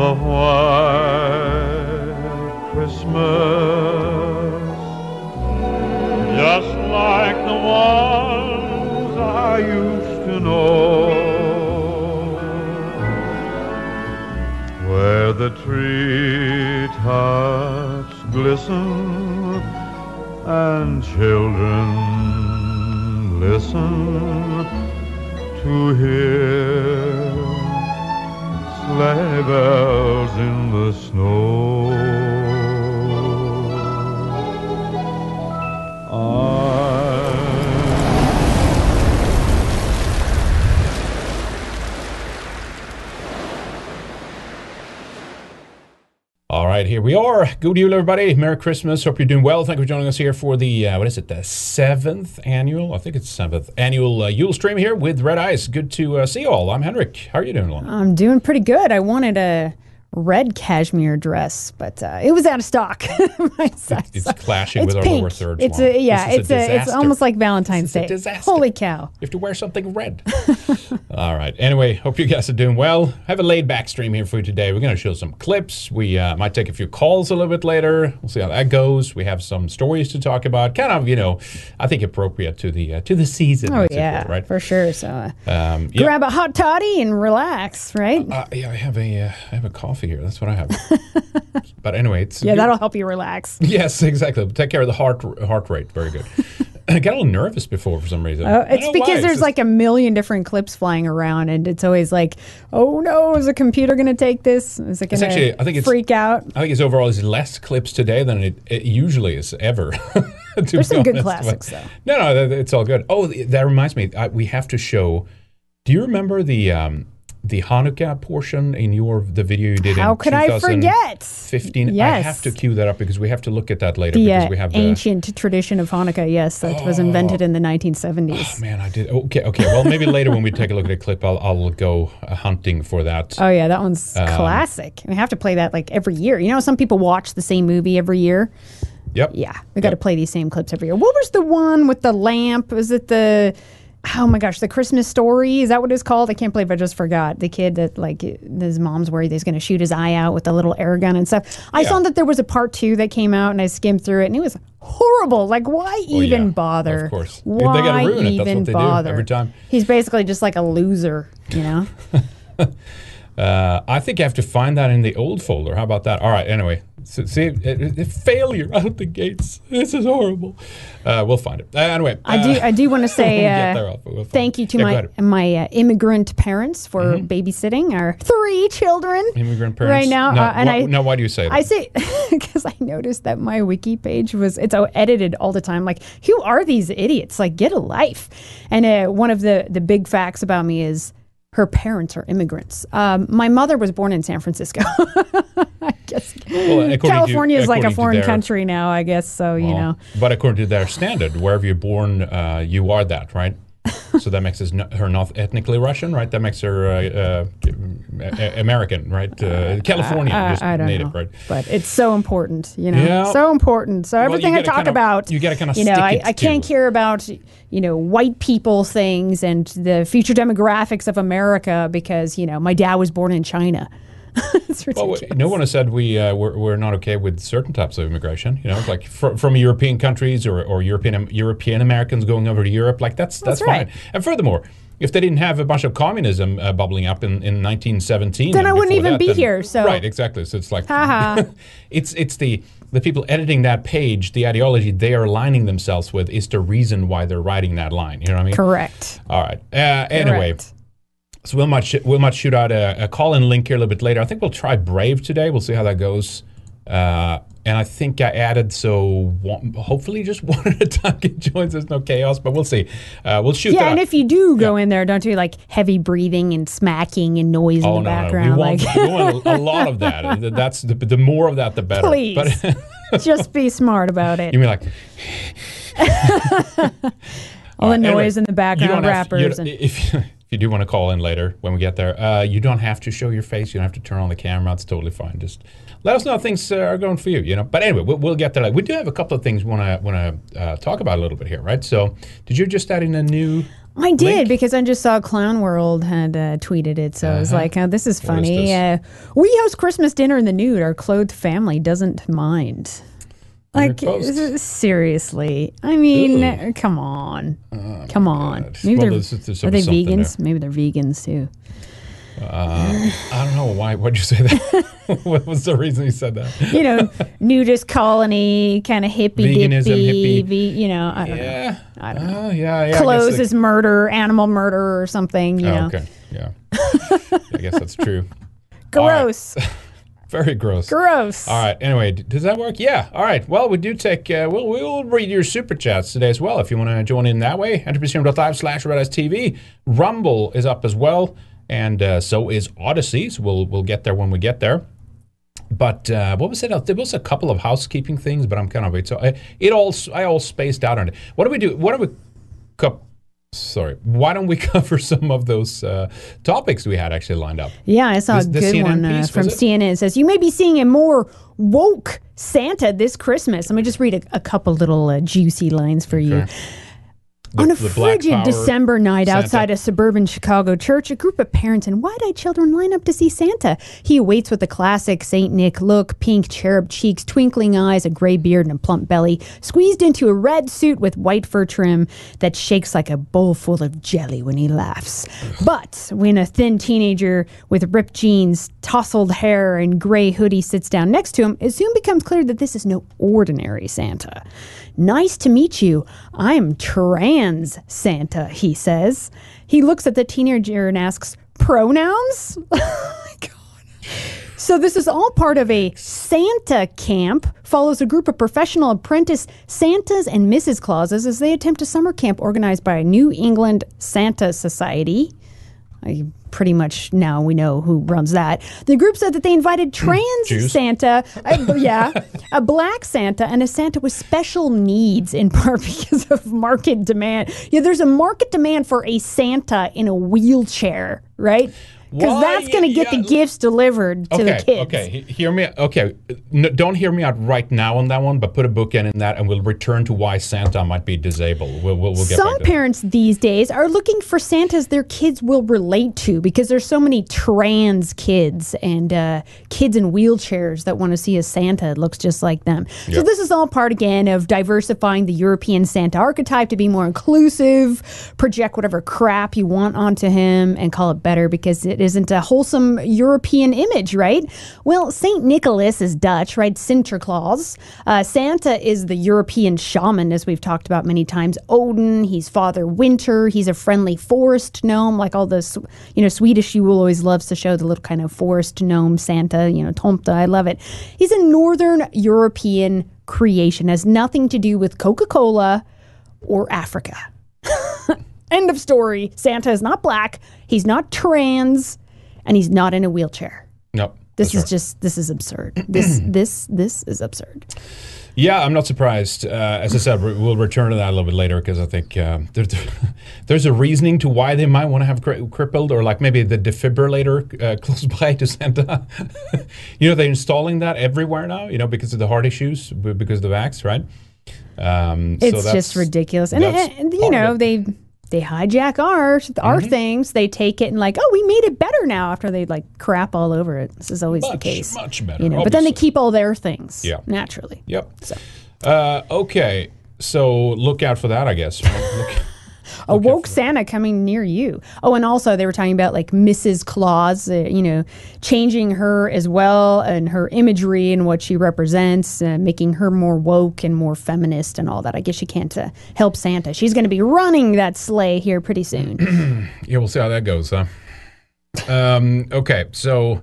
of a white Christmas, just like the ones I used to know, where the treetops glisten and children listen to hear sleigh bells in the snow. All right, here we are. Good evening, everybody. Merry Christmas. Hope you're doing well. Thank you for joining us here for the, the 7th annual Yule stream here with Red Ice. Good to see you all. I'm Henrik. How are you doing, Lon? I'm doing pretty good. I wanted a red cashmere dress, but it was out of stock. It's clashing with our lower third. It's almost like Valentine's Day. Disaster. Holy cow! You have to wear something red. All right. Anyway, hope you guys are doing well. Have a laid-back stream here for you today. We're going to show some clips. We might take a few calls a little bit later. We'll see how that goes. We have some stories to talk about. Kind of, I think appropriate to the season. Oh yeah, it, right? For sure. So grab a hot toddy and relax. Right? I have a coffee here. That's what I have. But anyway, that'll help you relax. Yes, exactly. Take care of the heart rate. Very good. I got a little nervous before for some reason. It's because there's like a million different clips flying around, and it's always like, oh no, is the computer going to take this? Is it going to freak out? I think it's overall is less clips today than it usually is ever. There's some good classics though. No, it's all good. Oh, that reminds me, we have to show. Do you remember the Hanukkah portion in the video you did? How in 2015. How could I forget? Yes. I have to cue that up because we have to look at that later. Because we have the ancient tradition of Hanukkah, yes, that was invented in the 1970s. Oh, man, I did. Okay. Well, maybe later when we take a look at a clip, I'll go hunting for that. Oh, yeah, that one's classic. We have to play that like every year. Some people watch the same movie every year. Yep. Yeah, we got to play these same clips every year. What was the one with the lamp? Was it oh my gosh, The Christmas Story? Is that what it's called? I can't believe I just forgot. The kid that, like, his mom's worried he's going to shoot his eye out with a little air gun and stuff. I saw that there was a part 2 that came out, and I skimmed through it, and it was horrible. Like, why even bother? Of course. Why they gotta ruin it. That's what they do every time. He's basically just like a loser, I think I have to find that in the old folder. How about that? All right, anyway. See, failure out the gates. This is horrible. We'll find it. Anyway. I do want to say we'll thank you to my immigrant parents for babysitting our 3 children. Immigrant parents. Right now. Now, why do you say that? I say, because I noticed that my wiki page it's edited all the time. Like, who are these idiots? Like, get a life. And one of the big facts about me is, her parents are immigrants. My mother was born in San Francisco. I guess California is like a foreign country now, I guess, so, But according to their standard, wherever you're born, you are that, right? So that makes her not ethnically Russian, right? That makes her American, right? Californian, I don't native, know. Right? But it's so important, so important. So everything I talk about, you got to kind of stick I can't care about, white people things and the future demographics of America because, my dad was born in China. It's ridiculous. Well, no one has said we're not okay with certain types of immigration. Like from European countries or European Americans going over to Europe. Like that's right. Fine. And furthermore, if they didn't have a bunch of communism bubbling up in 1917, then I wouldn't even be here. So right, exactly. So it's like it's the people editing that page, the ideology they are aligning themselves with is the reason why they're writing that line. You know what I mean? Correct. All right. Anyway. Correct. So we'll shoot out a call-in link here a little bit later. I think we'll try Brave today. We'll see how that goes. And I think I added, hopefully just one at a time it joins us, no chaos, but we'll see. We'll shoot that. Yeah, and if you do go in there, don't do like heavy breathing and smacking and noise in the background. No. We want a lot of that. That's the more of that, the better. Please, but just be smart about it. You mean like... All the noise in the background, rappers. You do want to call in later when we get there. You don't have to show your face. You don't have to turn on the camera. It's totally fine. Just let us know how things are going for you. But anyway, we'll get there later. We do have a couple of things we want to talk about a little bit here, right? So, did you just add in a new? I did link? Because I just saw Clown World had tweeted it, so I was like, "Oh, this is funny." We host Christmas dinner in the nude. Our clothed family doesn't mind. Like, seriously? I mean, come on, come on. God. Maybe there's are they vegans? There. Maybe they're vegans too. I don't know why. Why'd you say that? What was the reason you said that? You know, nudist colony, kind of hippie, veganism, dippy, hippie. You know, I don't know. I don't know. Yeah. Clothes is murder, animal murder, or something. You know. Okay. Yeah. I guess that's true. Gross. Very gross. Gross. All right. Anyway, does that work? Yeah. All right. Well, we do take, we'll read your super chats today as well. If you want to join in that way, entropystream.live/RedEyesTV. Rumble is up as well. And so is Odyssey. So we'll get there when we get there. But what was it? There was a couple of housekeeping things, but I'm kind of I spaced out on it. What do we do? Why don't we cover some of those topics we had actually lined up? Yeah, I saw a good CNN one piece, from CNN. It says, you may be seeing a more woke Santa this Christmas. Let me just read a couple little juicy lines for you. On a frigid December night outside a suburban Chicago church, a group of parents and wide-eyed children line up to see Santa. He awaits with the classic St. Nick look, pink cherub cheeks, twinkling eyes, a gray beard, and a plump belly, squeezed into a red suit with white fur trim that shakes like a bowl full of jelly when he laughs. But when a thin teenager with ripped jeans, tousled hair, and gray hoodie sits down next to him, it soon becomes clear that this is no ordinary Santa. Nice to meet you. I'm trans Santa, he says. He looks at the teenager and asks, pronouns? Oh my God. So this is all part of a Santa camp, follows a group of professional apprentice Santas and Mrs. Clauses as they attempt a summer camp organized by New England Santa Society. Pretty much now we know who runs that. The group said that they invited trans Santa, a black Santa, and a Santa with special needs, in part because of market demand. Yeah, there's a market demand for a Santa in a wheelchair, right? Because that's going to get the gifts delivered to the kids. Okay, hear me. Okay, no, don't hear me out right now on that one, but put a bookend in that, and we'll return to why Santa might be disabled. We'll get some parents these days are looking for Santas their kids will relate to because there's so many trans kids and kids in wheelchairs that want to see a Santa that looks just like them. Yep. So this is all part, again, of diversifying the European Santa archetype to be more inclusive, project whatever crap you want onto him, and call it better because it isn't a wholesome European image, right? Well, St. Nicholas is Dutch, right? Sinterklaas. Santa is the European shaman, as we've talked about many times. Odin, he's Father Winter, he's a friendly forest gnome, like all those, Swedish Yule always loves to show the little kind of forest gnome Santa, Tomta, I love it. He's a Northern European creation, has nothing to do with Coca-Cola or Africa. End of story. Santa is not black. He's not trans, and he's not in a wheelchair. Nope. This is absurd. This is absurd. Yeah, I'm not surprised. As I said, we'll return to that a little bit later because I think there's a reasoning to why they might want to have crippled or like maybe the defibrillator close by to Santa. They're installing that everywhere now, because of the heart issues, because of the vax, right? It's just ridiculous. And they hijack our things. They take it and we made it better now after they crap all over it. This is always the case. Much better. But then they keep all their things naturally. Yep. So. Okay. So look out for that, I guess. A woke Santa coming near you. Oh, and also they were talking about Mrs. Claus, changing her as well and her imagery and what she represents, making her more woke and more feminist and all that. I guess she can't help Santa. She's going to be running that sleigh here pretty soon. Yeah, we'll see how that goes, huh? Okay, so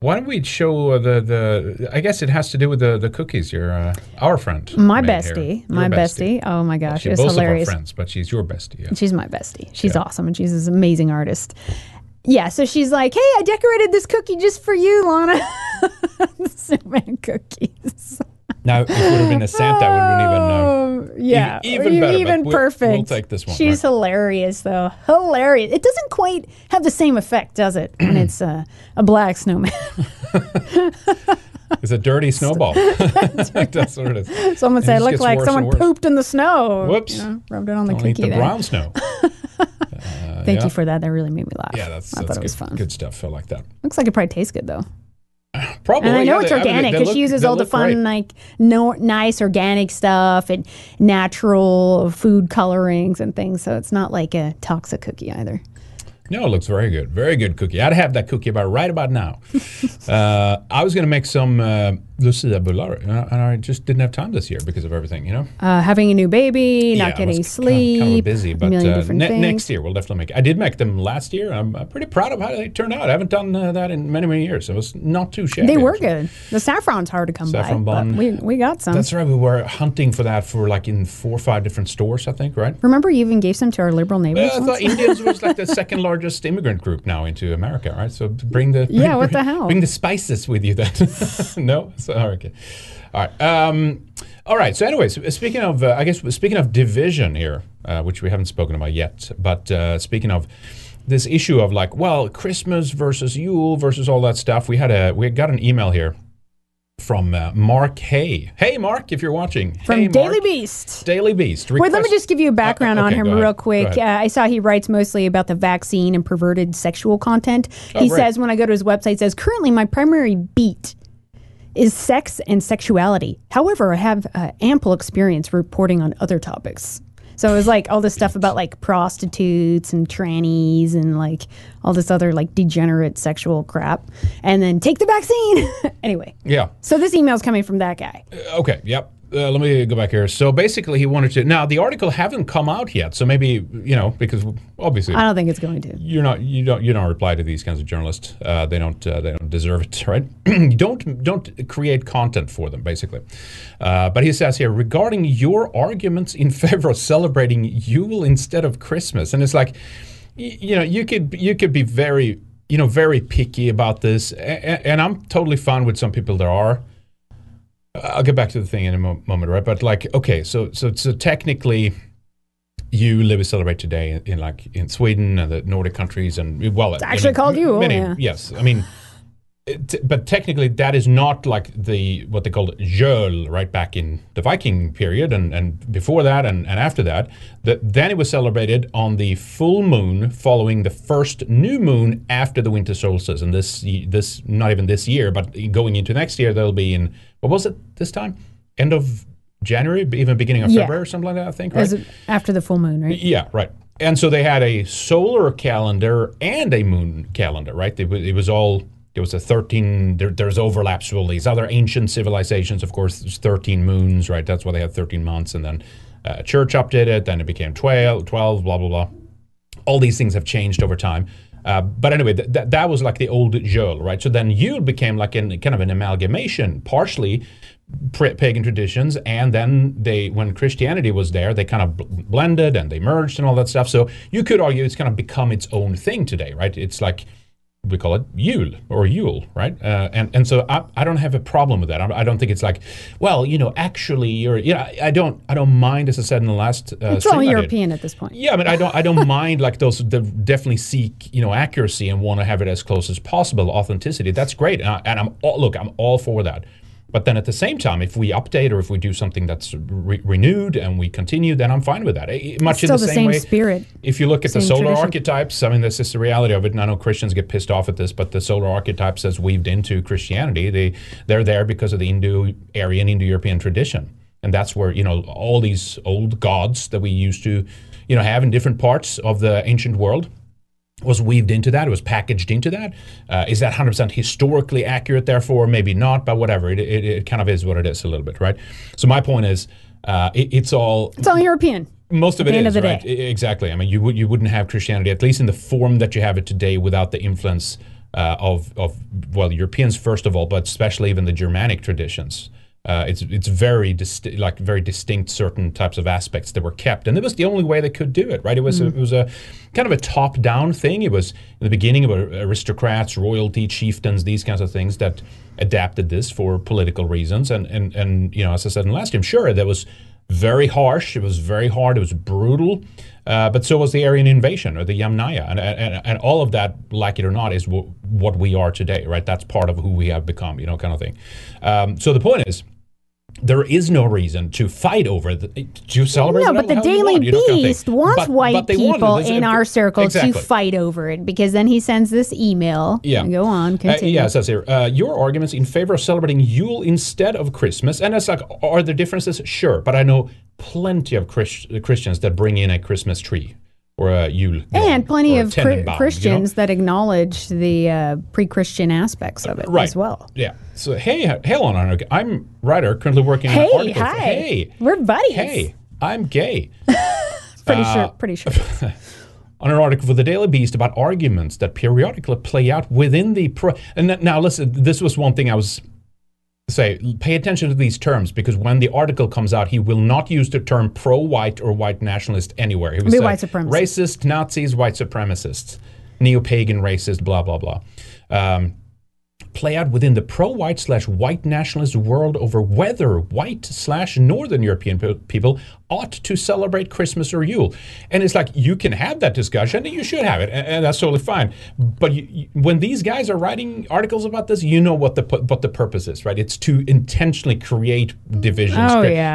why don't we show the I guess it has to do with the cookies. Your our friend, my bestie, here. My bestie. Oh my gosh, it's hilarious. Both of our friends, but she's your bestie. Yeah. She's my bestie. She's awesome, and she's this amazing artist. Yeah, so she's like, "Hey, I decorated this cookie just for you, Lana." So many cookies. Now, if it would have been a Santa, I wouldn't even know. Yeah, even better. Even perfect. We'll take this one. She's hilarious, though. Hilarious. It doesn't quite have the same effect, does it, when it's a black snowman? It's a dirty snowball. That's what it is. Someone said it looked like someone pooped in the snow. Whoops. You know, rubbed it on the cookie. Don't eat the brown snow. Thank you for that. That really made me laugh. Yeah, I thought it was fun. Good stuff. Felt like that. Looks like it probably tastes good, though. Probably. And I know it's organic because she uses all the fun, nice organic stuff and natural food colorings and things. So it's not like a toxic cookie either. No, it looks very good. Very good cookie. I'd have that cookie right about now. I was going to make some Lucia Bullar, and I just didn't have time this year because of everything, you know? Having a new baby, not getting sleep. Kind of busy, but next year we'll definitely make it. I did make them last year. I'm pretty proud of how they turned out. I haven't done that in many, many years. So it was not too shabby. They were good. The saffron's hard to come by. Bun. But we got some. That's right. We were hunting for that in 4 or 5 different stores, I think, right? Remember you even gave some to our liberal neighbors? I thought Indians was like the second largest immigrant group now into America, right? So bring the spices with you then. No? So, okay. All right. So anyways, speaking of division here, which we haven't spoken about yet, but speaking of this issue of Christmas versus Yule versus all that stuff, we got an email here from Mark Hay. Hey, Mark, if you're watching. From Daily Beast. Daily Beast. Wait, let me just give you a background on him real quick. I saw he writes mostly about the vaccine and perverted sexual content. He says, when I go to his website, it says, currently my primary beat is sex and sexuality. However, I have ample experience reporting on other topics. So it was all this stuff about prostitutes and trannies and all this other degenerate sexual crap, and then take the vaccine. Anyway. Yeah. So this email's coming from that guy. Okay. Yep. Let me go back here. So basically he wanted to, now the article haven't come out yet. So maybe, because obviously I don't think it's going to. You don't reply to these kinds of journalists. They don't deserve it, right? don't create content for them basically. But he says here, regarding your arguments in favor of celebrating Yule instead of Christmas. And it's you could be very picky about this. And I'm totally fine with some people there are. I'll get back to the thing in a moment, right? But so technically, you celebrate today in Sweden and the Nordic countries, and it's actually called Yule. Yes, but technically that is not what they called Jöl right back in the Viking period and before that and after that. Then it was celebrated on the full moon following the first new moon after the winter solstice, and this not even this year, but going into next year they'll be in. What was it this time? End of January, even beginning of February or something like that, I think, right? After the full moon, right? Yeah, right. And so they had a solar calendar and a moon calendar, right? There was a 13, there's overlaps with all these other ancient civilizations. Of course, there's 13 moons, right? That's why they had 13 months. And then church updated it, then it became 12, blah, blah, blah. All these things have changed over time. But anyway, that was the old Yule, right? So then Yule became kind of an amalgamation, partially pagan traditions, and then when Christianity was there, they kind of blended and they merged and all that stuff. So you could argue it's kind of become its own thing today, right? It's we call it Yule or Yule, right? And so I don't have a problem with that. I don't think it's I don't mind, as I said in the last. It's all European at this point. Yeah, I don't mind those that definitely seek accuracy and want to have it as close as possible, authenticity. That's great, I'm all for that. But then at the same time, if we update or if we do something that's renewed and we continue, then I'm fine with that. Much in the same way, spirit. If you look at the solar archetypes, this is the reality of it. And I know Christians get pissed off at this, but the solar archetypes as weaved into Christianity, they're there because of the Indo-Aryan, Indo-European tradition. And that's where, all these old gods that we used to, have in different parts of the ancient world, was weaved into that. It was packaged into that. Is that 100% historically accurate? Therefore, maybe not. But whatever, it kind of is what it is a little bit, right? So my point is, it's all European. Most of it is, right? Exactly. You wouldn't have Christianity, at least in the form that you have it today, without the influence of Europeans first of all, but especially even the Germanic traditions. It's very very distinct certain types of aspects that were kept, and it was the only way they could do it, right? It was it was a kind of a top-down thing. It was in the beginning of aristocrats, royalty, chieftains, these kinds of things that adapted this for political reasons, and as I said in the last time, sure, there was very harsh. It was very hard. It was brutal. But so was the Aryan invasion or the Yamnaya. And all of that, like it or not, is what we are today, right? That's part of who we have become, you know, kind of thing. So the point is, there is no reason to fight over to celebrate. No, but the Daily Beast wants white people in our circle to fight over it, because then he sends this email. Yeah, go on, continue. Yeah, it says here, your arguments in favor of celebrating Yule instead of Christmas, and it's like, are there differences? Sure, but I know plenty of Christians that bring in a Christmas tree or a Yule, and plenty of Christians, you know, that acknowledge the pre-Christian aspects of it as well. Yeah. So hey, Lana, I'm writer currently working on an article. We're buddies. Hey, I'm gay. Pretty sure. On an article for the Daily Beast about arguments that periodically play out within the and now listen, this was one thing I was saying. Pay attention to these terms, because when the article comes out, he will not use the term pro-white or white nationalist anywhere. He will say white supremacist, racist, Nazis, white supremacists, neo-pagan, racist, blah blah blah. Play out within the pro-white / white nationalist world over whether white / Northern European people ought to celebrate Christmas or Yule. And it's like, you can have that discussion, and you should have it, and that's totally fine. But when these guys are writing articles about this, you know what the purpose is, right? It's to intentionally create divisions,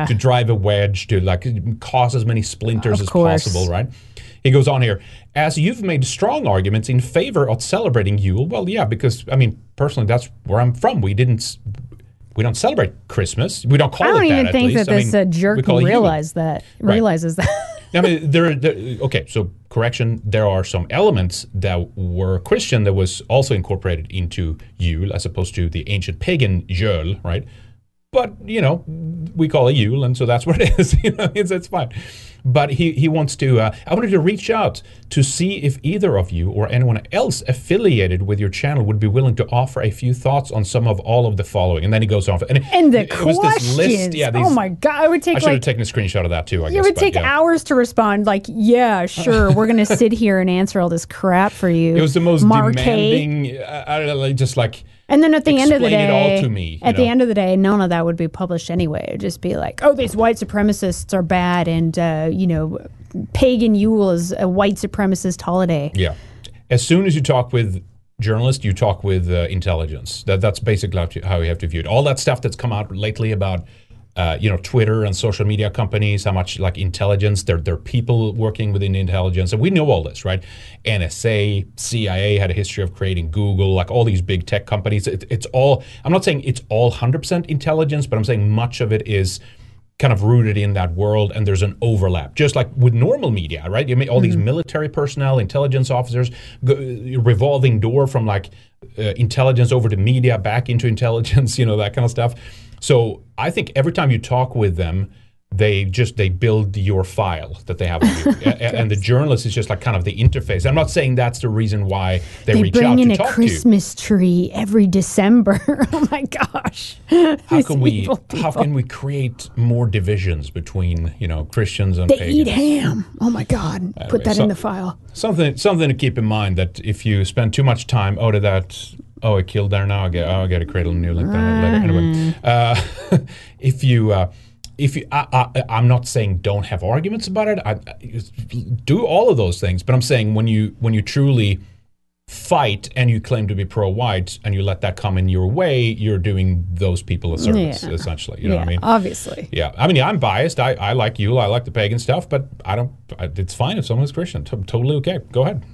to drive a wedge, to like cause as many splinters as possible, right? He goes on here, as you've made strong arguments in favor of celebrating Yule. Well, yeah, because, I mean, personally, that's where I'm from. We don't celebrate Christmas. We don't call it that, at least. I don't even think that this jerk realizes that. I mean, okay, so correction, there are some elements that were Christian that was also incorporated into Yule, as opposed to the ancient pagan Jöl, right? But, you know, we call it Yule, and so that's what it is. You know, it's fine. But he wants to, I wanted to reach out to see if either of you or anyone else affiliated with your channel would be willing to offer a few thoughts on all of the following. And then he goes on. And the questions. It was this list. Yeah, oh, my God. I should have taken a screenshot of that, too, I guess. It would take hours to respond. Like, yeah, sure, we're going to sit here and answer all this crap for you. It was the most demanding, I don't know, just like... And then at the end of the day, explain it all to me, at the end of the day, none of that would be published anyway. It would just be like, oh, these white supremacists are bad, and, you know, pagan Yule is a white supremacist holiday. Yeah. As soon as you talk with journalists, you talk with intelligence. That's basically how you have to view it. All that stuff that's come out lately about, you know, Twitter and social media companies, how much like intelligence, there are people working within intelligence. And we know all this, right? NSA, CIA had a history of creating Google, like all these big tech companies. It's all, I'm not saying it's all 100% intelligence, but I'm saying much of it is kind of rooted in that world, and there's an overlap. Just like with normal media, right? You mean all these military personnel, intelligence officers, revolving door from like intelligence over to media, back into intelligence, you know, that kind of stuff. So I think every time you talk with them, they build your file that they have on you. And the journalist is just like kind of the interface. I'm not saying that's the reason why they reach out to talk to you. They bring in a Christmas tree every December. Oh my gosh. How can we create more divisions between, you know, Christians and pagans? They eat ham. Oh my God. Anyway, put that in the file. Something to keep in mind, that if you spend too much time out of that... Oh, it killed there now. I got to create a new link there later. Anyway, I'm not saying don't have arguments about it. Do all of those things, but I'm saying when you truly fight and you claim to be pro-white and you let that come in your way, you're doing those people a service, essentially. You know what I mean? Obviously. Yeah. I mean, I'm biased. I like Yule. I like the pagan stuff, but I don't. It's fine if someone's Christian. Totally okay. Go ahead,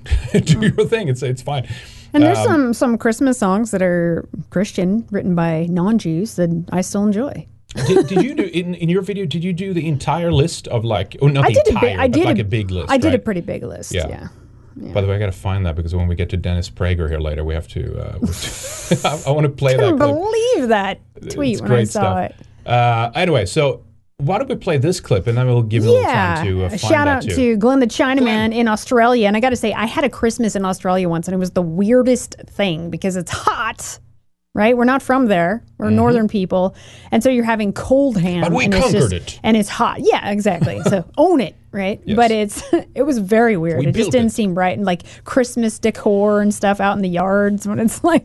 do your thing. It's fine. And there's some Christmas songs that are Christian, written by non-Jews, that I still enjoy. Did you do in your video? Did you do the entire list of like? Oh, not the entire. I did like a big list. I did a pretty big list. Yeah. By the way, I got to find that, because when we get to Dennis Prager here later, we have to. I want to play that. I couldn't believe that tweet when I saw it. Anyway, so. Why don't we play this clip, and then we'll give you a little time to find that too. Shout out to Glenn the Chinaman in Australia. And I got to say, I had a Christmas in Australia once, and it was the weirdest thing, because it's hot, right? We're not from there. We're northern people. And so you're having cold ham. But we conquered it. And it's hot. Yeah, exactly. So own it. right? Yes. But it was very weird. It just didn't seem right. And like Christmas decor and stuff out in the yards when it's like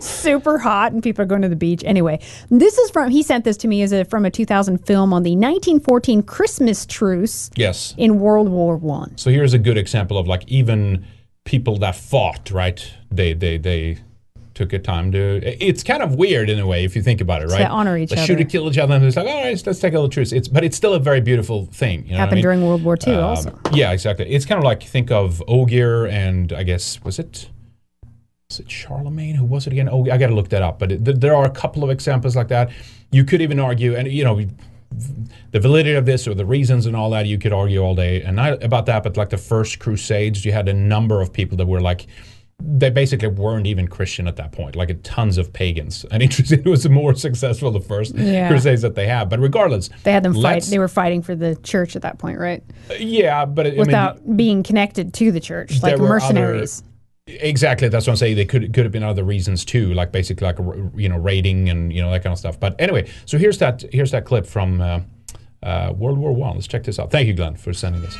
super hot and people are going to the beach. Anyway, this is from, he sent this to me from a 2000 film on the 1914 Christmas truce in World War I. So here's a good example of like even people that fought, right? They took a time to... It's kind of weird in a way, if you think about it, right? To honor each other. Shoot and kill each other, and it's like, all right, let's take a little truce. But it's still a very beautiful thing. You know Happened during World War II also. Yeah, exactly. It's kind of like, think of Ogier and, I guess, was it Charlemagne? Who was it again? Oh, I got to look that up. But there are a couple of examples like that. You could even argue, and you know, the validity of this or the reasons and all that, you could argue all day and night about that. But like the first Crusades, you had a number of people that were like, they basically weren't even Christian at that point, like tons of pagans. And it was more successful, the first Crusades that they had. But regardless, they had them fight. They were fighting for the church at that point, right? Yeah, but without being connected to the church, like mercenaries. Exactly, that's what I'm saying. They could have been other reasons too, like basically like raiding and that kind of stuff. But anyway, so here's that clip from World War I. Let's check this out. Thank you, Glenn, for sending this.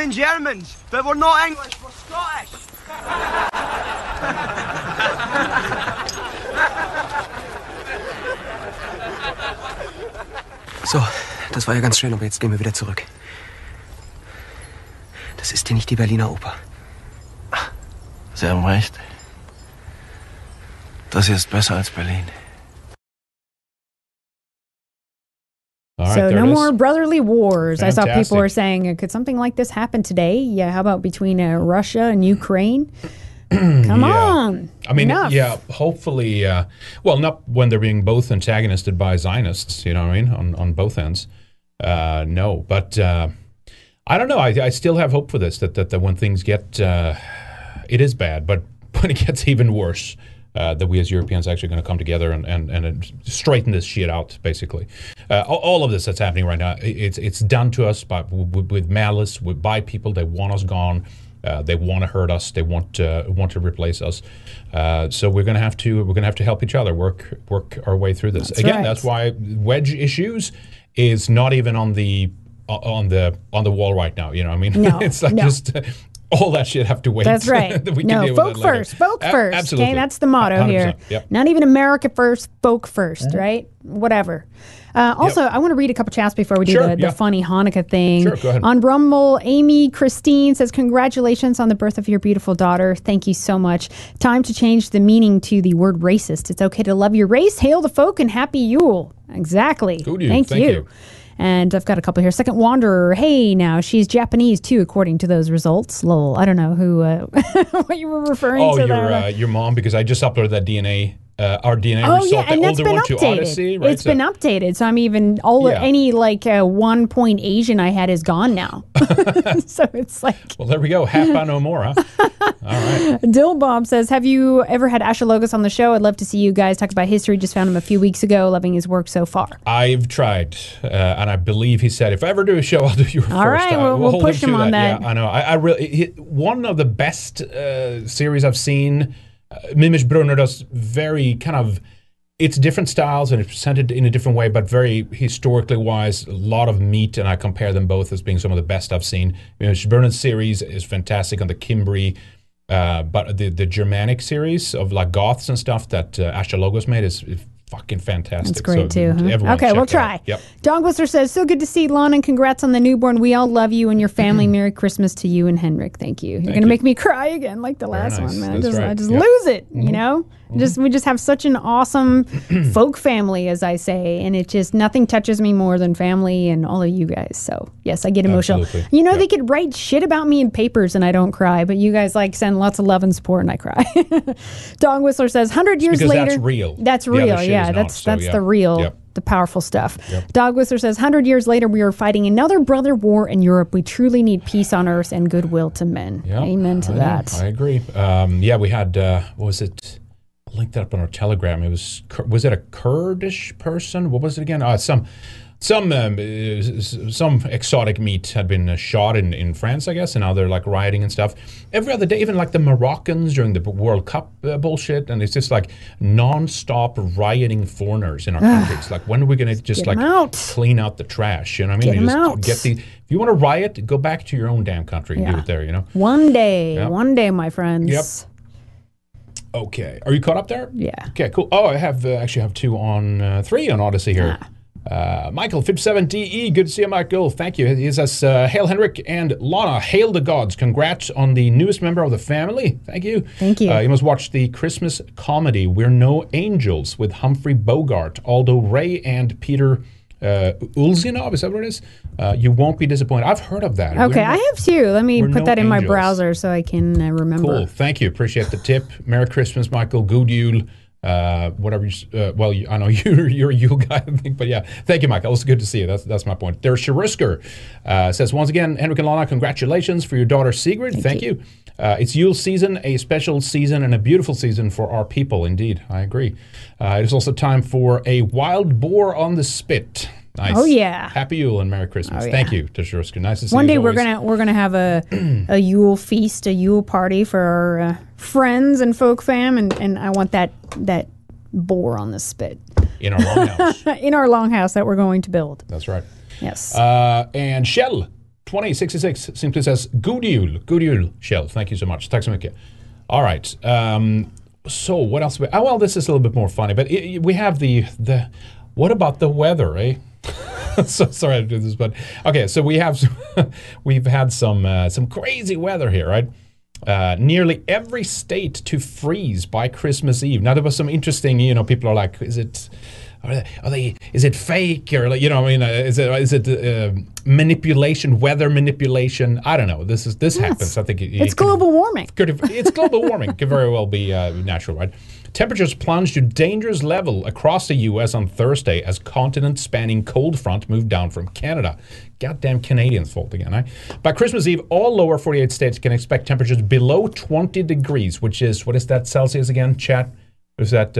than Germans, but we're not English, we're Scottish. So, das war ja ganz schön, aber jetzt gehen wir wieder zurück. Das ist hier nicht die Berliner Oper. Sie haben recht. Das hier ist besser als Berlin. Right, so no more brotherly wars. Fantastic. I saw people were saying, could something like this happen today? Yeah, how about between Russia and Ukraine? Come on. I mean, enough. Yeah, hopefully, well, not when they're being both antagonisted by Zionists, you know what I mean, on both ends. No, but I don't know. I still have hope for this, that when things get, it is bad, but when it gets even worse, that we as Europeans are actually going to come together and straighten this shit out, basically. All of this that's happening right now, it's done to us with malice, by people. They want us gone. They want to hurt us. They want to replace us. So we're going to have to help each other work our way through this. That's why wedge issues is not even on the wall right now. You know what I mean? No, it's like just. All that shit have to wait. That's right. Folk first. Absolutely. Okay, that's the motto 100%. Here. Yep. Not even America first, folk first, right? Whatever. Also, I want to read a couple chats before we do the funny Hanukkah thing. Sure, go ahead. On Rumble, Amy Christine says, congratulations on the birth of your beautiful daughter. Thank you so much. Time to change the meaning to the word racist. It's okay to love your race, hail the folk, and happy Yule. Exactly. Thank you. And I've got a couple here. Second Wanderer, hey, now, she's Japanese, too, according to those results. Lol, I don't know who what you were referring to. Oh, your mom, because I just uploaded that DNA, our DNA result, the older one updated. To Odyssey. Right? It's been updated, so I'm even, any, like, 1 point Asian I had is gone now. So it's like... Well, there we go. Hapa no more, huh? All right. Dill Bob says, have you ever had Asher Logos on the show? I'd love to see you guys talk about history. Just found him a few weeks ago. Loving his work so far. I've tried, and I believe he said, if I ever do a show, I'll do your first. All right, we'll push him on that. Yeah, I know. I really one of the best series I've seen. Mimish Brunner does very kind of it's different styles and it's presented in a different way, but very historically wise. A lot of meat, and I compare them both as being some of the best I've seen. Mimish Brunner's series is fantastic on the Cimbri, but the Germanic series of like Goths and stuff that Asher Logos made is fucking fantastic. That's great too. Huh? Okay, we'll try. Yep. Don Glister says, so good to see Lana and congrats on the newborn. We all love you and your family. Merry Christmas to you and Henrik. Thank you. You're going to make me cry again like the last one, man. I just lose it, you know? We just have such an awesome folk family, as I say, and it just nothing touches me more than family and all of you guys. So, yes, I get emotional. Absolutely. You know, they could write shit about me in papers and I don't cry, but you guys like send lots of love and support and I cry. Don Whistler says, 100 years later. That's real. That's real, yeah. Yeah, that's the real, the powerful stuff. Yep. Dog Whistler says, 100 years later, we are fighting another brother war in Europe. We truly need peace on earth and goodwill to men. Yep. Amen to that. I agree. Yeah, we had, what was it? I linked that up on our Telegram. It was it a Kurdish person? What was it again? Some exotic meat had been shot in France, I guess, and now they're like rioting and stuff. Every other day, even like the Moroccans during the World Cup bullshit, and it's just like non-stop rioting foreigners in our country. It's like, when are we going to just like clean out the trash? You know what I mean? If you want to riot, go back to your own damn country and do it there, you know? One day, my friends. Yep. Okay. Are you caught up there? Yeah. Okay, cool. Oh, I have actually have three on Odyssey here. Michael, Fib7DE, good to see you, Michael. Thank you. He says, hail Henrik and Lana, hail the gods. Congrats on the newest member of the family. Thank you. Thank you. You must watch the Christmas comedy, We're No Angels, with Humphrey Bogart, Aldo Ray, and Peter Ulzinov. Is that what it is? You won't be disappointed. I've heard of that. Okay, I have too. Let me put that in my browser so I can remember. Cool. Thank you. Appreciate the tip. Merry Christmas, Michael. Good Yule. Whatever you, well, I know you're a Yule guy, I think, but yeah, thank you, Michael. It's good to see you. That's my point. There's Sharisker, says, once again, Henrik and Lana, congratulations for your daughter Sigrid. Thank you. It's Yule season, a special season and a beautiful season for our people. Indeed, I agree. It is also time for a wild boar on the spit. Nice. Oh yeah! Happy Yule and Merry Christmas. Thank you, Tashurska. Nice to see you. One day we're gonna have a Yule feast, a Yule party for our friends and folk fam, and I want that boar on the spit in our longhouse that we're going to build. That's right. Yes. And Shell. 2066 simply says, "God jul, Kjell." Thank you so much. Tack så mycket. All right. So what else? Oh, well, this is a little bit more funny, but we have the what about the weather, eh? So sorry to do this, but okay. So we have we've had some crazy weather here, right? Nearly every state to freeze by Christmas Eve. Now there was some interesting, you know, people are like, is it fake or like, you know, I mean, is it manipulation, weather manipulation? I don't know. This happens. I think it's global warming. It's global warming. Could very well be natural, right? Temperatures plunged to dangerous level across the U.S. on Thursday as continent-spanning cold front moved down from Canada. Goddamn Canadians' fault again, eh? By Christmas Eve, all lower 48 states can expect temperatures below 20 degrees, which is, what is that Celsius again, chat? Is that...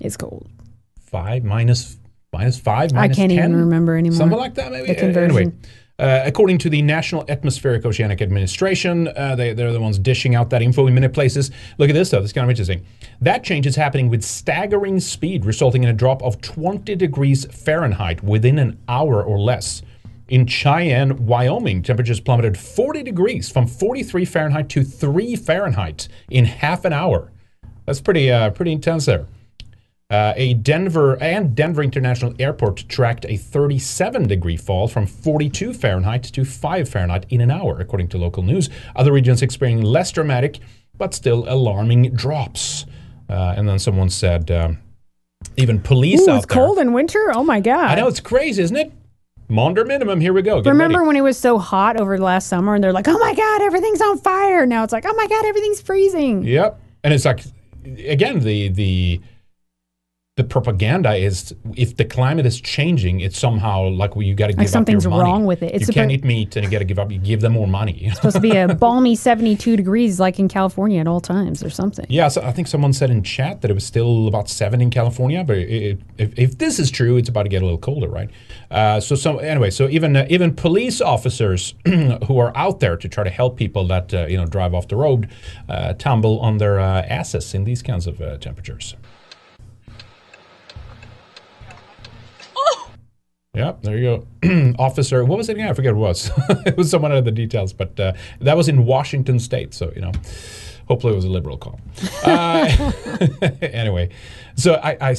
it's cold. Minus 5, minus 10? I can't even remember anymore. Something like that, maybe? The conversion. Anyway. According to the National Atmospheric Oceanic Administration, they're the ones dishing out that info in many places. Look at this, though. This is kind of interesting. That change is happening with staggering speed, resulting in a drop of 20 degrees Fahrenheit within an hour or less. In Cheyenne, Wyoming, temperatures plummeted 40 degrees from 43 Fahrenheit to 3 Fahrenheit in half an hour. That's pretty intense there. A Denver International Airport tracked a 37-degree fall from 42 Fahrenheit to 5 Fahrenheit in an hour, according to local news. Other regions experiencing less dramatic, but still alarming drops. And then someone said, even police out there. It's cold in winter? Oh, my God. I know. It's crazy, isn't it? Maunder minimum. Here we go. Remember when it was so hot over last summer and they're like, oh, my God, everything's on fire. Now it's like, oh, my God, everything's freezing. Yep. And it's like, again, the propaganda is if the climate is changing, it's somehow like you got to give up your money. Something's wrong with it. You can't eat meat and you got to give up. You give them more money. It's supposed to be a balmy 72 degrees like in California at all times or something. Yeah, so I think someone said in chat that it was still about 7 in California. But if this is true, it's about to get a little colder, right? So even police officers who are out there to try to help people that drive off the road tumble on their asses in these kinds of temperatures. Yep, there you go. Officer, what was it again? I forget what it was. It was someone out of the details, but that was in Washington State. So, hopefully it was a liberal call. Anyway, so I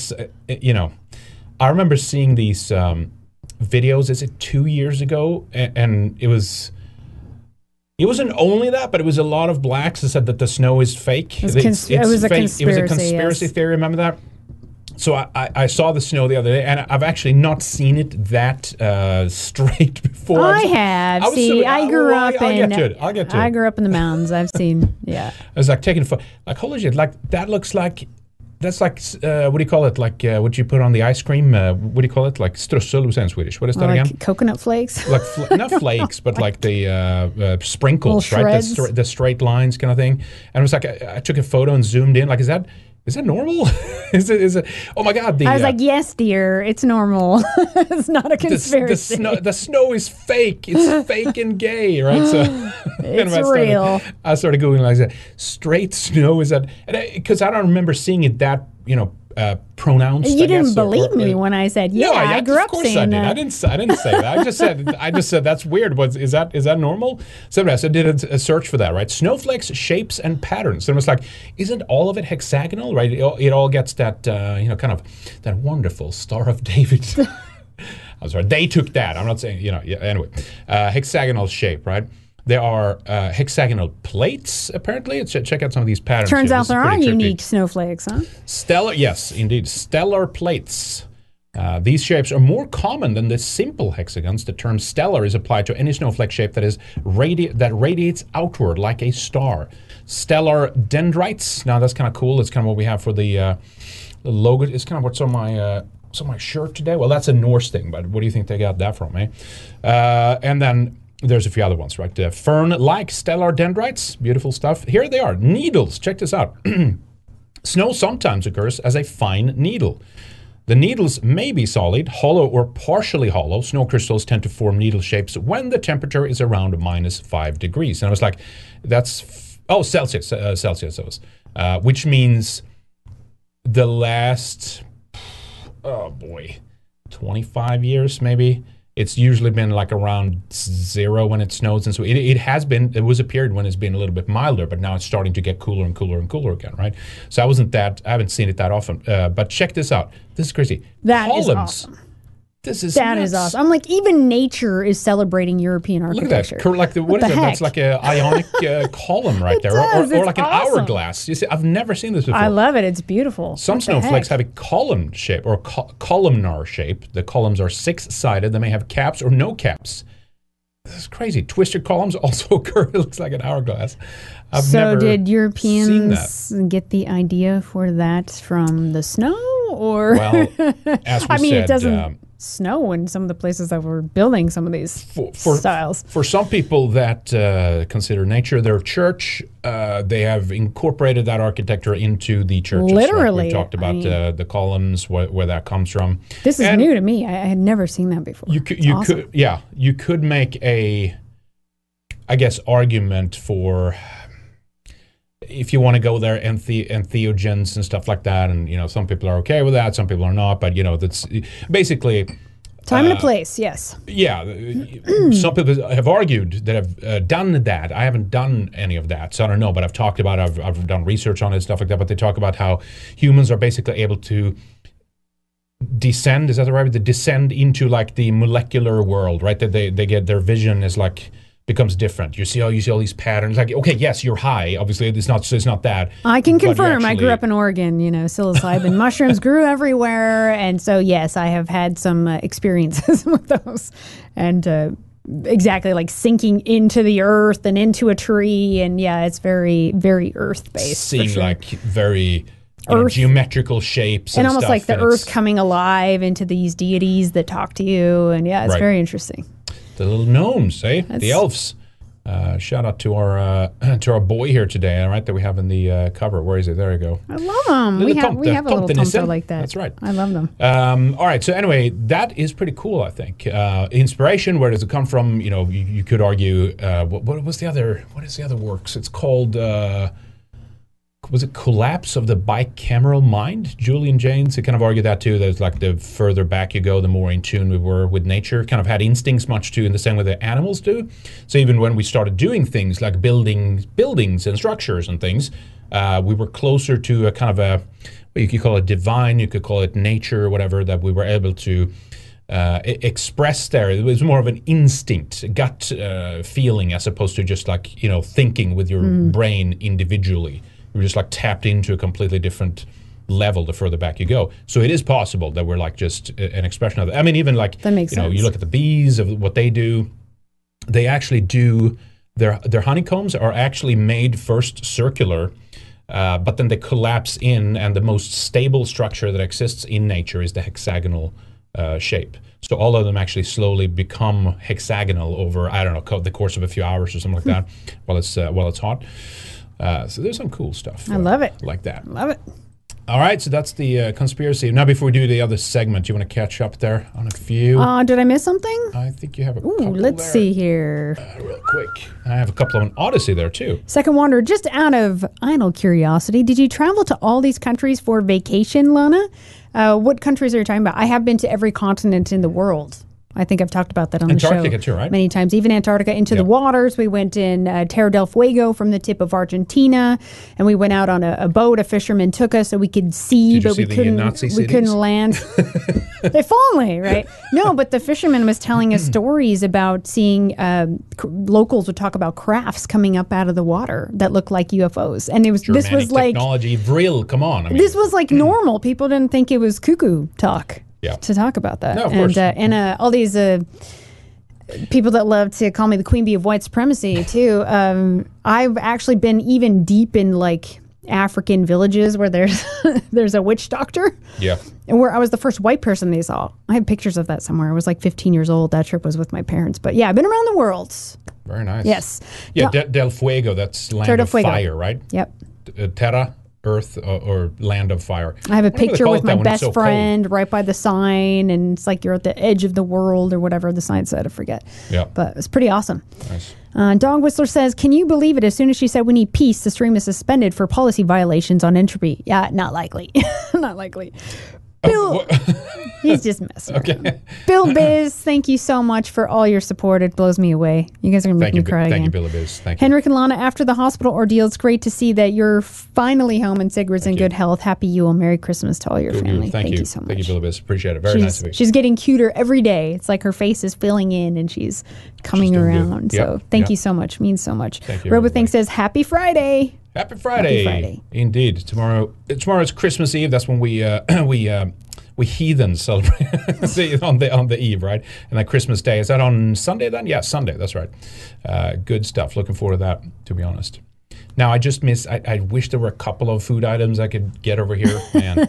remember seeing these videos, is it 2 years ago? And it wasn't only that, but it was a lot of blacks that said that the snow is fake. It was a conspiracy theory, remember that? So I saw the snow the other day, and I've actually not seen it that straight before. I grew up in the mountains. I've seen, yeah. I was like taking a photo, like holy shit, like that looks like, that's like, what do you call it? Like what you put on the ice cream? What do you call it? Like strössel was in Swedish. What is that like again? Coconut flakes? Like not flakes, but like the sprinkles, right? The straight lines kind of thing. And it was like I took a photo and zoomed in. Like, is that normal? Is it? Oh my God! I was like, yes, dear, it's normal. It's not a conspiracy. The snow is fake. It's fake and gay, right? So it's real. I started googling like that. Straight snow is that? Because I don't remember seeing it that pronounced. You didn't believe me when I said, yeah, no, I grew up saying that. I didn't say that. I just said that's weird. Is that normal? So anyway, I did a search for that, right? Snowflakes, shapes, and patterns. And it was like, isn't all of it hexagonal, right? It all gets that kind of that wonderful Star of David. I'm sorry, they took that. I'm not saying anyway, hexagonal shape, right? There are hexagonal plates, apparently. Check out some of these patterns. Turns out there are unique snowflakes, huh? Stellar, yes, indeed. Stellar plates. These shapes are more common than the simple hexagons. The term stellar is applied to any snowflake shape that is that radiates outward like a star. Stellar dendrites. Now, that's kind of cool. It's kind of what we have for the logo. It's kind of what's on my... my shirt today. Well, that's a Norse thing, but what do you think they got that from, eh? And then... there's a few other ones, right? Fern-like stellar dendrites, beautiful stuff. Here they are, needles. Check this out. Snow sometimes occurs as a fine needle. The needles may be solid, hollow, or partially hollow. Snow crystals tend to form needle shapes when the temperature is around -5 degrees. And I was like, that's... Celsius. Celsius, that was. Which means the last... 25 years, maybe... It's usually been like around zero when it snows, and so it has been. It was a period when it's been a little bit milder, but now it's starting to get cooler and cooler and cooler again, right? So I haven't seen it that often, but check this out. This is crazy. That columns. Is awesome. This is that nuts. Is awesome. I'm like, even nature is celebrating European architecture. Look at that. Like what is that? That's like an ionic column right there, or like awesome. An hourglass. You see, I've never seen this before. I love it. It's beautiful. Some what snowflakes have a column shape or columnar shape. The columns are six-sided. They may have caps or no caps. That's crazy. Twisted columns also occur. It looks like an hourglass. So did Europeans get the idea for that from the snow? Or well, as we said, it doesn't. Snow in some of the places that we're building some of these styles. For some people that consider nature their church, they have incorporated that architecture into the churches. Literally. Right? We talked about the columns, where that comes from. This is new to me. I had never seen that before. You could make a, I guess, argument for, if you want to go there, entheogens and stuff like that, and some people are okay with that, some people are not, but that's basically time and a place. Yes. Yeah. Some people have argued that have done that. I haven't done any of that, so I don't know. But I've talked about, I've done research on it and stuff like that. But they talk about how humans are basically able to descend. Is that the right word? To descend into like the molecular world, right? That they get their vision is like. Becomes different. You see all these patterns. Like, okay, yes, you're high. Obviously, it's not that. I can confirm. I grew up in Oregon. Psilocybin mushrooms grew everywhere, and so yes, I have had some experiences with those, and exactly like sinking into the earth and into a tree, and yeah, it's very, very earth based. Seems sure. Like very. Geometrical shapes and almost stuff, like the earth coming alive into these deities that talk to you, and yeah, it's right. Very interesting. The little gnomes, eh? That's the elves. Shout out to our boy here today, all right, that we have in the cover. Where is it? There you go. I love them. We have a little tomte like that. That's right. I love them. All right. So anyway, that is pretty cool, I think. Inspiration, where does it come from? You could argue, what is the other works? It's called... was it Collapse of the Bicameral Mind? Julian Jaynes, he kind of argued that too. There's like the further back you go, the more in tune we were with nature. Kind of had instincts much too, in the same way that animals do. So even when we started doing things like buildings and structures and things, we were closer to a kind of a, you could call it divine, you could call it nature, whatever, that we were able to express there. It was more of an instinct, gut feeling, as opposed to just like, thinking with your brain individually. We're just like tapped into a completely different level the further back you go. So it is possible that we're like just an expression of it. I mean, even like, that makes sense. You look at the bees of what they do. They actually do, their honeycombs are actually made first circular, but then they collapse in, and the most stable structure that exists in nature is the hexagonal shape. So all of them actually slowly become hexagonal over, I don't know, the course of a few hours or something like that while it's hot. So there's some cool stuff. I love it. Like that. Love it. All right, so that's the conspiracy. Now, before we do the other segment, do you want to catch up there on a few? Did I miss something? I think you have a couple there. Let's see here. Real quick. I have a couple on Odyssey there, too. Second Wanderer, just out of idle curiosity, did you travel to all these countries for vacation, Lana? What countries are you talking about? I have been to every continent in the world. I think I've talked about that on Antarctica the show too, right? Many times. Even Antarctica, into the waters. We went in Terra del Fuego from the tip of Argentina, and we went out on a boat. A fisherman took us so we could see, but we couldn't land. If only, right? No, but the fisherman was telling us stories about seeing locals would talk about crafts coming up out of the water that looked like UFOs, and this was like technology, real. Come on, this was like normal. People didn't think it was cuckoo talk. Yeah. To talk about that. No, of course. And all these people that love to call me the queen bee of white supremacy, too. I've actually been even deep in, like, African villages where there's a witch doctor. Yeah. And where I was the first white person they saw. I have pictures of that somewhere. I was, like, 15 years old. That trip was with my parents. But, yeah, I've been around the world. Very nice. Yes. Yeah, now, Del Fuego, that's land of fire, right? Yep. Terra. Earth or land of fire. I have a picture with my best friend right by the sign, and it's like you're at the edge of the world or whatever the sign said. I forget. Yeah, but it's pretty awesome. Nice. Dog Whistler says, "Can you believe it? As soon as she said we need peace, the stream is suspended for policy violations on entropy." Yeah, not likely. Not likely. Bill, He's just messing around. Okay. Bill Biz, thank you so much for all your support. It blows me away. You guys are going to make me cry again. Thank you, Bill Biz. Thank you. Henrik and Lana, after the hospital ordeal, it's great to see that you're finally home and Sigrid's in good health. Happy Yule. Merry Christmas to all your family. Thank you so much. Thank you, Bill Biz. Appreciate it. Very nice of you. She's getting cuter every day. It's like her face is filling in and she's coming around. Yep. So thank you so much. Means so much. Thank you. RoboThink says, happy Friday. Happy Friday. Happy Friday. Indeed. Tomorrow's Christmas Eve. That's when we heathens celebrate on the eve, right? And that Christmas Day. Is that on Sunday then? Yeah, Sunday. That's right. Good stuff. Looking forward to that, to be honest. Now, I wish there were a couple of food items I could get over here. Man,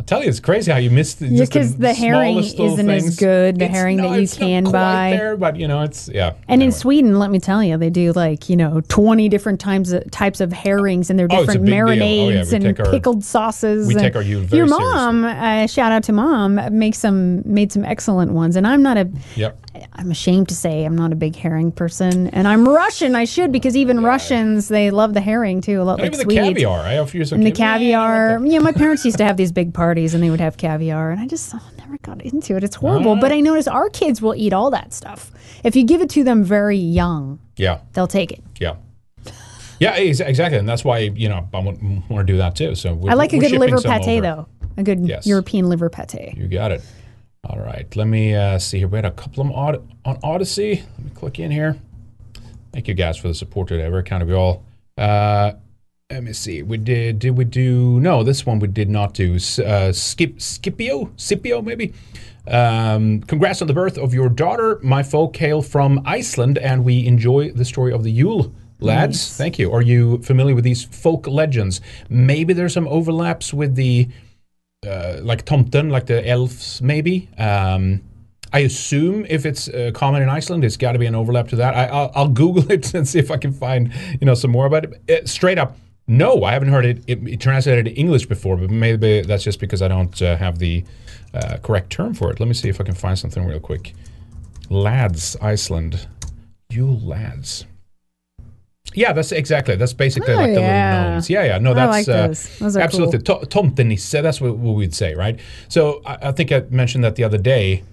I tell you, it's crazy how you miss because the herring isn't as good. The herring that you can buy there, but it's And in Sweden, let me tell you, they do 20 different types of herrings, and they're different marinades and pickled sauces. We take our Yule very seriously. Your mom, shout out to mom, made some excellent ones, and I'm not a. Yep. I'm ashamed to say I'm not a big herring person, and I'm Russian. I should, because even Russians, they love the herring too a lot. Maybe like the Swedes. Caviar. I have used the caviar. Yeah, my parents used to have these big parties, and they would have caviar, and I just never got into it. It's horrible. But I notice our kids will eat all that stuff if you give it to them very young. Yeah, they'll take it. Yeah. Yeah, exactly, and that's why I want to do that too. So I like a good liver pate, though. A good European liver pate. You got it. All right, let me see here. We had a couple of them on Odyssey. Let me click in here. Thank you guys for the support today. We're kind of all. Let me see. We did we do? No, this one we did not do. Scipio maybe. Congrats on the birth of your daughter. My folk hail from Iceland, and we enjoy the story of the Yule. Lads, nice. Thank you. Are you familiar with these folk legends? Maybe there's some overlaps with the... like Tomten, like the elves, maybe. I assume if it's common in Iceland, it's got to be an overlap to that. I'll Google it and see if I can find some more about it. Straight up, no, I haven't heard it translated to English before, but maybe that's just because I don't have the correct term for it. Let me see if I can find something real quick. Lads, Iceland, Yule lads. Yeah, that's basically like the little gnomes. Yeah, yeah. No, that's I like those are absolutely cool. Tomtenisse. That's what we'd say, right? So I think I mentioned that the other day.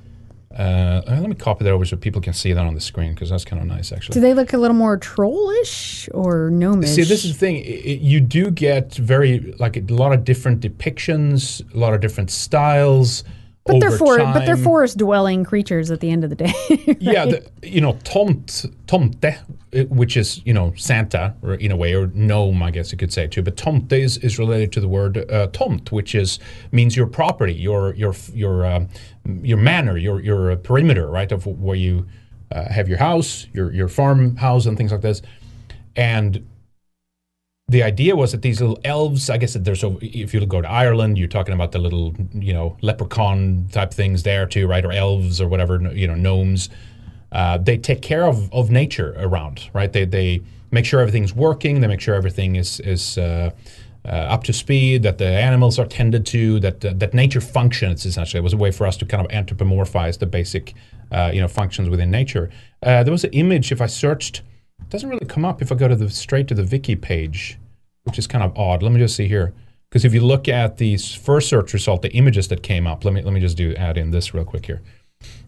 Let me copy that over so people can see that on the screen, because that's kind of nice, actually. Do they look a little more trollish or gnomish? See, this is the thing. You do get a lot of different depictions, a lot of different styles. But they're forest-dwelling creatures at the end of the day. Right? Yeah, Tomte, which is Santa or in a way, or gnome, I guess you could say too. But Tomte is related to the word tomt, which means your property, your manor, your perimeter, right, of where you have your house, your farmhouse, and things like this, and. The idea was that these little elves, I guess that if you go to Ireland, you're talking about the little, leprechaun type things there too, right? Or elves or whatever, gnomes. They take care of nature around, right? They make sure everything's working. They make sure everything is up to speed, that the animals are tended to, that nature functions essentially. It was a way for us to kind of anthropomorphize the basic, functions within nature. There was an image, if I searched... It doesn't really come up if I go straight to the Wiki page, which is kind of odd. Let me just see here, because if you look at the first search result, the images that came up. Let me just add in this real quick here.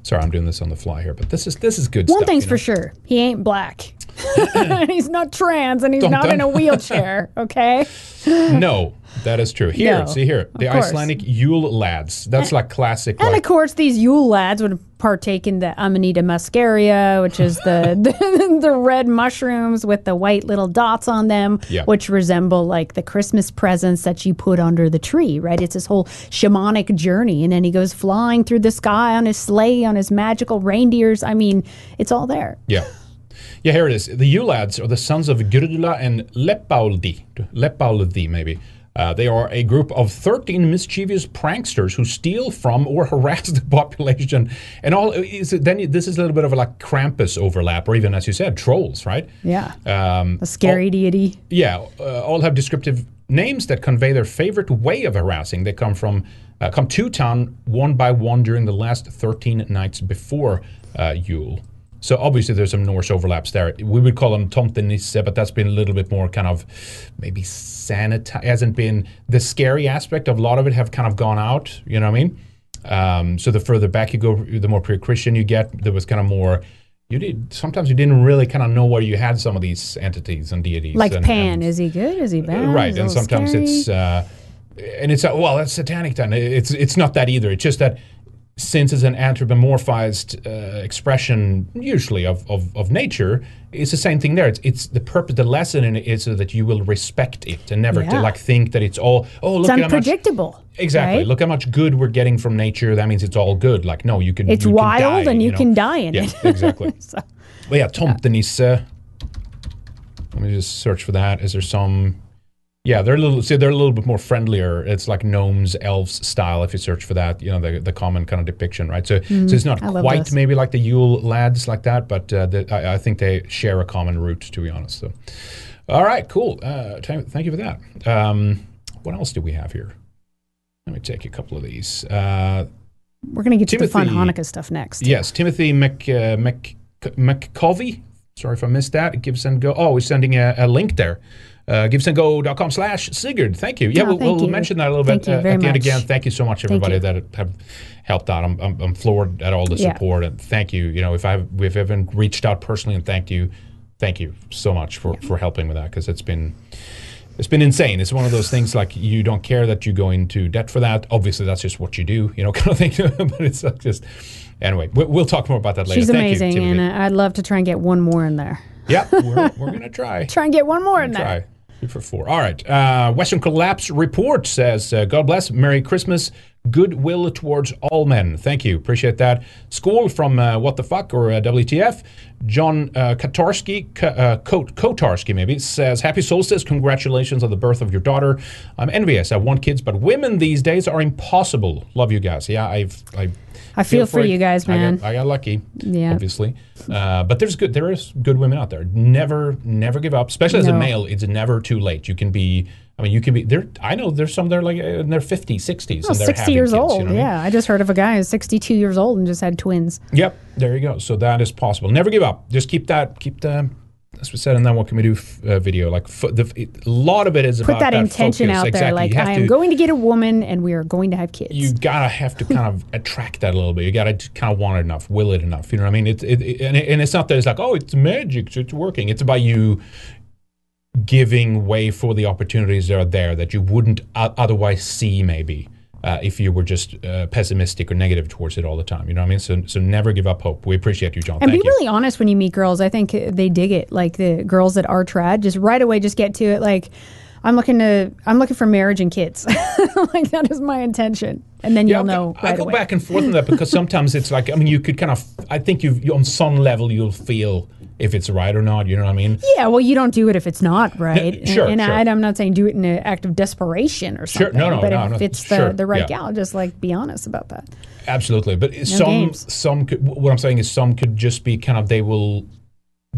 Sorry, I'm doing this on the fly here, but this is good stuff. One thing's for sure, he ain't black, and he's not trans, and he's not in a wheelchair. Okay. No, that is true. Here, see here, the Icelandic Yule lads. That's like classic. And of course, these Yule lads would partake in the Amanita muscaria, which is the red mushrooms with the white little dots on them, which resemble like the Christmas presents that you put under the tree, right? It's this whole shamanic journey, and then he goes flying through the sky on his sleigh, on his magical reindeers. I mean, it's all there. Yeah. Yeah, here it is. The Yule lads are the sons of Gudula and Lepaldi maybe. They are a group of 13 mischievous pranksters who steal from or harass the population. And this is a little bit of like Krampus overlap, or even, as you said, trolls, right? Yeah. A scary deity. Yeah. All have descriptive names that convey their favorite way of harassing. They come to town one by one during the last 13 nights before Yule. So obviously there's some Norse overlaps there. We would call them Tomtenisse, but that's been a little bit more kind of maybe sanitized. Hasn't been the scary aspect of a lot of it have kind of gone out. You know what I mean? So the further back you go, the more pre-Christian you get. There was kind of more. Sometimes you didn't really kind of know where you had some of these entities and deities. Like Pan, is he good? Is he bad? Right, and sometimes it's well, that's satanic then. It's not that either. It's just that since it's an anthropomorphized expression, usually of nature, it's the same thing there. It's the purpose, the lesson in it is so that you will respect it and never to think that it's all look at how much. It's unpredictable. Exactly. Right? Look how much good we're getting from nature. That means it's all good. Like no, you can. It's you wild, can die, and you can die in it. Exactly. Well, yeah, Tomtenisse. Let me just search for that. Is there some? Yeah, they're a little bit more friendlier. It's like gnomes, elves style. If you search for that, you know the common kind of depiction, right? So it's not quite maybe like the Yule lads like that, but I think they share a common root, to be honest. So, all right, cool. Thank you for that. What else do we have here? Let me take a couple of these. We're going to get to the fun Hanukkah stuff next. Yes, Timothy McCovey. Sorry if I missed that. Give and go. Oh, he's sending a link there. GiveSendGo.com/Sigurd. Thank you. Yeah, we'll mention that a little bit at the end again. Thank you so much, everybody, that have helped out. I'm floored at all the support, and thank you. You know, if I haven't reached out personally and thank you so much for helping with that, because it's been insane. It's one of those things like you don't care that you go into debt for that. Obviously, that's just what you do, kind of thing. But it's just anyway. We'll talk more about that later. She's amazing, and I'd love to try and get one more in there. Yeah, we're gonna try. Try and get one more in there. For 4. All right. Western Collapse Report says, God bless, Merry Christmas, goodwill towards all men. Thank you. Appreciate that. Skål from What the Fuck or WTF. John Kotarski maybe says, happy solstice. Congratulations on the birth of your daughter. I'm envious. I want kids, but women these days are impossible. Love you guys. Yeah, I feel for you guys, man. I got lucky, obviously. But there is good women out there. Never give up. Especially as a male, it's never too late. You can be there. I know there's some there like in their 50s, 60s. Well, and they're 60 having years kids, old. You know I just heard of a guy who's 62 years old and just had twins. Yep. There you go. So that is possible. Never give up. Just keep the. As we said, and then what can we do? Video like a lot of it is about that intention focus. Out exactly. There. Like I am going to get a woman, and we are going to have kids. You gotta have to kind of attract that a little bit. You gotta kind of want it enough, will it enough. You know what I mean? And it's not that it's like it's magic, so it's working. It's about you giving way for the opportunities that are there that you wouldn't otherwise see maybe if you were just pessimistic or negative towards it all the time. You know what I mean? So never give up hope. We appreciate you, John. And thank be really you. Honest when you meet girls. I think they dig it. Like the girls that are trad, just right away, just get to it. Like I'm looking for marriage and kids. Like that is my intention. And then you'll know. I go back and forth on that because sometimes it's like you could kind of. I think you on some level you'll feel if it's right or not. You know what I mean? Yeah. Well, you don't do it if it's not right. Sure. And I'm not saying do it in an act of desperation or something. Sure. No. But if it's the right gal, just like be honest about that. Absolutely. But what I'm saying is some could just be kind of they will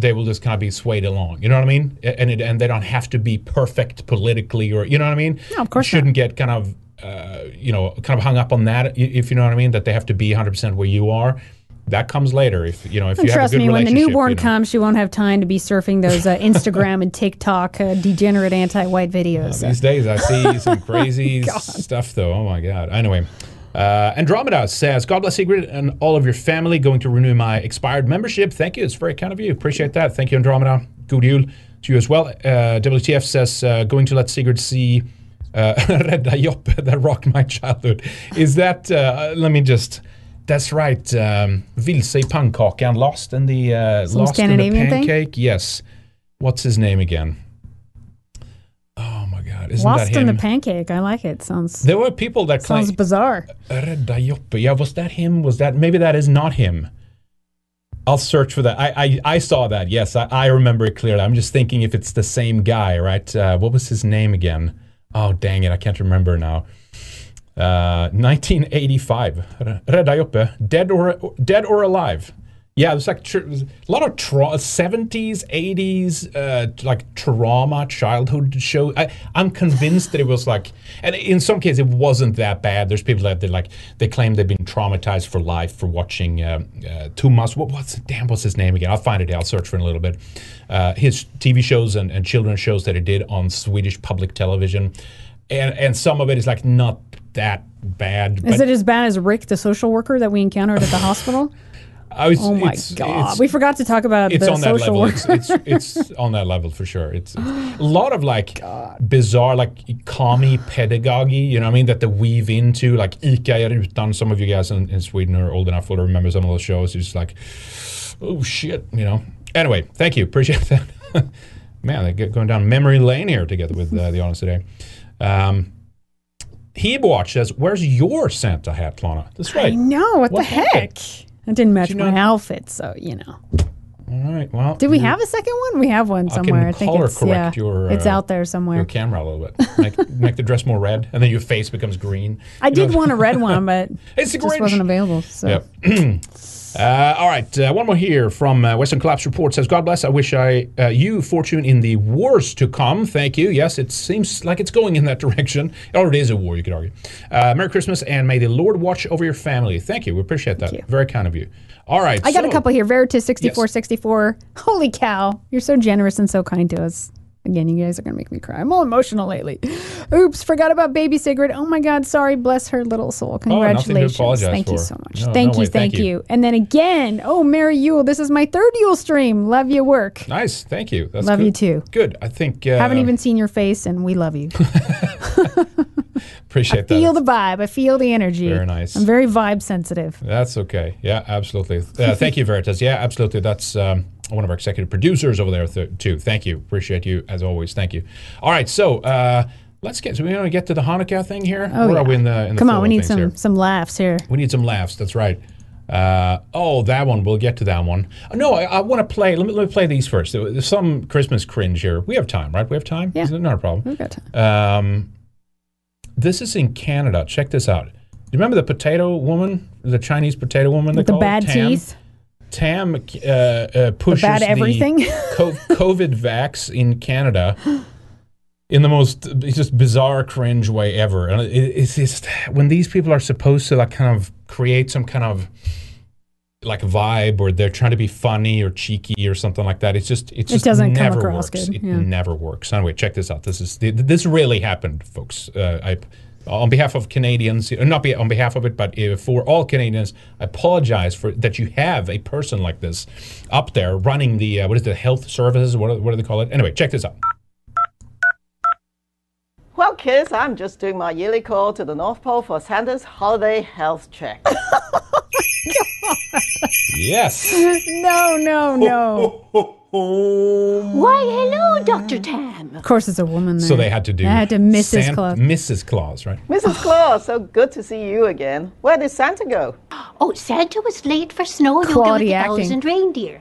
just kind of be swayed along. You know what I mean? And they don't have to be perfect politically or you know what I mean? No, of course. You shouldn't get kind of. Kind of hung up on that, if you know what I mean, that they have to be 100% where you are. That comes later, if you have a good relationship. Trust me, when the newborn comes, she won't have time to be surfing those Instagram and TikTok degenerate anti-white videos. These days, I see some crazy stuff, though. Oh, my God. Anyway. Andromeda says, God bless Sigrid and all of your family. Going to renew my expired membership. Thank you. It's very kind of you. Appreciate that. Thank you, Andromeda. Good Yule to you as well. WTF says, going to let Sigrid see... Rädda Joppe, that rocked my childhood. Is that, that's right. Vilse I pannkakan, lost in the pancake. Thing? Yes. What's his name again? Oh my God. Isn't lost that him? In the pancake. I like it. Sounds. There were people that sounds bizarre. Rädda Joppe. Yeah, was that him? Maybe that is not him. I'll search for that. I saw that. Yes, I remember it clearly. I'm just thinking if it's the same guy, right? What was his name again? Oh, dang it. I can't remember now. 1985. Rädda Joppe. Dead or alive. Yeah, it was like a lot of 70s, 80s, like trauma, childhood show. I'm convinced that it was like, and in some cases it wasn't that bad. There's people that they claim they've been traumatized for life for watching Thomas. What's his name again? I'll find it. I'll search for it in a little bit. His TV shows and children's shows that he did on Swedish public television, and some of it is like not that bad. Is it as bad as Rick, the social worker that we encountered at the hospital? Oh my God! We forgot to talk about the social worker. It's on that level for sure. It's a lot of like bizarre, like commie pedagogy. You know what I mean? That they weave into like Ica Rutan. Some of you guys in Sweden are old enough to remember some of those shows. It's just like, oh shit, you know. Anyway, thank you, appreciate that. Man, they're going down memory lane here together with the audience today. Hebewatch says, "Where's your Santa hat, Lana?" That's right. I know. What the heck? It didn't match my outfit, so you know. All right. Well, did we have a second one? We have one somewhere. I think it's correct. It's out there somewhere. Your camera a little bit. Make the dress more red, and then your face becomes green. I did want a red one, but it just wasn't available. So. Yep. All right, one more here from Western Collapse Report says, God bless, I wish you fortune in the wars to come. Thank you. Yes, it seems like it's going in that direction. It already is a war, you could argue. Merry Christmas, and may the Lord watch over your family. Thank you. We appreciate that. Very kind of you. All right. I got a couple here. Veritas6464. Yes. Holy cow. You're so generous and so kind to us. Again, you guys are going to make me cry. I'm all emotional lately. Oops, forgot about baby Sigrid. Oh, my God, sorry. Bless her little soul. Congratulations. Thank you so much. Thank you. And then again, Mary Yule. This is my third Yule stream. Love your work. Nice. Thank you. That's love you, too. Good. I think... haven't even seen your face, and we love you. Appreciate that. I feel the vibe. I feel the energy. Very nice. I'm very vibe sensitive. That's okay. Yeah, absolutely. Thank you, Veritas. Yeah, absolutely. That's... one of our executive producers over there too. Thank you. Appreciate you as always. Thank you. All right. So let's get. So we want to get to the Hanukkah thing here. Are we in the come on? We need some laughs here. We need some laughs. That's right. That one. We'll get to that one. No, I want to play. Let me play these first. There's some Christmas cringe here. We have time, right? We have time. Yeah. It's not a problem. We've got time. This is in Canada. Check this out. Do you remember the potato woman, the Chinese potato woman? With the bad teeth. Tam pushes the COVID vax in Canada in the most just bizarre, cringe way ever. And it's just when these people are supposed to like kind of create some kind of like vibe, or they're trying to be funny or cheeky or something like that. It just doesn't never come across works. Good. Yeah. It never works. Anyway, check this out. This really happened, folks. On behalf of Canadians, not on behalf of it, but for all Canadians, I apologize for that you have a person like this up there running the, health services, what do they call it? Anyway, check this out. Well, kids, I'm just doing my yearly call to the North Pole for Santa's holiday health check. Yes. No. Why, hello, Dr. Tam. Of course, it's a woman there. So they had to do... They had to Mrs. Claus. Mrs. Claus, right? Mrs. Claus, so good to see you again. Where did Santa go? Oh, Santa was late for snow yoga with elves and reindeer.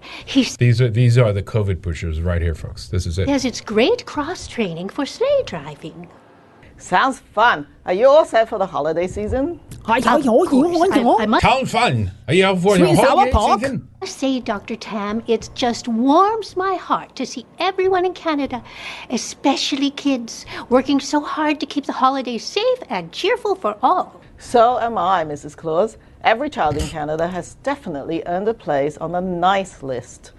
These are the COVID pushers right here, folks. This is it. Yes, it's great cross-training for sleigh driving. Sounds fun. Are you all set for the holiday season? Sounds fun. Are you all for the holiday season? I say, Dr. Tam, it just warms my heart to see everyone in Canada, especially kids, working so hard to keep the holidays safe and cheerful for all. So am I, Mrs. Claus. Every child in Canada has definitely earned a place on the nice list.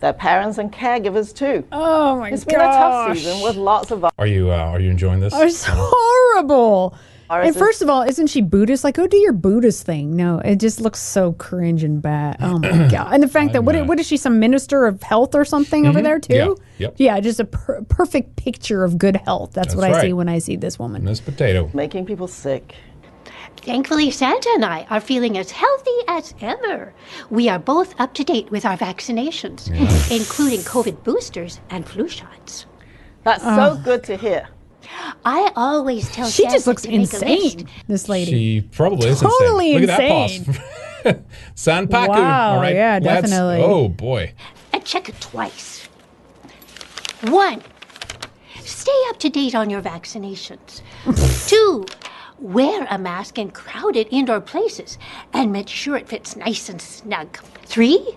Their parents and caregivers too. Oh my gosh! It's been a tough season with lots of. Are you enjoying this? Oh, it's horrible. And first of all, isn't she Buddhist? Like, go do your Buddhist thing. No, it just looks so cringe and bad. Oh my God! And the fact that what is she, some minister of health or something over there too? Yeah. Yep. Yeah, just a perfect picture of good health. That's what I see when I see this woman. And this potato making people sick. Thankfully, Santa and I are feeling as healthy as ever. We are both up to date with our vaccinations, including COVID boosters and flu shots. That's so good to hear. I always tell Santa just looks insane, this lady. She probably is totally insane. Look at that pause. San Paku. Wow, all right, yeah, definitely. Oh, boy. And check it twice. One, stay up to date on your vaccinations. Two, wear a mask in crowded indoor places and make sure it fits nice and snug. 3,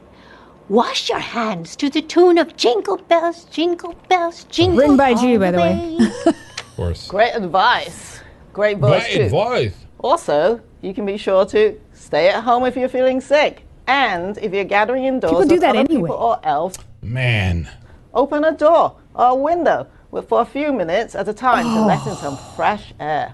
wash your hands to the tune of Jingle Bells, Jingle Bells, Jingle Bells. Written by G, by the way. Of course. Great advice. Great voice, too. Great voice. Also, you can be sure to stay at home if you're feeling sick. And if you're gathering indoors people do with that other people or elves. Man. Open a door or a window for a few minutes at a time to let in some fresh air.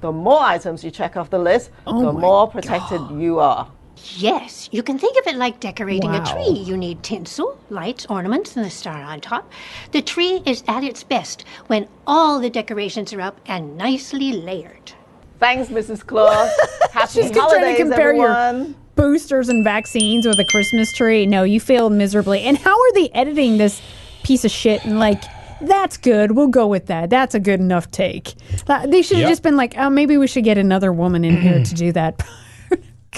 the more items you check off the list, the more protected you are. Yes, you can think of it like decorating a tree. You need tinsel, lights, ornaments, and the star on top. The tree is at its best when all the decorations are up and nicely layered. Thanks, Mrs. Claus. Happy holidays, trying to compare everyone. Your boosters and vaccines with a Christmas tree. No, you failed miserably. And how are they editing this piece of shit and like, that's good, we'll go with that. That's a good enough take. They should have just been like, oh, maybe we should get another woman in here to do that.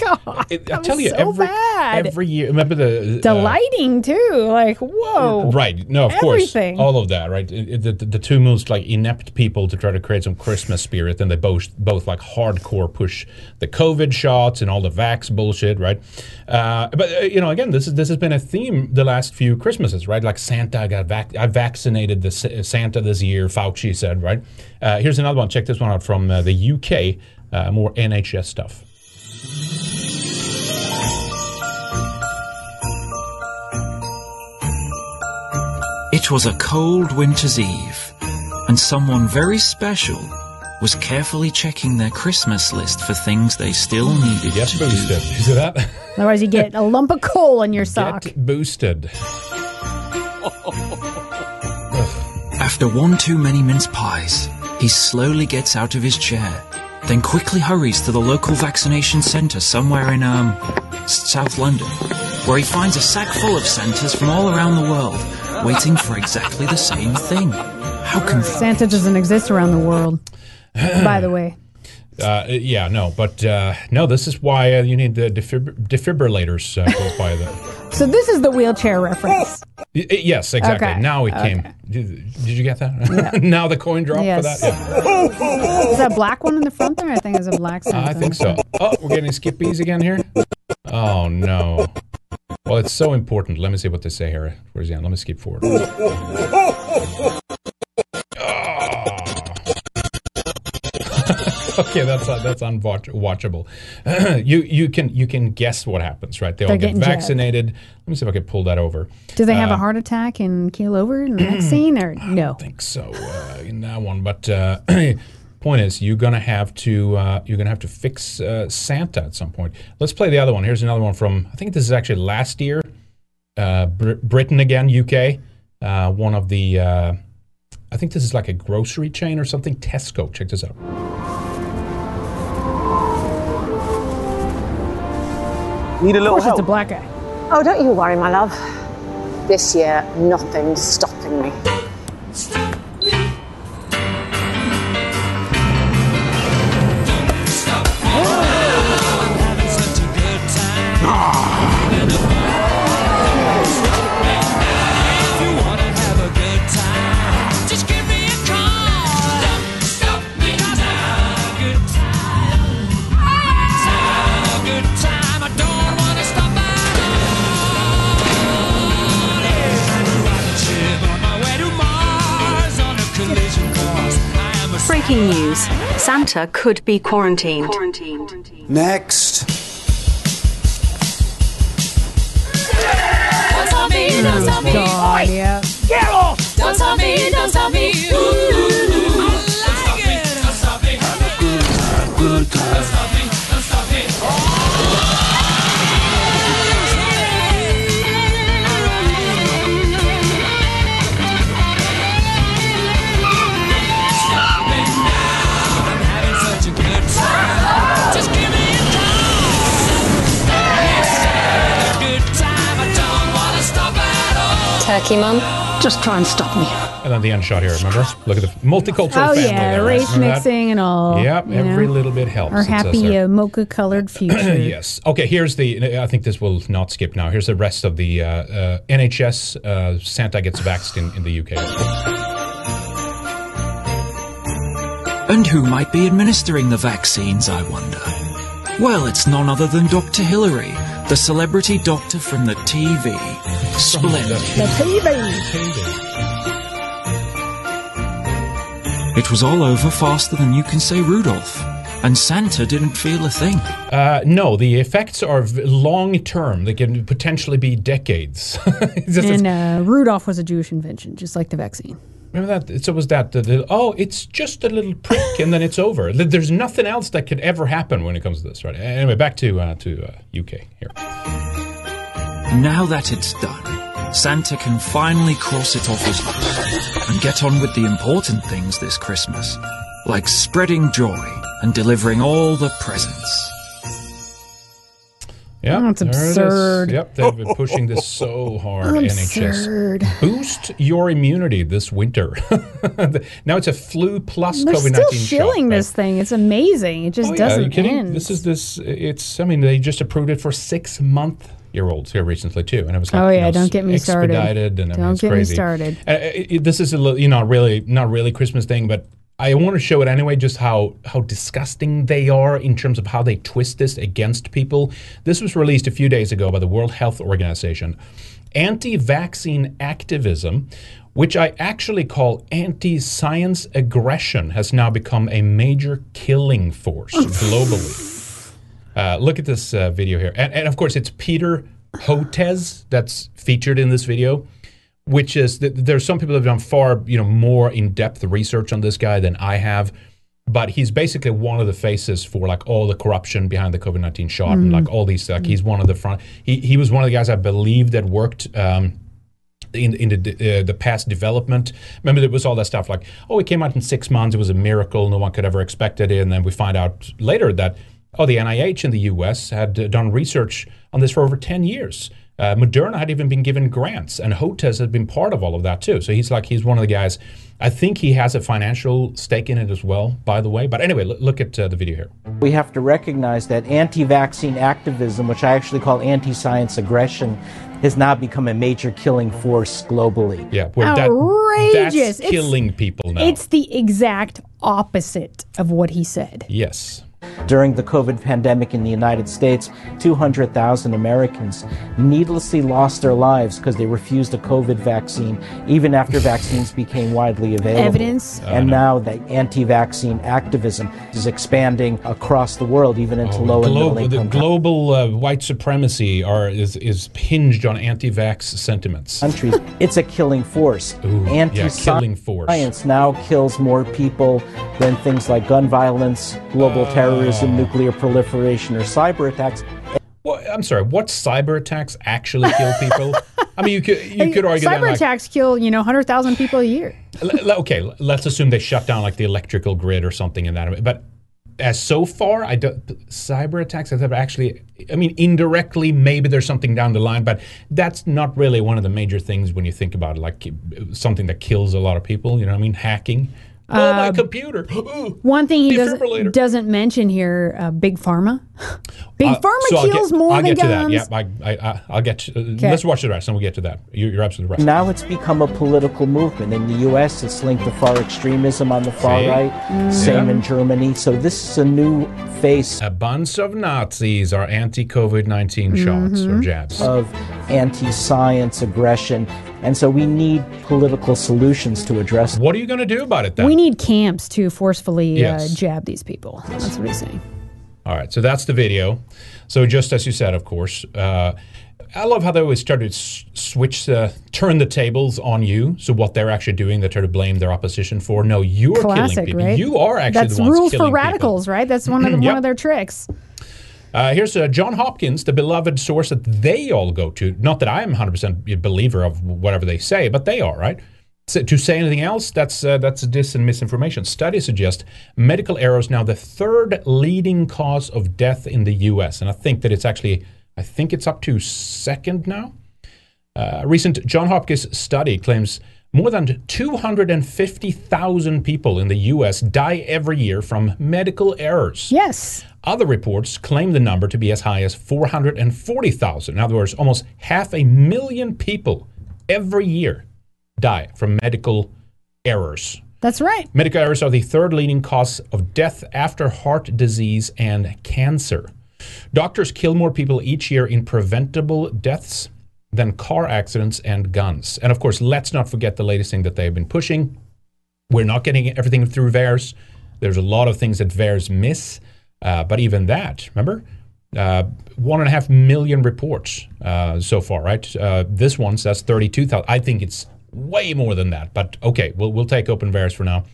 God, I tell you, so every year, remember the lighting too. Like, whoa, right? No, of course, all of that, right? The two most like inept people to try to create some Christmas spirit, and they both like hardcore push the COVID shots and all the vax bullshit, right? But you know, again, this has been a theme the last few Christmases, right? Like Santa I vaccinated the Santa this year, Fauci said, right? Here's another one. Check this one out from the UK. More NHS stuff. It was a cold winter's eve, and someone very special was carefully checking their Christmas list for things they still needed to do. You see that? Otherwise you get a lump of coal in your sock. Get boosted. After one too many mince pies, he slowly gets out of his chair, then quickly hurries to the local vaccination centre somewhere in, South London, where he finds a sack full of Santas from all around the world, waiting for exactly the same thing. How can Santa doesn't exist around the world, by the way. Yeah, no, but no, this is why you need the defibrillators close by the... So this is the wheelchair reference. Yes, exactly. Okay. Now it came. Did you get that? Yeah. Now the coin dropped for that? Yeah. Is that black one in the front there? I think it's a black Santa. I think so. Oh, we're getting skippies again here? Oh, no. Well, it's so important. Let me see what they say here. Where's the end? Let me skip forward. Okay, that's unwatchable. you can guess what happens, right? They all get vaccinated. Jabbed. Let me see if I can pull that over. Do they have a heart attack and keel over in the vaccine, or no? I don't think so in that one. But point is, you're gonna have to fix Santa at some point. Let's play the other one. Here's another one from, I think this is actually last year. Britain again, UK. One of the I think this is like a grocery chain or something. Tesco. Check this out. Need a little help. Of course, it's a black guy. Oh, don't you worry, my love. This year, nothing's stopping me. Stop me. Don't stop me. I'm having such a good time. If you want to have a good time, just give me a call. Don't stop me now. Good time. Ah. Good time. I don't. Breaking news. Santa could be quarantined. Next. Don't tell me, don't tell me. Oi! Get off! Don't tell me, don't tell me. Ooh, I like it. Don't stop me, don't stop me. Have a good time. Don't stop me, don't stop me. Turkey, Mum. Just try and stop me. And then the end shot here, remember? Look at the multicultural family. Oh, yeah, there, race mixing and all. Yep, every little bit helps. Our happy mocha-colored future. Yes. Okay, here's the, I think this will not skip now. Here's the rest of the NHS Santa gets vaxxed in the UK. And who might be administering the vaccines, I wonder? Well, it's none other than Dr. Hilary, the celebrity doctor from the TV. Splendid. It was all over faster than you can say Rudolph, and Santa didn't feel a thing. No, the effects are long term. They can potentially be decades. And Rudolph was a Jewish invention, just like the vaccine. Remember that? So it was that, oh, it's just a little prick, and then it's over. There's nothing else that could ever happen when it comes to this, right? Anyway, back to UK here. Now that it's done, Santa can finally cross it off his list and get on with the important things this Christmas, like spreading joy and delivering all the presents. Yeah, oh, it's absurd. Yep, they've been pushing this so hard. Absurd. NHS boost your immunity this winter. Now it's a flu plus COVID-19 shot. They're still shilling this thing. It's amazing. It just doesn't end. I mean, they just approved it for 6-month-year-olds here recently too, and it was like, don't get me started. Expedited, and don't get me started. This is a not really Christmas thing, but I want to show it anyway, just how disgusting they are in terms of how they twist this against people. This was released a few days ago by the World Health Organization. Anti-vaccine activism, which I actually call anti-science aggression, has now become a major killing force globally. Look at this video here. And of course, it's Peter Hotez that's featured in this video, which is that there's some people that have done far more in-depth research on this guy than I have, but he's basically one of the faces for like all the corruption behind the COVID-19 shot and like all these he's one of the front. He was one of the guys I believe that worked in the past development. Remember, there was all that stuff like, oh, it came out in 6 months, it was a miracle, no one could ever expect it, and then we find out later that the NIH in the US had done research on this for over 10 years. Moderna had even been given grants, and Hotez had been part of all of that too. So he's one of the guys. I think he has a financial stake in it as well, by the way. But anyway, look at the video here. We have to recognize that anti-vaccine activism, which I actually call anti-science aggression, has now become a major killing force globally. Yeah, outrageous. That's killing people now. It's the exact opposite of what he said. Yes. During the COVID pandemic in the United States, 200,000 Americans needlessly lost their lives because they refused a COVID vaccine, even after vaccines became widely available. Evidence. And now the anti-vaccine activism is expanding across the world, even into low and middle income countries. Global white supremacy is hinged on anti-vax sentiments. It's a killing force. Anti-science now kills more people than things like gun violence, global terrorism, nuclear proliferation, or cyber attacks. Well, I'm sorry, what cyber attacks actually kill people? I mean, you could argue cyber attacks kill 100,000 people a year. Okay, let's assume they shut down like the electrical grid or something in that. But as so far, cyber attacks have actually, I mean, indirectly, maybe there's something down the line, but that's not really one of the major things when you think about it, like something that kills a lot of people. You know what I mean? Hacking. My computer. Ooh, one thing he doesn't mention here, Big Pharma. Big Pharma kills more than guns. I'll get to that. Let's watch the rest and we'll get to that. You're absolutely right. Now it's become a political movement. In the U.S., it's linked to far extremism on the far right. Same in Germany. So this is a new face. A bunch of Nazis are anti-COVID-19 shots or jabs. Of anti-science aggression. And so we need political solutions to address it. What are you going to do about it then? We need camps to forcefully jab these people. That's what he's saying. All right, so that's the video. So just as you said, of course, I love how they always try to turn the tables on you. So what they're actually doing, they try to blame their opposition for. No, you're killing people. Right? You are actually the ones killing people. That's rules for radicals, right? That's one of their tricks. Here's John Hopkins, the beloved source that they all go to. Not that I'm 100% a believer of whatever they say, but they are, right? So to say anything else, that's dis and misinformation. Studies suggest medical error is now the third leading cause of death in the U.S. And I think that it's actually, up to second now. A recent John Hopkins study claims more than 250,000 people in the U.S. die every year from medical errors. Yes. Other reports claim the number to be as high as 440,000. In other words, almost 500,000 people every year die from medical errors. That's right. Medical errors are the third leading cause of death after heart disease and cancer. Doctors kill more people each year in preventable deaths than car accidents and guns. And of course, let's not forget the latest thing that they've been pushing. We're not getting everything through VAERS. There's a lot of things that VAERS miss. But even that, remember, 1.5 million reports so far, right? This one says 32,000. I think it's way more than that. But okay, we'll take open VAERS for now.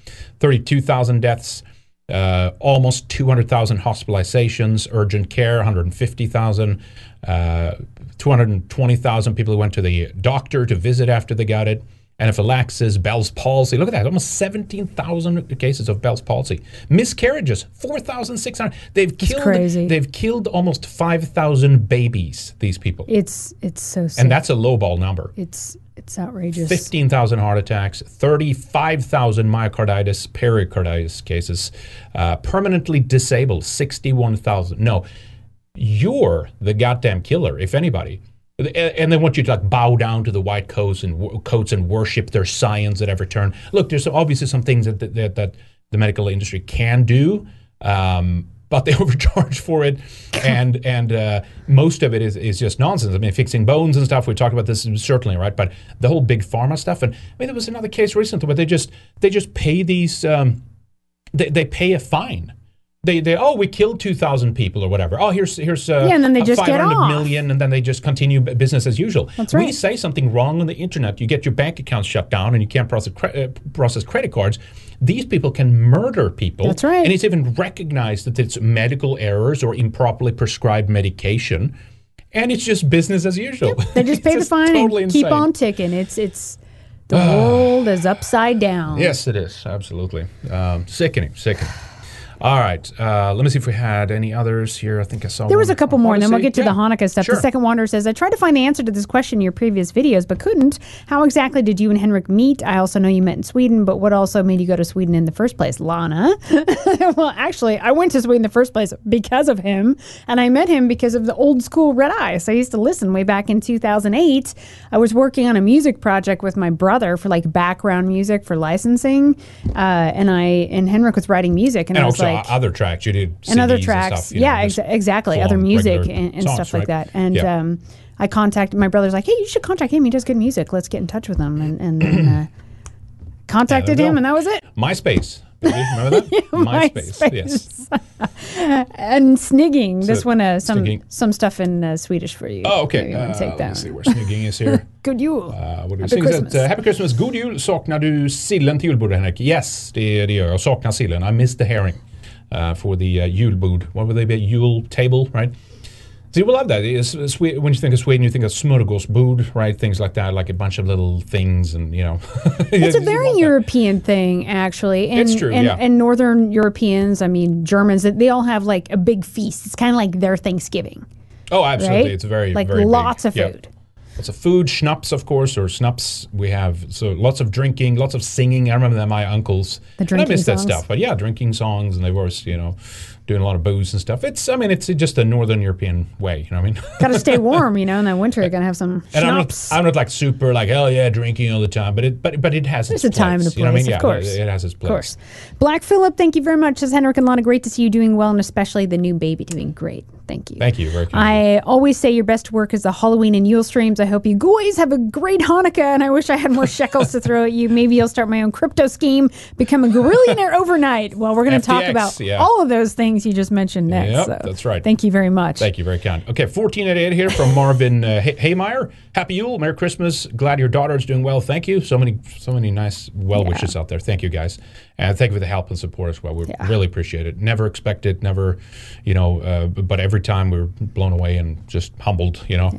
32,000 deaths, almost 200,000 hospitalizations, urgent care 150,000, 220,000 people who went to the doctor to visit after they got it. Anaphylaxis, Bell's palsy. Look at that, almost 17,000 cases of Bell's palsy. Miscarriages, 4,600. They've killed almost 5,000 babies, these people. It's so sick. And that's a lowball number. It's outrageous. 15,000 heart attacks, 35,000 myocarditis, pericarditis cases, permanently disabled, 61,000. No, you're the goddamn killer, if anybody. And they want you to like bow down to the white coats and worship their science at every turn. Look, there's obviously some things that the medical industry can do, but they overcharge for it, and most of it is just nonsense. I mean, fixing bones and stuff. We talked about this certainly, right? But the whole big pharma stuff. And I mean, there was another case recently where they just pay these they pay a fine. They we killed 2,000 people or whatever. Oh, here's and then they just get off. 500 million, and then they just continue business as usual. That's right. We say something wrong on the internet, you get your bank accounts shut down, and you can't process credit cards. These people can murder people. That's right. And it's even recognized that it's medical errors or improperly prescribed medication, and it's just business as usual. Yep. They just pay the fine totally and keep on ticking. It's the world is upside down. Yes, it is, absolutely sickening. All right, let me see if we had any others here. I think I saw there was a couple more, and then we'll get to the Hanukkah stuff. Sure. The Second Wanderer says, I tried to find the answer to this question in your previous videos, but couldn't. How exactly did you and Henrik meet? I also know you met in Sweden, but what also made you go to Sweden in the first place, Lana? Well, actually, I went to Sweden in the first place because of him, and I met him because of the old school Red Eye. So I used to listen way back in 2008. I was working on a music project with my brother for like background music for licensing, and Henrik was writing music, and I was like, other tracks you did, CDs and other tracks, and stuff, yeah, exactly. Other music and songs, stuff like that. And yep. I contacted my brother's like, hey, you should contact him. He does good music. Let's get in touch with him. And contacted him, and that was it. MySpace. Remember that? Yeah, MySpace. Yes. And snigging. So this one, some stuff in Swedish for you. Oh, okay. You want to take that. Let's see where snigging is here. God jul. Happy Christmas. God jul. Saknar du sillen till julbordet, Henrik? Yes, det gör jag. Saknar sillen. I miss the herring. For the julbord. What would they be? Yule table, right? So you will love that. When you think of Sweden, you think of smörgåsbord, right? Things like that, like a bunch of little things and, you know. It's a very European thing, actually. And, it's true, and Northern Europeans, I mean, Germans, they all have like a big feast. It's kind of like their Thanksgiving. Oh, absolutely. Right? It's very, like very lots big. Of food. Yep. Lots of food, schnapps, of course, or snaps. We have so lots of drinking, lots of singing. I remember that my uncles. The drinking and I miss songs. That stuff, but yeah, drinking songs, and they were, you know, doing a lot of booze and stuff. It's just a Northern European way, you know what I mean? Got to stay warm, you know, in that winter. You're gonna have some schnapps. I'm not like super like hell yeah drinking all the time, but it has its place. Time and a place, you know what I mean? Yeah, of course. It has its place. Of course. Black Phillip, thank you very much. Says Henrik and Lana, great to see you doing well, and especially the new baby doing great. Thank you. Thank you. I always say your best work is the Halloween and Yule streams. I hope you guys have a great Hanukkah, and I wish I had more shekels to throw at you. Maybe I'll start my own crypto scheme, become a grillionaire overnight. Well, we're going to talk about all of those things you just mentioned next. Yep, so. That's right. Thank you very much. Thank you. Very kind. Okay, 1488 here from Marvin Haymeyer. Happy Yule. Merry Christmas. Glad your daughter is doing well. Thank you. So many nice well wishes out there. Thank you, guys. And thank you for the help and support as well. We really appreciate it. Never expect it. Never, you know, but every time we were blown away and just humbled, you know,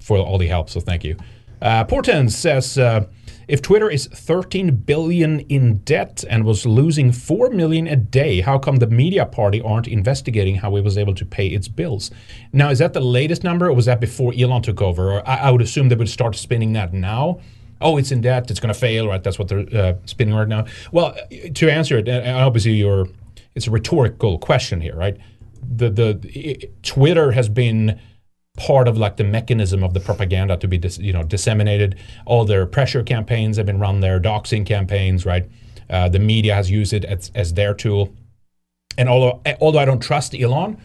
for all the help. So thank you. Portens says, if Twitter is 13 billion in debt and was losing 4 million a day, how come the media party aren't investigating how it was able to pay its bills? Now, is that the latest number, or was that before Elon took over? Or I would assume they would start spinning that now. Oh, it's in debt, it's going to fail, right? That's what they're spinning right now. Well, to answer it, and obviously it's a rhetorical question here, right? Twitter has been part of like the mechanism of the propaganda to be disseminated. All their pressure campaigns have been run there, doxing campaigns, right? The media has used it as their tool. And although I don't trust Elon,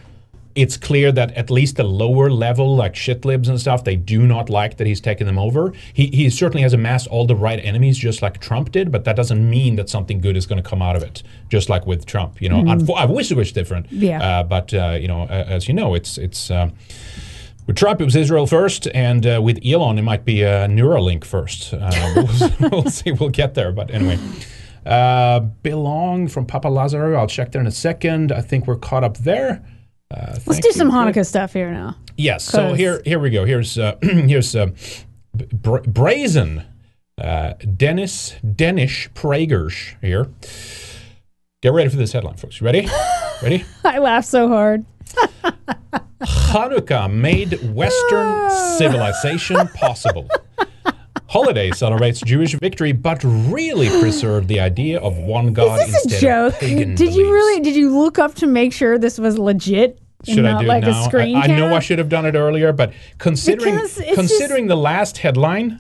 it's clear that at least the lower level, like shitlibs and stuff, they do not like that he's taken them over. He certainly has amassed all the right enemies, just like Trump did, but that doesn't mean that something good is going to come out of it, just like with Trump. You know, I wish it was different. Yeah. But, you know, as you know, it's With Trump, it was Israel first, and with Elon, it might be Neuralink first. We'll see. We'll get there. But anyway, Belong from Papa Lazaro. I'll check there in a second. I think we're caught up there. Let's do some Hanukkah stuff here now. Yes. So here we go. Here's Brazen Dennis Prager's here. Get ready for this headline, folks. You ready? Ready? I laugh so hard. Hanukkah made Western civilization possible. Holiday celebrates Jewish victory, but really preserved the idea of one God instead of pagan beliefs. Did you really? Did you look up to make sure this was legit? Should I do like now? I know I should have done it earlier, but considering the last headline,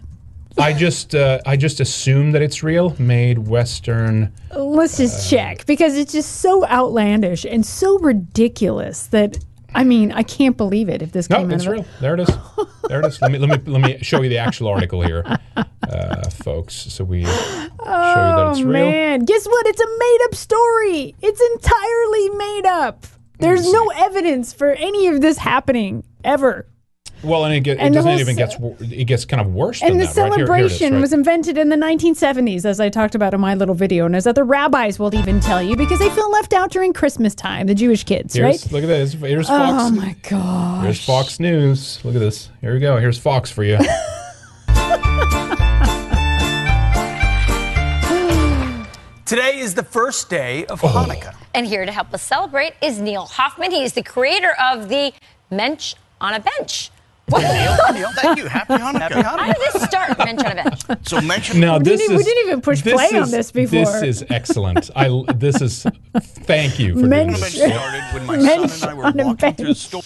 I just assume that it's real. Made Western. Let's just check, because it's just so outlandish and so ridiculous that. I mean, I can't believe it if this came out. No, it's real. There it is. There it is. Let me show you the actual article here, folks. So we show you that it's real. Oh, man. Guess what? It's a made-up story. It's entirely made up. There's no evidence for any of this happening ever. Well, and it gets kind of worse than that. And the celebration was invented in the 1970s, as I talked about in my little video, and as other rabbis will even tell you, because they feel left out during Christmas time, the Jewish kids, right? Look at this. Here's Fox. Oh, my gosh. Here's Fox News. Look at this. Here we go. Here's Fox for you. Today is the first day of Hanukkah. And here to help us celebrate is Neil Hoffman. He is the creator of the Mensch on a Bench. Well, Neil, thank you. Happy Hanukkah. How did this start, Mensch on a Bench? So Mensch on a Bench. We didn't even push play on this before. This is excellent. Thank you for doing this. Started when my son and I were walking through the store.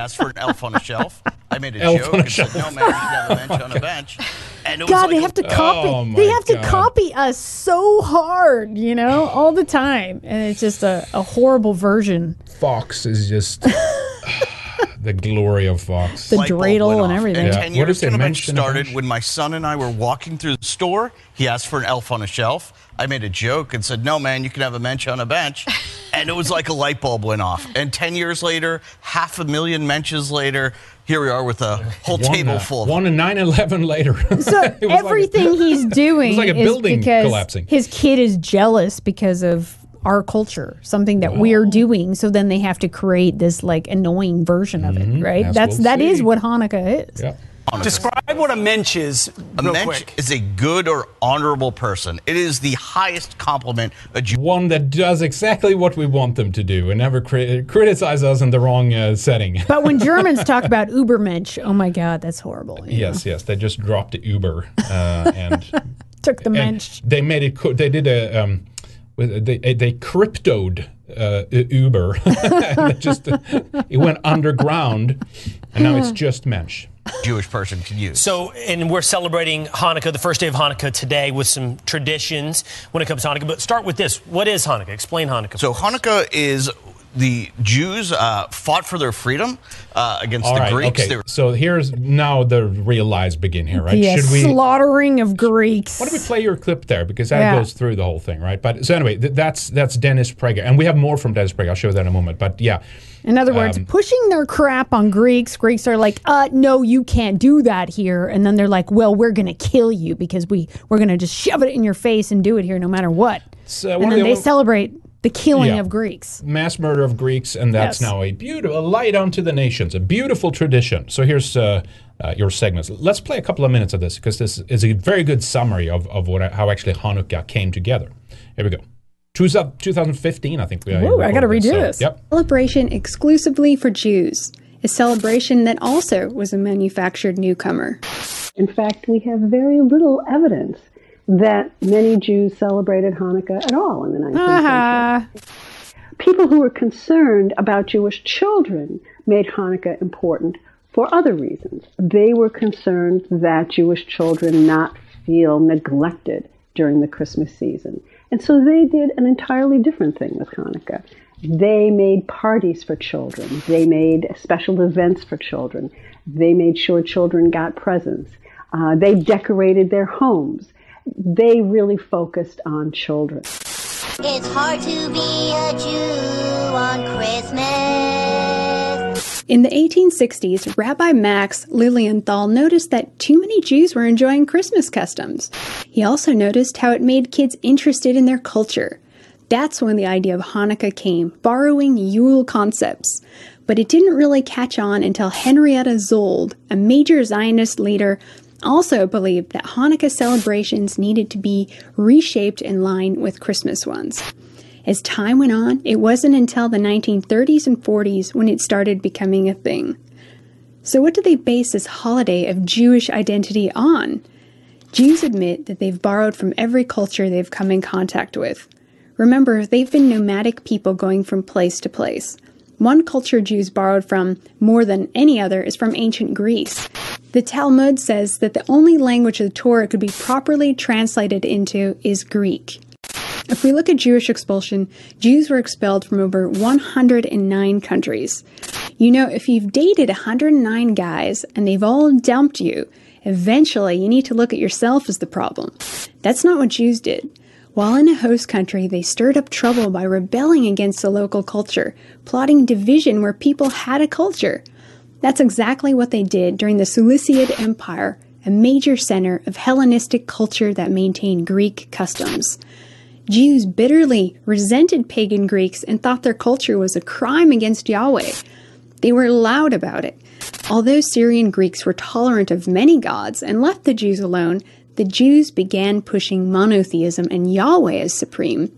Asked for an elf on a shelf. I made a joke and said, no, man, you got a bench on a bench. And it was God, like, they have to copy. They have to copy us so hard, you know, all the time. And it's just a horrible version. Fox is just... The glory of Fox. The dreidel and everything. And 10 years started when my son and I were walking through the store. He asked for an elf on a shelf. I made a joke and said, no, man, you can have a mensch on a bench. And it was like a light bulb went off. And 10 years later, 500,000 mensches later, here we are with a whole table full of them. 9/11 later. So everything he's doing is because collapsing. His kid is jealous because of our culture, something that we're doing, so then they have to create this like annoying version of it, right? That is what Hanukkah is. Yeah. Describe what a mensch is. A mensch is a good or honorable person. It is the highest compliment a Jew. One that does exactly what we want them to do and never criticize us in the wrong setting. But when Germans talk about Ubermensch, oh my God, that's horrible. Yes, they just dropped Uber and took the mensch. They made it. They did a. They cryptoed Uber. It went underground, and now it's just mensch. Jewish person can use. So, and we're celebrating Hanukkah, the first day of Hanukkah today, with some traditions when it comes to Hanukkah. But start with this. What is Hanukkah? Explain Hanukkah. So Hanukkah is the Jews fought for their freedom against the Greeks. Okay. So here's now the real lies begin here, right? Yes, slaughtering of Greeks. Why don't we play your clip there? Because that goes through the whole thing, right? But so anyway, that's Dennis Prager. And we have more from Dennis Prager. I'll show that in a moment. But yeah. In other words, pushing their crap on Greeks. Greeks are like, no, you can't do that here. And then they're like, well, we're going to kill you because we're going to just shove it in your face and do it here no matter what. So and then they celebrate the killing of Greeks. Mass murder of Greeks, and that's now a beautiful light unto the nations, a beautiful tradition. So here's your segments. Let's play a couple of minutes of this, because this is a very good summary of how actually Hanukkah came together. Here we go. 2015, I think. Whoa, I got to redo this. Yep. Celebration exclusively for Jews. A celebration that also was a manufactured newcomer. In fact, we have very little evidence that many Jews celebrated Hanukkah at all in the 19th century. People who were concerned about Jewish children made Hanukkah important for other reasons. They were concerned that Jewish children not feel neglected during the Christmas season. And so they did an entirely different thing with Hanukkah. They made parties for children. They made special events for children. They made sure children got presents. They decorated their homes. They really focused on children. It's hard to be a Jew on Christmas. In the 1860s, Rabbi Max Lilienthal noticed that too many Jews were enjoying Christmas customs. He also noticed how it made kids interested in their culture. That's when the idea of Hanukkah came, borrowing Yule concepts. But it didn't really catch on until Henrietta Sold, a major Zionist leader, also believed that Hanukkah celebrations needed to be reshaped in line with Christmas ones. As time went on, it wasn't until the 1930s and 40s when it started becoming a thing. So what do they base this holiday of Jewish identity on? Jews admit that they've borrowed from every culture they've come in contact with. Remember, they've been nomadic people going from place to place. One culture Jews borrowed from more than any other is from ancient Greece. The Talmud says that the only language of the Torah could be properly translated into is Greek. If we look at Jewish expulsion, Jews were expelled from over 109 countries. You know, if you've dated 109 guys and they've all dumped you, eventually you need to look at yourself as the problem. That's not what Jews did. While in a host country, they stirred up trouble by rebelling against the local culture, plotting division where people had a culture. That's exactly what they did during the Seleucid Empire, a major center of Hellenistic culture that maintained Greek customs. Jews bitterly resented pagan Greeks and thought their culture was a crime against Yahweh. They were loud about it. Although Syrian Greeks were tolerant of many gods and left the Jews alone, the Jews began pushing monotheism and Yahweh as supreme.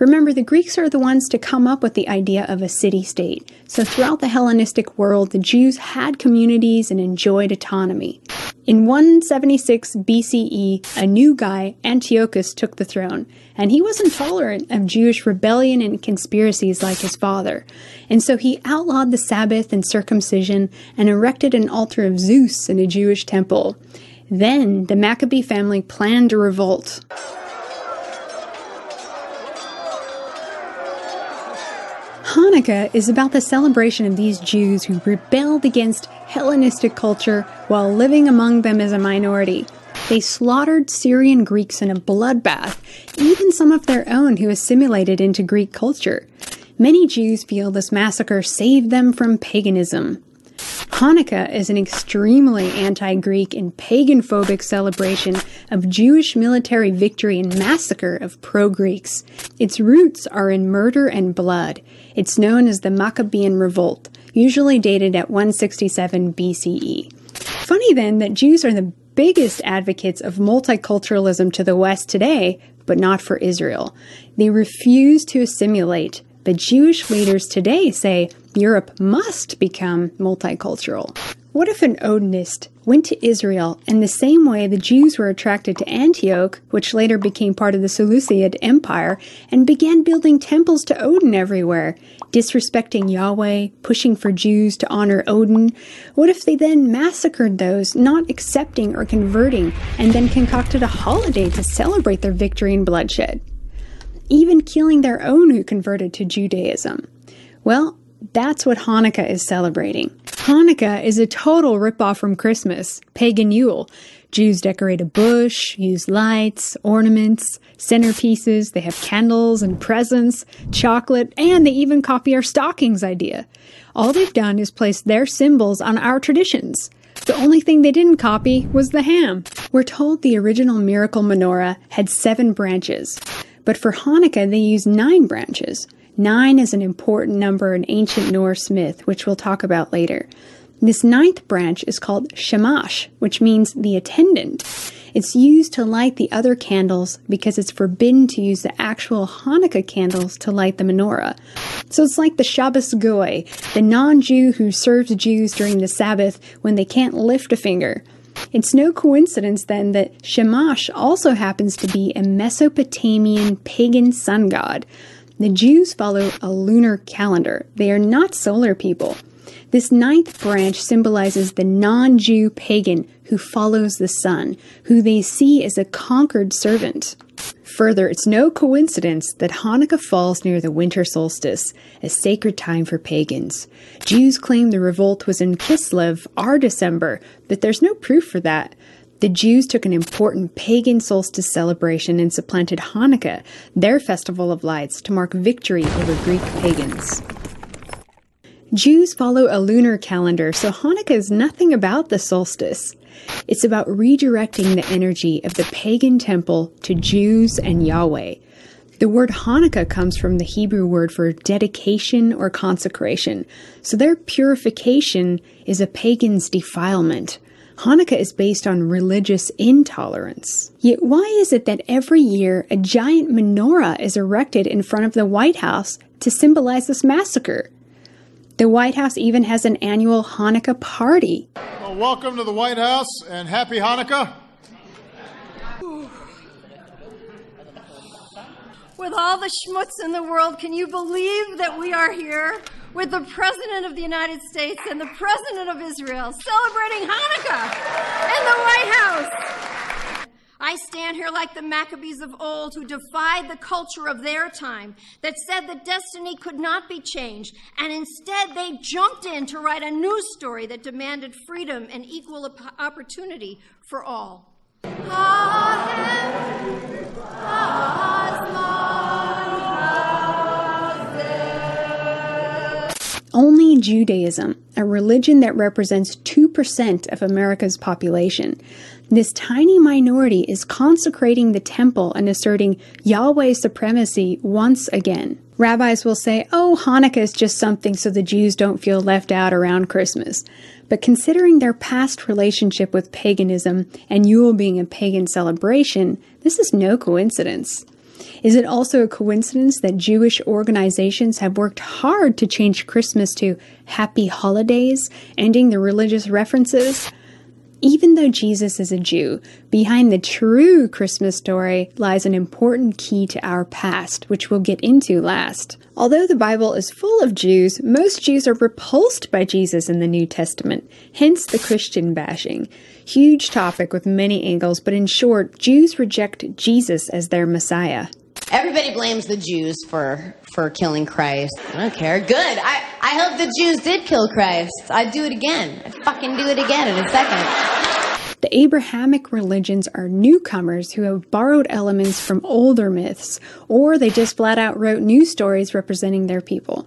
Remember, the Greeks are the ones to come up with the idea of a city-state. So throughout the Hellenistic world, the Jews had communities and enjoyed autonomy. In 176 BCE, a new guy, Antiochus, took the throne, and he wasn't tolerant of Jewish rebellion and conspiracies like his father. And so he outlawed the Sabbath and circumcision and erected an altar of Zeus in a Jewish temple. Then, the Maccabee family planned a revolt. Hanukkah is about the celebration of these Jews who rebelled against Hellenistic culture while living among them as a minority. They slaughtered Syrian Greeks in a bloodbath, even some of their own who assimilated into Greek culture. Many Jews feel this massacre saved them from paganism. Hanukkah is an extremely anti-Greek and pagan-phobic celebration of Jewish military victory and massacre of pro-Greeks. Its roots are in murder and blood. It's known as the Maccabean Revolt, usually dated at 167 BCE. Funny then that Jews are the biggest advocates of multiculturalism to the West today, but not for Israel. They refuse to assimilate. But Jewish leaders today say Europe must become multicultural. What if an Odinist went to Israel in the same way the Jews were attracted to Antioch, which later became part of the Seleucid Empire, and began building temples to Odin everywhere, disrespecting Yahweh, pushing for Jews to honor Odin? What if they then massacred those not accepting or converting, and then concocted a holiday to celebrate their victory and bloodshed? Even killing their own who converted to Judaism. Well, that's what Hanukkah is celebrating. Hanukkah is a total ripoff from Christmas, pagan Yule. Jews decorate a bush, use lights, ornaments, centerpieces, they have candles and presents, chocolate, and they even copy our stockings idea. All they've done is place their symbols on our traditions. The only thing they didn't copy was the ham. We're told the original miracle menorah had 7 branches. But for Hanukkah, they use 9 branches. 9 is an important number in ancient Norse myth, which we'll talk about later. This 9th branch is called shamash, which means the attendant. It's used to light the other candles because it's forbidden to use the actual Hanukkah candles to light the menorah. So it's like the Shabbos goy, the non-Jew who serves Jews during the Sabbath when they can't lift a finger. It's no coincidence, then, that Shamash also happens to be a Mesopotamian pagan sun god. The Jews follow a lunar calendar. They are not solar people. This 9th branch symbolizes the non-Jew pagan who follows the sun, who they see as a conquered servant. Further, it's no coincidence that Hanukkah falls near the winter solstice, a sacred time for pagans. Jews claim the revolt was in Kislev, our December, but there's no proof for that. The Jews took an important pagan solstice celebration and supplanted Hanukkah, their festival of lights, to mark victory over Greek pagans. Jews follow a lunar calendar, so Hanukkah is nothing about the solstice. It's about redirecting the energy of the pagan temple to Jews and Yahweh. The word Hanukkah comes from the Hebrew word for dedication or consecration, so their purification is a pagan's defilement. Hanukkah is based on religious intolerance. Yet why is it that every year a giant menorah is erected in front of the White House to symbolize this massacre? The White House even has an annual Hanukkah party. Well, welcome to the White House and happy Hanukkah. With all the schmutz in the world, can you believe that we are here with the President of the United States and the President of Israel celebrating Hanukkah in the White House? I stand here like the Maccabees of old, who defied the culture of their time that said that destiny could not be changed, and instead they jumped in to write a news story that demanded freedom and equal opportunity for all. Only Judaism, a religion that represents 2% of America's population. This tiny minority is consecrating the temple and asserting Yahweh's supremacy once again. Rabbis will say, oh, Hanukkah is just something so the Jews don't feel left out around Christmas. But considering their past relationship with paganism and Yule being a pagan celebration, this is no coincidence. Is it also a coincidence that Jewish organizations have worked hard to change Christmas to Happy Holidays, ending the religious references? Even though Jesus is a Jew, behind the true Christmas story lies an important key to our past, which we'll get into last. Although the Bible is full of Jews, most Jews are repulsed by Jesus in the New Testament, hence the Christian bashing. Huge topic with many angles, but in short, Jews reject Jesus as their Messiah. Everybody blames the Jews for killing Christ. I don't care. Good. I hope the Jews did kill Christ. I'd do it again. I'd fucking do it again in a second. The Abrahamic religions are newcomers who have borrowed elements from older myths, or they just flat out wrote new stories representing their people.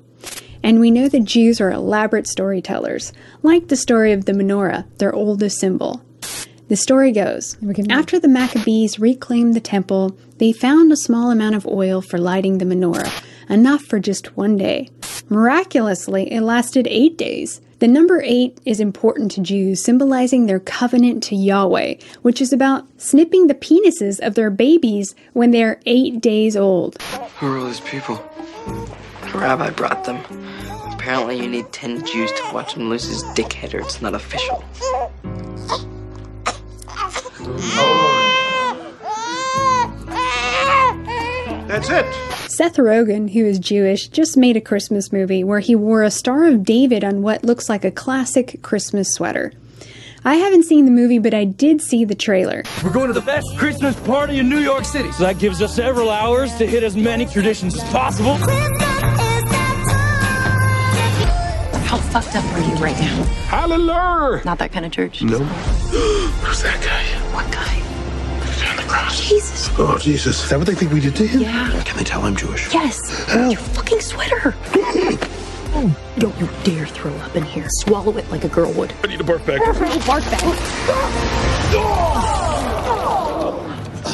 And we know the Jews are elaborate storytellers, like the story of the menorah, their oldest symbol. The story goes, after the Maccabees reclaimed the temple, they found a small amount of oil for lighting the menorah, enough for just one day. Miraculously, it lasted 8 days. The number 8 is important to Jews, symbolizing their covenant to Yahweh, which is about snipping the penises of their babies when they are 8 days old. Who are all these people? The rabbi brought them. Apparently you need 10 Jews to watch him lose his dickhead, or it's not official. That's it. Seth Rogen, who is Jewish, just made a Christmas movie where he wore a Star of David on what looks like a classic Christmas sweater. I haven't seen the movie, but I did see the trailer. We're going to the best Christmas party in New York City. So that gives us several hours to hit as many traditions as possible. How fucked up are you right now? Hallelujah! Not that kind of church. No. Who's that guy? What guy? On the cross. Jesus. Oh, Jesus. Is that what they think we did to him? Yeah. Can they tell I'm Jewish? Yes. How? Your fucking sweater. Oh, don't you dare throw up in here. Swallow it like a girl would. I need a barf bag. A barf bag.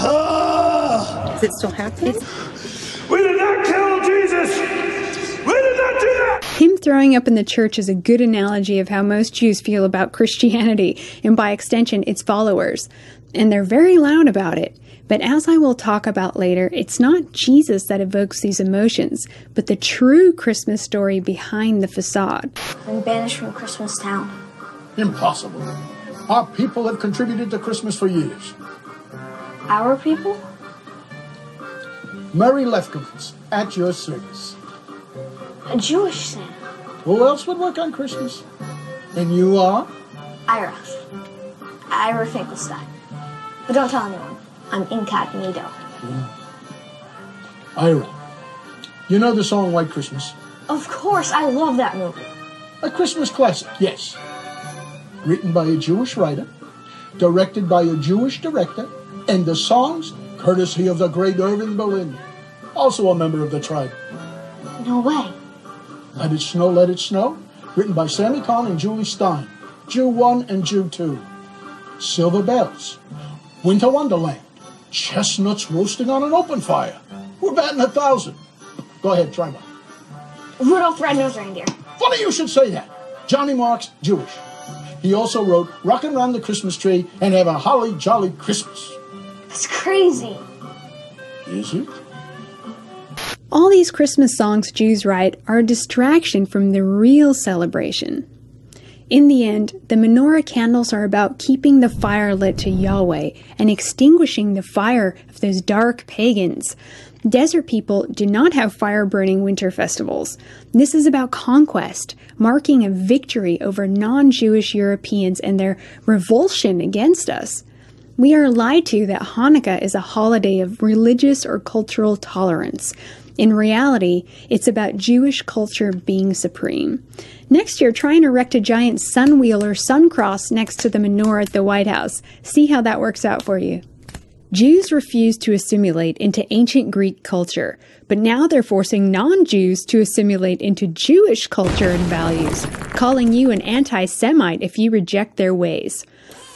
Oh. Is it still happening? We did not kill Jesus! Him throwing up in the church is a good analogy of how most Jews feel about Christianity, and by extension, its followers. And they're very loud about it. But as I will talk about later, it's not Jesus that evokes these emotions, but the true Christmas story behind the facade. I'm banished from Christmas Town. Impossible. Our people have contributed to Christmas for years. Our people? Murray Lefkowitz, at your service. A Jewish Santa. Who else would work on Christmas? And you are? Ira. Ira Finkelstein. But don't tell anyone. I'm incognito. Yeah. Ira. You know the song White Christmas? Of course. I love that movie. A Christmas classic, yes. Written by a Jewish writer, directed by a Jewish director, and the songs courtesy of the great Irving Berlin, also a member of the tribe. No way. Let It Snow, Let It Snow, written by Sammy Kahn and Julie Stein, Jew 1 and Jew 2, Silver Bells, Winter Wonderland, Chestnuts Roasting on an Open Fire. We're batting 1,000. Go ahead, try one. Rudolph Red-Nosed Reindeer. Funny you should say that. Johnny Marks, Jewish. He also wrote Rockin' Round the Christmas Tree and Have a Holly Jolly Christmas. That's crazy. Is it? All these Christmas songs Jews write are a distraction from the real celebration. In the end, the menorah candles are about keeping the fire lit to Yahweh and extinguishing the fire of those dark pagans. Desert people do not have fire-burning winter festivals. This is about conquest, marking a victory over non-Jewish Europeans and their revulsion against us. We are lied to that Hanukkah is a holiday of religious or cultural tolerance. In reality, it's about Jewish culture being supreme. Next year, try and erect a giant sun wheel or sun cross next to the menorah at the White House. See how that works out for you. Jews refused to assimilate into ancient Greek culture, but now they're forcing non-Jews to assimilate into Jewish culture and values, calling you an anti-Semite if you reject their ways.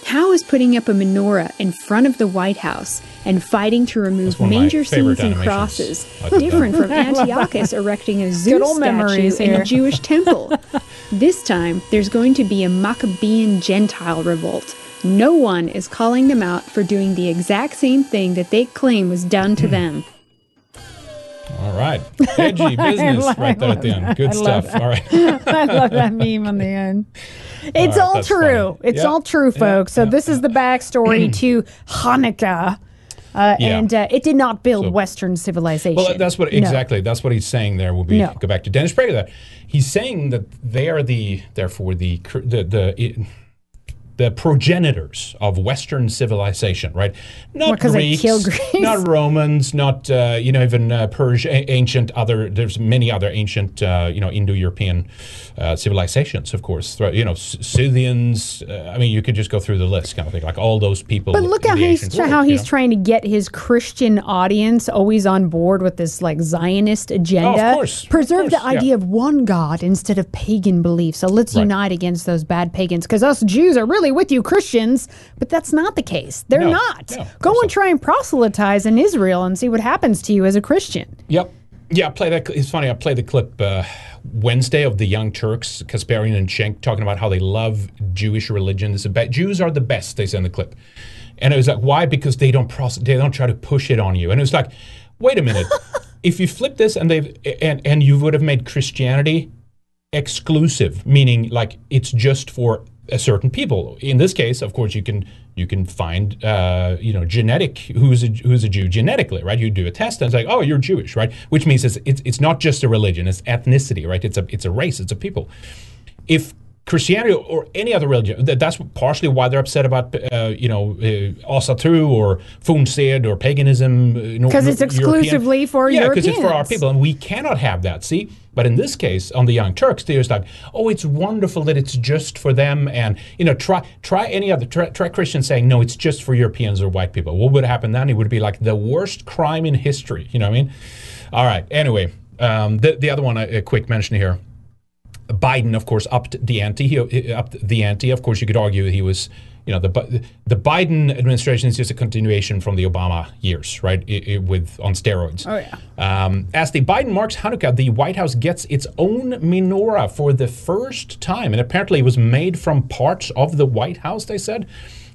How is putting up a menorah in front of the White House and fighting to remove major scenes and crosses different from Antiochus erecting a Zeus statue in a Jewish temple? This time, there's going to be a Maccabean Gentile revolt. No one is calling them out for doing the exact same thing that they claim was done to them. All right. Edgy business right there at the end. Good stuff. All right. I love that meme on the end. It's all true. It's all true, folks. So this is the backstory to Hanukkah. And it did not build Western civilization. Well, that's what exactly. That's what he's saying there. Go back to Dennis Prager. That he's saying that they are the progenitors of Western civilization, right? Not Greeks, not Romans, not even Persia, ancient other. There's many other ancient Indo-European civilizations, of course. Scythians. I mean, you could just go through the list, kind of thing. Like all those people. But look at how he's trying to get his Christian audience always on board with this like Zionist agenda. Oh, of course, preserve the idea of one God instead of pagan beliefs. So let's unite against those bad pagans, because us Jews are really with you Christians, but that's not the case. They're not. No, go and try and proselytize in Israel and see what happens to you as a Christian. Yep. Yeah, play that. It's funny. I played the clip Wednesday of the Young Turks, Kasparian and Schenk, talking about how they love Jewish religion. Jews are the best, they said in the clip. And it was like, why? Because they don't try to push it on you. And it was like, wait a minute. If you flip this and you would have made Christianity exclusive, meaning like it's just for a certain people. In this case, of course, you can find who's a Jew genetically, right? You do a test and it's like, oh, you're Jewish, right? Which means it's not just a religion, it's ethnicity, right? It's a race, it's a people. If Christianity or any other religion, that's partially why they're upset about Osatru or Funzed or paganism, because it's exclusively European. For Europeans. Yeah, because it's for our people, and we cannot have that. See. But in this case, on the Young Turks, they're just like, oh, it's wonderful that it's just for them, and try Christians saying, no, it's just for Europeans or white people. What would happen then? It would be like the worst crime in history. You know what I mean? All right. Anyway, the other one, a quick mention here. Biden, of course, upped the ante. Of course, you could argue he was, the Biden administration is just a continuation from the Obama years, right? On steroids. Oh yeah. As the Biden marks Hanukkah, the White House gets its own menorah for the first time, and apparently it was made from parts of the White House. They said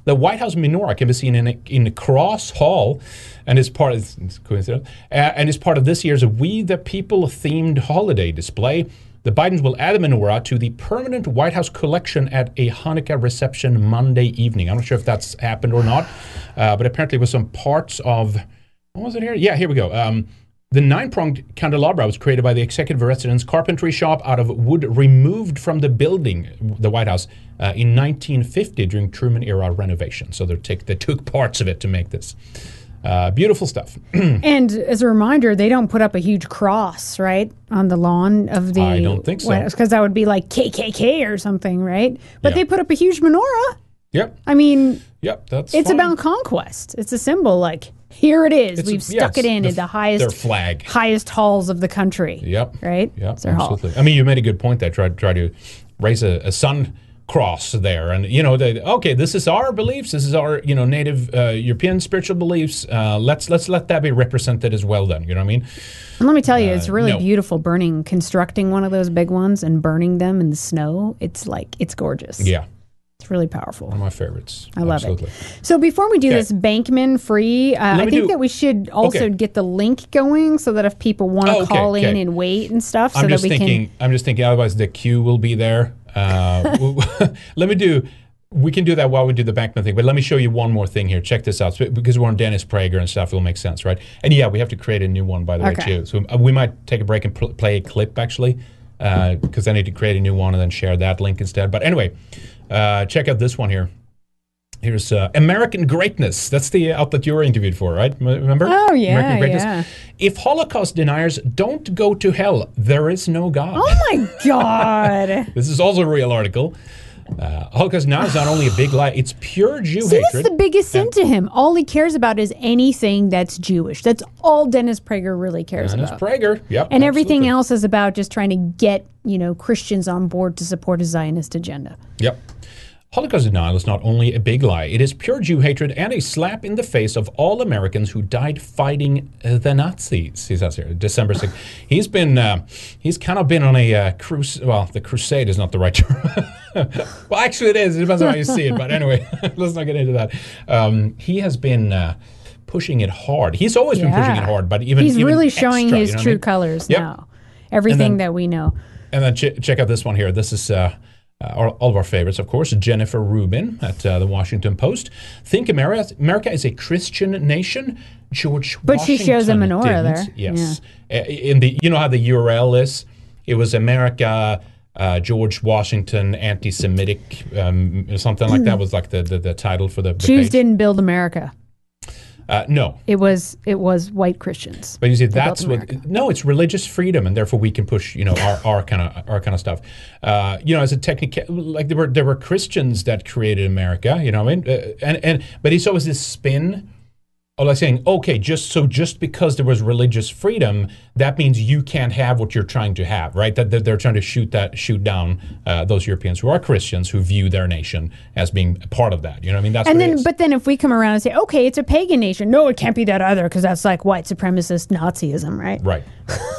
the White House menorah can be seen in Cross Hall, and is part of this year's We the People themed holiday display. The Bidens will add a menorah to the permanent White House collection at a Hanukkah reception Monday evening. I'm not sure if that's happened or not, but apparently it was some parts of, what was it here? Yeah, here we go. The 9-pronged candelabra was created by the executive residence carpentry shop out of wood removed from the building, the White House, in 1950 during Truman-era renovation. So they took parts of it to make this. Beautiful stuff. And as a reminder, they don't put up a huge cross, right, on the lawn of the... I don't think so. Because that would be like KKK or something, right? But they put up a huge menorah. Yep. I mean... Yep, it's about conquest. It's a symbol like, here it is. We've stuck it in the highest halls of the country. Yep. Right? Yep, absolutely. Hall. I mean, you made a good point there. Try to raise a sun cross there, and you know, okay, this is our beliefs, this is our, you know, native European spiritual beliefs. Let's let that be represented as well. Then, you know what I mean? And let me tell you, it's really beautiful burning, constructing one of those big ones and burning them in the snow. It's like, it's gorgeous. Yeah. It's really powerful. One of my favorites. I love it. So before we do this Bankman Free, I think that we should also get the link going so that if people want to call in and wait and stuff, so that we can. I'm just thinking, otherwise the queue will be there. We can do that while we do the Bankman thing, but let me show you one more thing here. Check this out. So, because we're on Dennis Prager and stuff, it'll make sense, right? And yeah, we have to create a new one, by the way, too. So we might take a break and play a clip, actually, because I need to create a new one and then share that link instead. But anyway, check out this one here. Here's American Greatness. That's the outlet you were interviewed for, right? Remember? Oh, yeah, American Greatness. Yeah. If Holocaust deniers don't go to hell, there is no God. Oh, my God. This is also a real article. Holocaust now is not only a big lie, it's pure Jew hatred. That's the biggest sin to him. All he cares about is anything that's Jewish. That's all Dennis Prager really cares about. Dennis Prager, yep. And everything else is about just trying to get, you know, Christians on board to support a Zionist agenda. Yep. Holocaust denial is not only a big lie, it is pure Jew hatred and a slap in the face of all Americans who died fighting the Nazis. He says here, December 6th. He's been, he's kind of been on a crusade. Well, the crusade is not the right term. Well, actually it is. It depends on how you see it. But anyway, let's not get into that. He has been pushing it hard. He's always been pushing it hard, but he's really showing his true colors now. Everything that we know. And then check out this one here. This is... all of our favorites, of course, Jennifer Rubin at the Washington Post. Think America is a Christian nation. George Washington. But she shows a menorah there. Yes. Yeah. In the, you know how the URL is? It was America, George Washington, anti-Semitic, something like that was like the title for the Jews page. Didn't build America. No. It was white Christians. But you see, that's what... No, it's religious freedom, and therefore we can push, you know, our kind of stuff. You know, as a technical... Like, there were Christians that created America, you know what I mean? But it's always this spin of like saying, okay, just because there was religious freedom, that means you can't have what you're trying to have, right? That they're trying to shoot down those Europeans who are Christians, who view their nation as being a part of that. You know what I mean? That's and then, but then if we come around and say, okay, it's a pagan nation, no, it can't be that either, because that's like white supremacist Nazism, right? Right,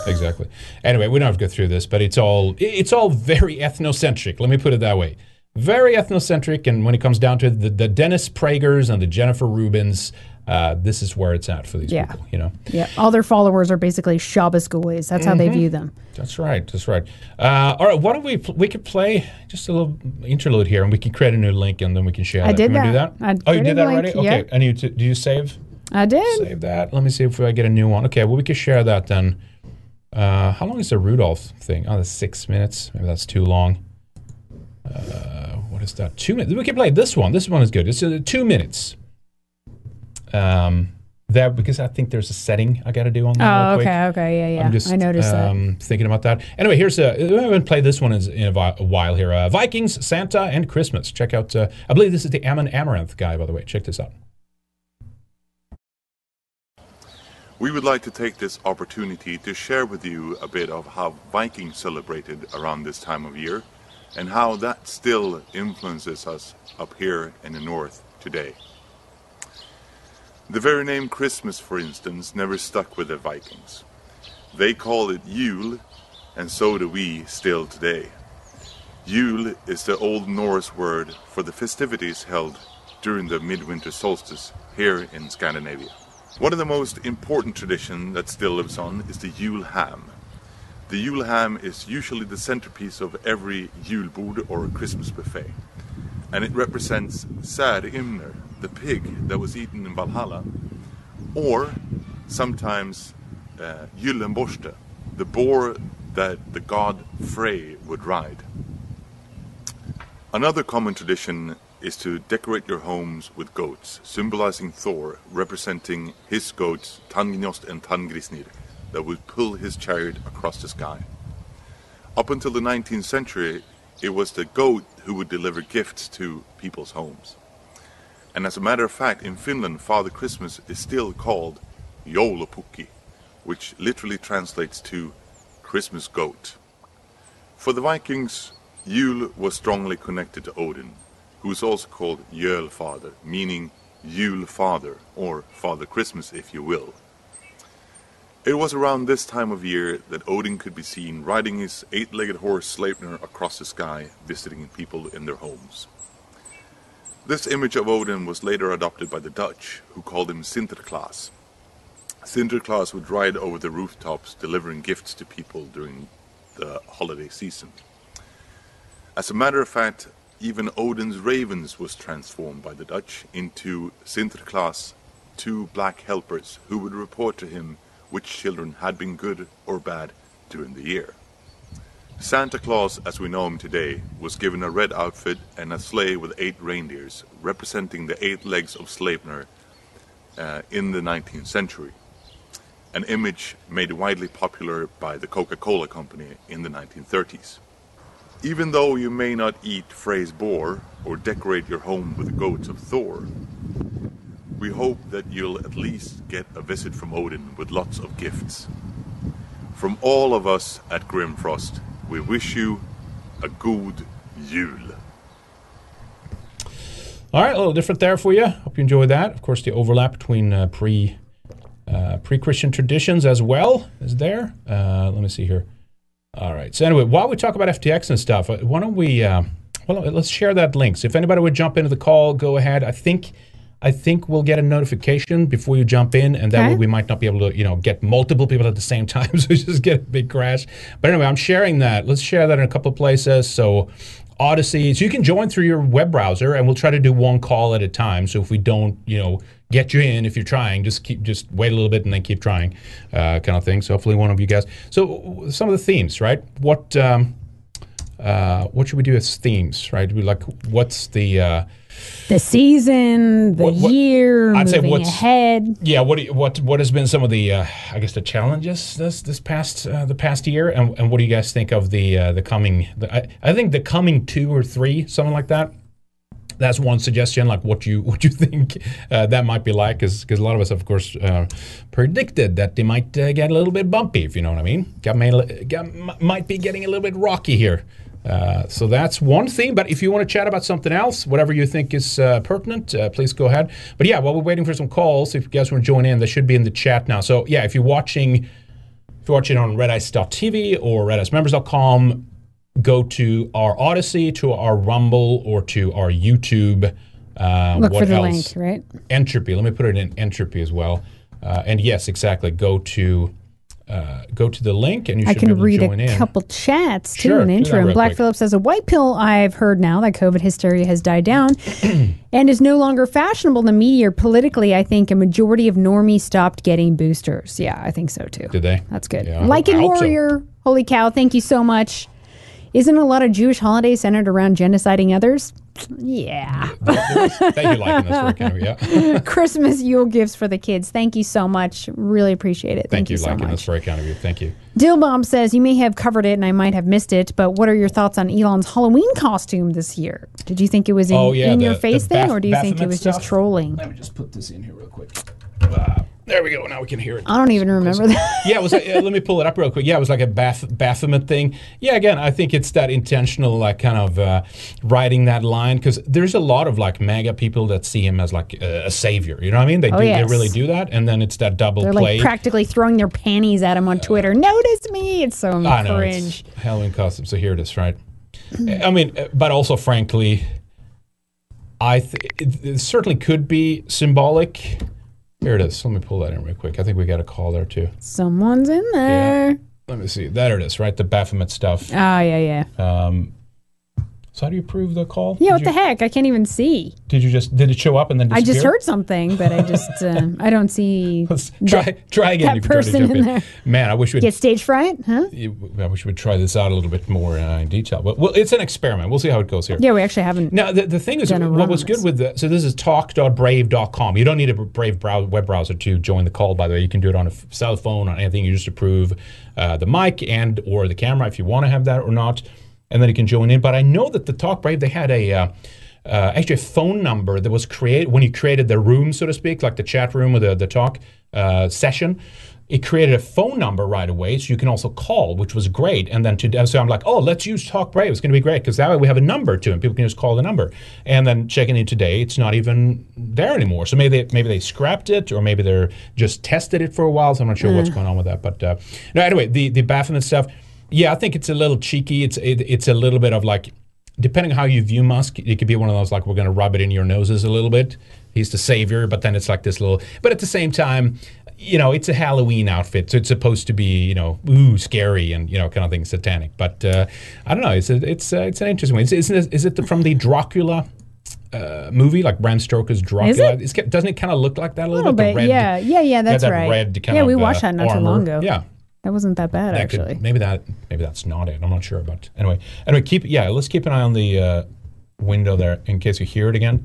exactly. Anyway, we don't have to go through this, but it's all very ethnocentric. Let me put it that way. Very ethnocentric, and when it comes down to it, the Dennis Pragers and the Jennifer Rubins, this is where it's at for these people, you know? Yeah, all their followers are basically Shabbos goys. That's how they view them. That's right. All right, why don't we could play just a little interlude here, and we can create a new link, and then we can share that. I did that. Oh, you did that already? Link, okay, I need to, do you save? I did. Save that. Let me see if I get a new one. Okay, well, we can share that then. How long is the Rudolph thing? Oh, that's 6 minutes. Maybe that's too long. What is that? 2 minutes. We can play this one. This one is good. It's 2 minutes. That because I think there's a setting I got to do on that. Oh, okay, yeah. I noticed that. Thinking about that. Anyway, here's we haven't played this one in a while here. Vikings, Santa, and Christmas. Check out. I believe this is the Ammon Amaranth guy, by the way. Check this out. We would like to take this opportunity to share with you a bit of how Vikings celebrated around this time of year, and how that still influences us up here in the north today. The very name Christmas, for instance, never stuck with the Vikings. They called it Yule, and so do we still today. Yule is the Old Norse word for the festivities held during the midwinter solstice here in Scandinavia. One of the most important traditions that still lives on is the Yule ham. The Yule ham is usually the centerpiece of every Julbord or Christmas buffet, and it represents Särimner, the pig that was eaten in Valhalla, or sometimes Gyllenborste, the boar that the god Frey would ride. Another common tradition is to decorate your homes with goats, symbolizing Thor, representing his goats Tangnjost and Tangrisnir, that would pull his chariot across the sky. Up until the 19th century, it was the goat who would deliver gifts to people's homes. And as a matter of fact, in Finland, Father Christmas is still called Joulupukki, which literally translates to Christmas goat. For the Vikings, Yule was strongly connected to Odin, who is also called Jölfather, meaning Yule Father, or Father Christmas if you will. It was around this time of year that Odin could be seen riding his eight-legged horse Sleipnir across the sky, visiting people in their homes. This image of Odin was later adopted by the Dutch, who called him Sinterklaas. Sinterklaas would ride over the rooftops delivering gifts to people during the holiday season. As a matter of fact, even Odin's ravens was transformed by the Dutch into Sinterklaas, two black helpers who would report to him which children had been good or bad during the year. Santa Claus, as we know him today, was given a red outfit and a sleigh with 8 reindeers, representing the 8 legs of Sleipnir in the 19th century, an image made widely popular by the Coca-Cola Company in the 1930s. Even though you may not eat Frey's boar or decorate your home with the goats of Thor, we hope that you'll at least get a visit from Odin with lots of gifts. From all of us at Grimfrost, we wish you a good Yule. All right, a little different there for you. Hope you enjoyed that. Of course, the overlap between pre-Christian traditions as well is there. Let me see here. All right. So anyway, while we talk about FTX and stuff, why don't we? Well, let's share that link. So if anybody would jump into the call, go ahead. I think we'll get a notification before you jump in, and that way we might not be able to, get multiple people at the same time, so just get a big crash. But anyway, I'm sharing that. Let's share that in a couple of places. So Odyssey, so you can join through your web browser, and we'll try to do one call at a time. So if we don't, get you in, if you're trying, just wait a little bit and then keep trying, kind of thing. So hopefully one of you guys. So some of the themes, right? What should we do as themes, right? We like, what's the season, the year, I'd say what's ahead. Yeah, what has been some of the I guess the challenges this past year, and what do you guys think of the coming? I think the coming 2 or 3, something like that. That's one suggestion, like what you think that might be like, because a lot of us, of course, predicted that they might get a little bit bumpy, if you know what I mean. Might be getting a little bit rocky here. So that's one thing, but if you want to chat about something else, whatever you think is pertinent, please go ahead. But yeah, while we're waiting for some calls, if you guys want to join in, they should be in the chat now. So yeah, if you're watching on redice.tv or redicemembers.com, go to our Odyssey, to our Rumble, or to our YouTube. Look for the link, right? Entropy. Let me put it in Entropy as well. And yes, exactly. Go to the link, and you should be able to join in. I can read a couple chats, too, in the interim. Black Phillip says, a white pill I've heard now that COVID hysteria has died down and is no longer fashionable in the media. Politically, I think a majority of normies stopped getting boosters. Yeah, I think so, too. Did they? That's good. Yeah, Lycan Warrior, so. Holy cow, thank you so much. Isn't a lot of Jewish holidays centered around genociding others? Yeah. Thank you, liking us for it, yeah. Christmas Yule gifts for the kids. Thank you so much. Really appreciate it. Thank you so much. Thank you, liking us for it, kind of you. Thank you. Dillbomb says, you may have covered it and I might have missed it, but what are your thoughts on Elon's Halloween costume this year? Did you think it was your face thing, or do you think it was just trolling? Let me just put this in here real quick. There we go. Now we can hear it. I don't even remember that. Yeah, it was. Let me pull it up real quick. Yeah, it was like a Baphomet thing. Yeah, again, I think it's that intentional, like kind of riding that line, because there's a lot of like mega people that see him as like a savior. You know what I mean? They really do that, and then it's that double play. Like practically throwing their panties at him on Twitter. Notice me. It's so cringe. It's Halloween costume. So here it is, right? I mean, but also frankly, it certainly could be symbolic. Here it is. Let me pull that in real quick. I think we got a call there, too. Someone's in there. Yeah. Let me see. There it is, right? The Baphomet stuff. Oh, yeah, yeah. So how do you prove the call? Yeah, what the heck? I can't even see. Did it show up and then disappear? I just heard something, but I just, I don't see. Let's try again. That person in there. Man, I wish we'd get stage fright, huh? I wish we'd try this out a little bit more in detail. But well, it's an experiment. We'll see how it goes here. Yeah, we actually haven't. Now, the thing is, what was good with so this is talk.brave.com. You don't need a Brave web browser to join the call, by the way. You can do it on a cell phone, on anything. You just approve the mic and or the camera if you want to have that or not. And then you can join in. But I know that the Talk Brave, they had actually a phone number that was created when you created the room, so to speak, like the chat room or the talk session. It created a phone number right away, so you can also call, which was great. And then today, so I'm like, oh, let's use Talk Brave. It's going to be great because that way we have a number to it. People can just call the number. And then checking in today, it's not even there anymore. So maybe they scrapped it, or maybe they're just tested it for a while. So I'm not sure what's going on with that. But no, anyway, the Baphomet stuff. Yeah, I think it's a little cheeky. It's a little bit of like, depending on how you view Musk, it could be one of those like, we're going to rub it in your noses a little bit. He's the savior, but then it's like this little. But at the same time, you know, it's a Halloween outfit, so it's supposed to be, you know, ooh, scary and, you know, kind of thing, satanic. But I don't know. It's an interesting one. Is it from the Dracula movie, like Bram Stoker's Dracula? Is it? Doesn't it kind of look like that a little bit? The red, yeah, that's right. Red kind of we watched that not too long ago. Yeah. That wasn't that bad, actually. Maybe that's not it. I'm not sure, but anyway, let's keep an eye on the window there in case you hear it again.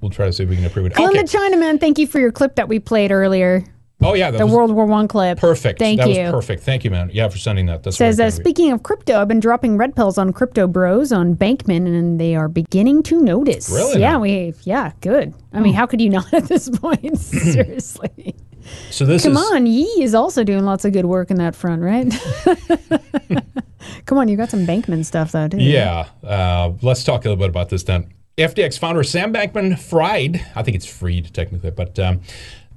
We'll try to see if we can improve it. Columbus Chinaman, thank you for your clip that we played earlier. Oh yeah, the World War I clip. Perfect. That was perfect. Thank you, man. Yeah, for sending that. That's says speaking of crypto, I've been dropping red pills on crypto bros on Bankman, and they are beginning to notice. Really? Yeah, good. I mean, how could you not at this point? Seriously. So Yi is also doing lots of good work in that front, right? Come on, you got some Bankman stuff though, didn't you? Yeah. Let's talk a little bit about this then. FTX founder Sam Bankman-Fried, I think it's Freed technically, but to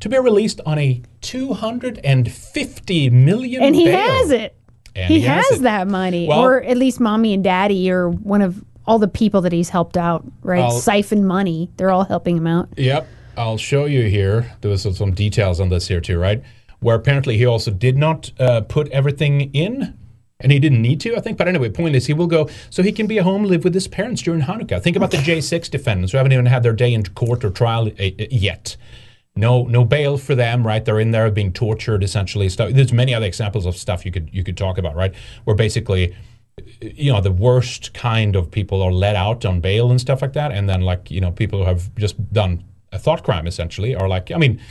be released on a $250 million and he bail. Has it. And he has that money, or at least mommy and daddy, or one of all the people that he's helped out, right? Siphon money. They're all helping him out. Yep. I'll show you here. There was some details on this here too, right? Where apparently he also did not put everything in, and he didn't need to, I think. But anyway, point is, he will go, so he can be at home, live with his parents during Hanukkah. Think about the J6 defendants who haven't even had their day in court or trial yet. No bail for them, right? They're in there being tortured, essentially. So there's many other examples of stuff you could talk about, right? Where basically, you know, the worst kind of people are let out on bail and stuff like that, and then, like, you know, people who have just done a thought crime, essentially, or like, I mean,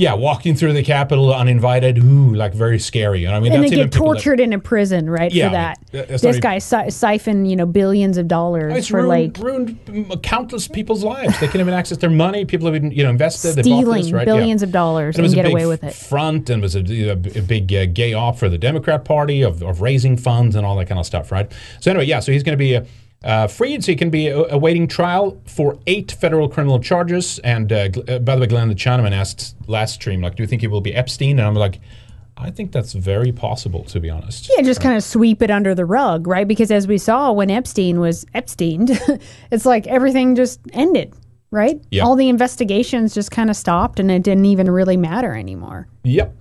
yeah, walking through the Capitol uninvited, ooh, like very scary. And I mean, and that's they even get tortured in a prison, right? Yeah, for that. This guy siphoned, you know, billions of dollars ruined countless people's lives. They can't even access their money. People have even, you know, invested, stealing this, right? Billions of dollars and get away with it. Front, and it was a big gay op for the Democrat Party of raising funds and all that kind of stuff, right? So anyway, yeah, so he's going to be freed, so he can be awaiting trial for 8 federal criminal charges. And by the way, Glenn the Chinaman asked last stream, like, do you think he will be Epstein? And I'm like, I think that's very possible, to be honest. Yeah, just kind of sweep it under the rug, right? Because as we saw when Epstein was Epsteined, it's like everything just ended, right? Yep. All the investigations just kind of stopped, and it didn't even really matter anymore. Yep.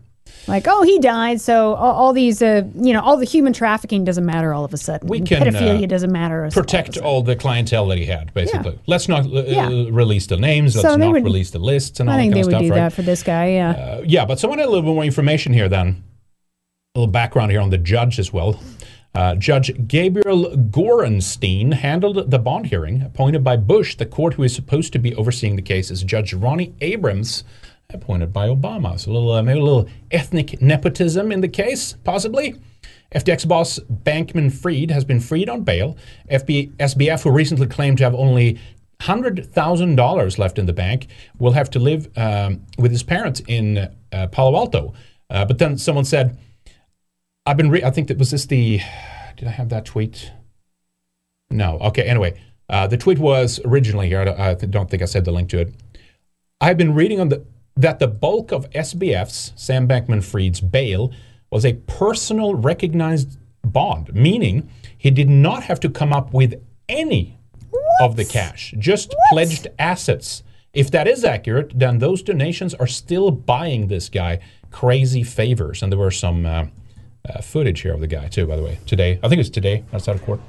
Like, oh, he died, so all these, you know, all the human trafficking doesn't matter all of a sudden. Pedophilia doesn't matter. Protect all the clientele that he had, basically. Yeah. Let's not release the names. Let's not release the lists and all that kind of stuff, right? I think they would do that for this guy, yeah. Yeah, but someone had a little bit more information here then. A little background here on the judge as well. Judge Gabriel Gorenstein handled the bond hearing, appointed by Bush. The court who is supposed to be overseeing the case is Judge Ronnie Abrams, appointed by Obama. So maybe a little ethnic nepotism in the case, possibly. FTX boss Bankman-Fried has been freed on bail. SBF, who recently claimed to have only $100,000 left in the bank, will have to live with his parents in Palo Alto. But then someone said, I think that was this the... Did I have that tweet? No. Okay, anyway. The tweet was originally here. I don't think I said the link to it. I've been reading that the bulk of SBF's, Sam Bankman-Fried's, bail was a personal recognized bond, meaning he did not have to come up with any of the cash, just pledged assets. If that is accurate, then those donations are still buying this guy crazy favors. And there were some footage here of the guy, too, by the way, today. I think it was today, outside of court.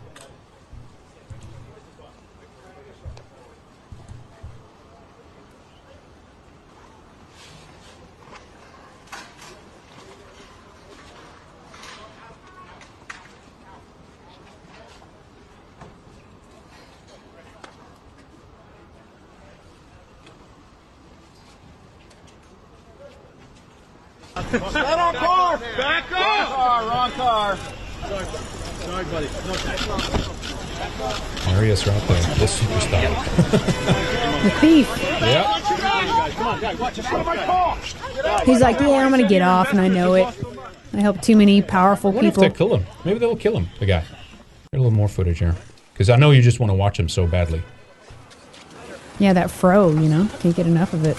Not on car! Back up! Wrong car! Sorry, buddy. There he is right there. The superstar. The thief. Yep. guys, come on, guys, watch yourself. He's like, yeah, I'm gonna get off, and I know it. I helped too many powerful people. I wonder if they kill him. Maybe they'll kill him, the guy. A little more footage here, because I know you just want to watch him so badly. Yeah, that fro, you know, can't get enough of it.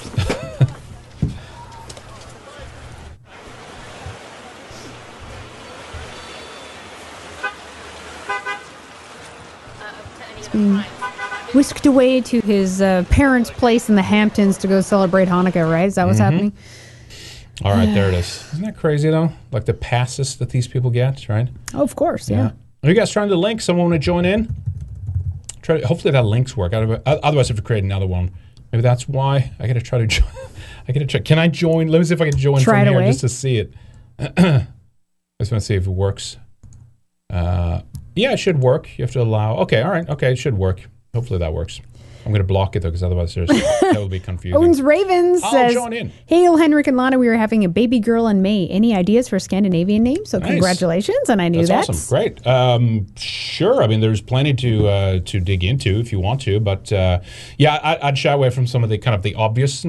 Whisked away to his parents' place in the Hamptons to go celebrate Hanukkah, right? Is that what's happening? All right, there it is. Isn't that crazy, though? Like the passes that these people get, right? Oh, of course, yeah. Are you guys trying to link? Someone want to join in? Try to, hopefully that links work. Otherwise, I have to create another one. Maybe that's why I got to try to join. I got to try. Can I join? Let me see if I can join from here just to see it. I just want to see if it works. Yeah, it should work. You have to allow. Okay, all right. Okay, it should work. Hopefully that works. I'm going to block it, though, because otherwise that will be confusing. Owens Ravens says, join in. Hail, Henrik and Lana. We are having a baby girl in May. Any ideas for Scandinavian names? So nice. Congratulations, and I knew that. That's awesome. Great. Sure. I mean, there's plenty to dig into if you want to. But, yeah, I'd shy away from some of the kind of the obvious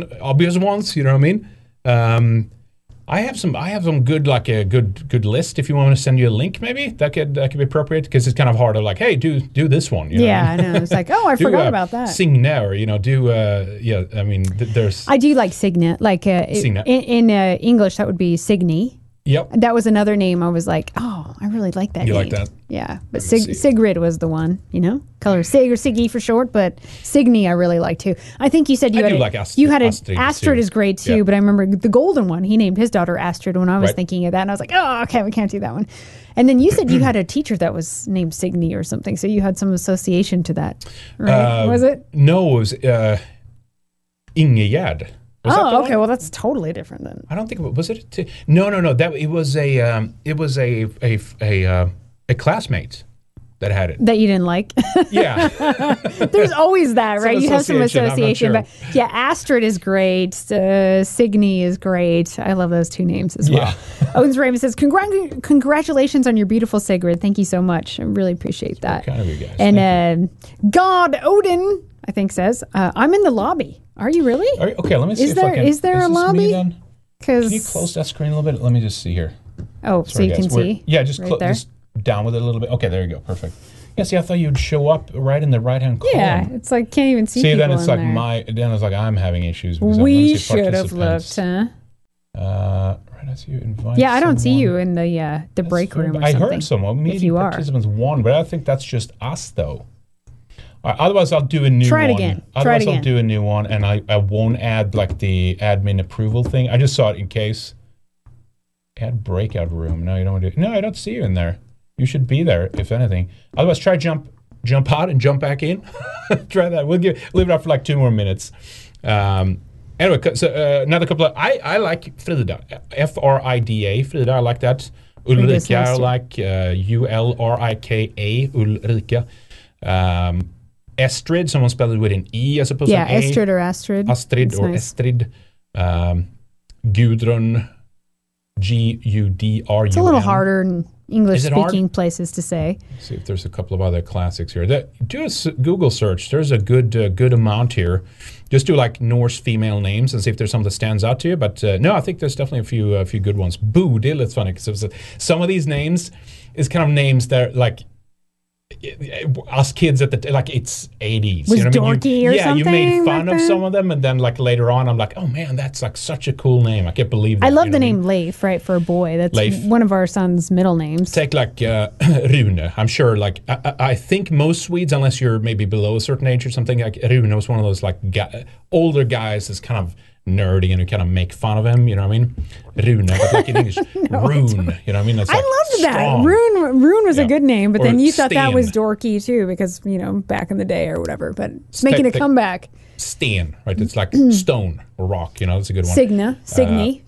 ones. You know what I mean? I have some good, like a good list. If you want me to send you a link, maybe that could be appropriate, because it's kind of hard to like, hey, do this one. You know? Yeah, I know. It's like, oh, I forgot about that. Signa, or you know, yeah. I mean, there's. I do like Signa, like Signa. In English that would be Signy. Yep. That was another name. I was like, oh, I really like that. You name. Like that? Yeah, but Sigrid was the one. You know, color Sig or Siggy for short, but Signy I really like too. I think you said you had Astrid too. Is great too, yeah. But I remember the golden one. He named his daughter Astrid when I was thinking of that, and I was like, oh, okay, we can't do that one. And then you said you had a teacher that was named Signy or something, so you had some association to that, right? Was it? No, it was Ingegerd. Was okay. Well, that's totally different then. I don't think it was it. No. That it was a classmate that had it that you didn't like. Yeah, there's always that, right? You have some association, sure. But yeah, Astrid is great. Signy is great. I love those two names as well. Yeah. Owens Raymond says, "Congratulations on your beautiful Sigrid. Thank you so much. I really appreciate that." Kind of you guys. And God Odin, I think says, "I'm in the lobby." Are you really? Okay, let me see if I can. Is there a lobby? Can you close that screen a little bit? Let me just see here. Oh, so you can see? Yeah, just down with it a little bit. Okay, there you go. Perfect. Yeah, see, I thought you'd show up right in the right-hand column. Yeah, it's like can't even see people in there. See, then it's like I'm having issues. Because we should have looked, huh? Right, I see you invite Yeah, I don't see you in the break room or something. I heard someone. Meeting participants one, but I think that's just us, though. Right, otherwise, I'll do a new one. I'll do a new one, and I won't add like the admin approval thing. I just saw it in case. Add breakout room. No, you don't want to do it. No, I don't see you in there. You should be there, if anything. Otherwise, try jump out and jump back in. Try that. We'll leave it up for like 2 more minutes. Anyway, so another couple of... I like Frida. F-R-I-D-A. Frida, I like that. Ulrika, I like U-L-R-I-K-A. Ulrika. Estrid, someone spelled it with an E as opposed to an A. Yeah, Estrid or Astrid. Astrid or nice. Estrid. Gudrun, G-U-D-R-U-N. It's a little harder in English-speaking places to say. Let's see if there's a couple of other classics here. Do a Google search. There's a good amount here. Just do like Norse female names and see if there's something that stands out to you. But no, I think there's definitely a few good ones. Bodil, it's funny because some of these names is kind of names that are like, us kids at the like it's 80s. Was you know what dorky I mean? Or something? Yeah, you made fun of some of them, and then like later on, I'm like, oh man, that's like such a cool name. I can't believe that. I love the name Leif, right, for a boy. That's Leif. One of our son's middle names. Take like Rune. I'm sure like I think most Swedes, unless you're maybe below a certain age or something, like Rune was one of those like older guys that's kind of nerdy and you kind of make fun of him, you know what I mean? Rune, but like in English, no, Rune, you know what I mean? That's like I loved that. Rune was a good name, but or then you thought that was dorky too because, you know, back in the day or whatever, but it's making a comeback. Sten, right? It's like stone or rock, you know, that's a good one. Signy.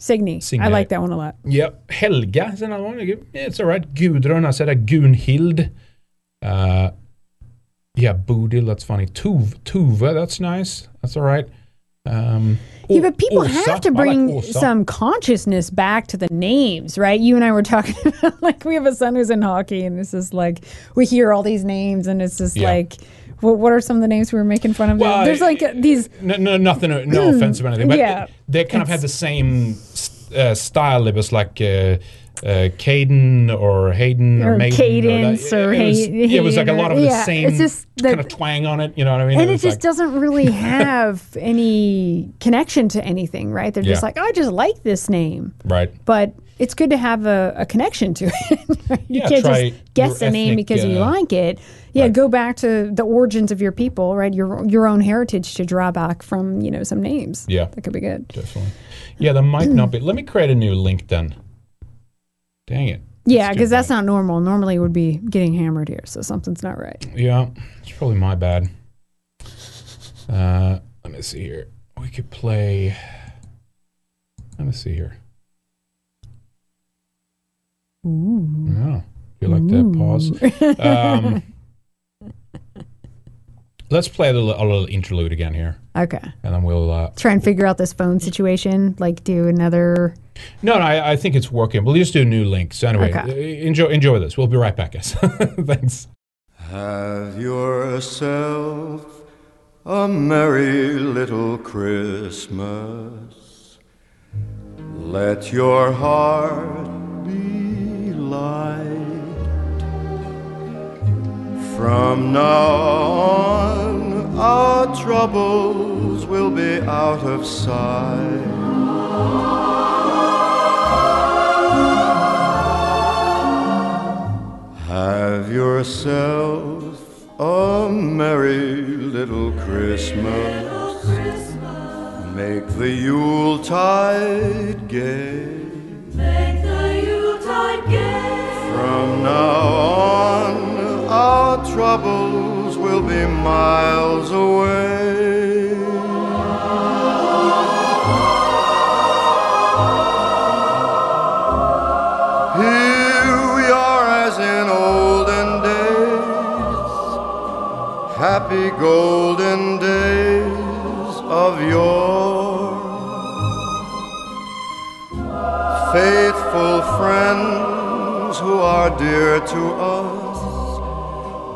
I like that one a lot. Yep. Helga is another one. Yeah, it's all right. Gudrun, I said a Gunhild. Yeah, Bodil, that's funny. Tuva, that's nice. That's all right. Yeah, but people have to bring like some consciousness back to the names, right? You and I were talking about, like, we have a son who's in hockey, and this is like, we hear all these names, and it's just like, What are some of the names we were making fun of? Well, there's like these... No offense or anything, but yeah, they kind of had the same style. It was like Caden or Hayden or Maiden. Cadence or Hayden. It was like a lot of the same kind of twang on it, you know what I mean? And it just like, doesn't really have any connection to anything, right? They're just like, oh, I just like this name. Right. But it's good to have a connection to it. You can't just guess a name because you like it. Yeah, right. Go back to the origins of your people, right? Your own heritage to draw back from, you know, some names. Yeah. That could be good. Definitely. Yeah, there might not be. Let me create a new link then. Dang it. Yeah, because that's not normal. Normally would be getting hammered here, so something's not right. Yeah, it's probably my bad. Let me see here. We could play... Let me see here. Ooh. Yeah, you like that pause? Let's play a little interlude again here. Okay. And then we'll... try and figure out this phone situation, like do another... No, I think it's working. We'll just do new links. Anyway, okay. Enjoy this. We'll be right back, guys. Thanks. Have yourself a merry little Christmas. Let your heart be light. From now on, our troubles will be out of sight. Have yourself a merry little Christmas. Make the Yuletide gay. Make the Yuletide gay. From now on, our troubles will be miles away. Here we are as in olden days, happy golden days of yore. Faithful friends who are dear to us,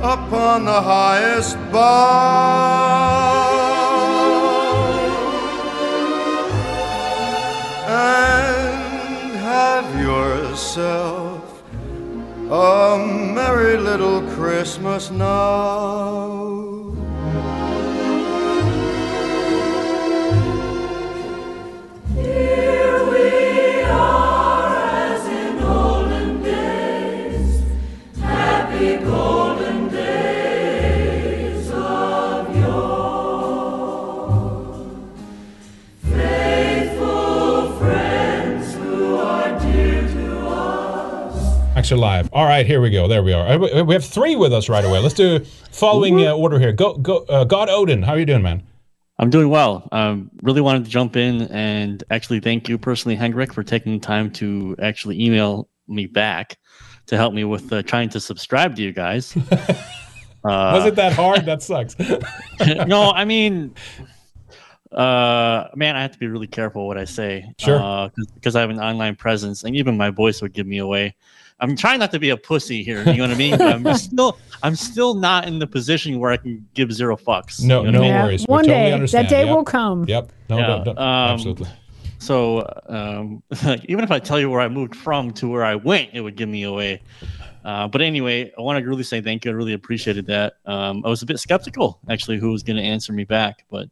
upon the highest bough, and have yourself a merry little Christmas now. Here we are as in olden days, happy golden live. All right, here we go. There we are. We have three with us right away. Let's do following order here. Go, God Odin. How are you doing, man? I'm doing well. Really wanted to jump in and actually thank you personally, Henrik, for taking time to actually email me back to help me with trying to subscribe to you guys. Was it that hard? That sucks. No, I mean... man, I have to be really careful what I say. Sure. Because I have an online presence, and even my voice would give me away. I'm trying not to be a pussy here. You know what I mean? I'm still not in the position where I can give zero fucks. No, you know no worries. One we day, totally that day will come. Yep. No, yeah. No. Absolutely. So, like, even if I tell you where I moved from to where I went, it would give me away. But anyway, I want to really say thank you. I really appreciated that. I was a bit skeptical, actually, who was going to answer me back, but.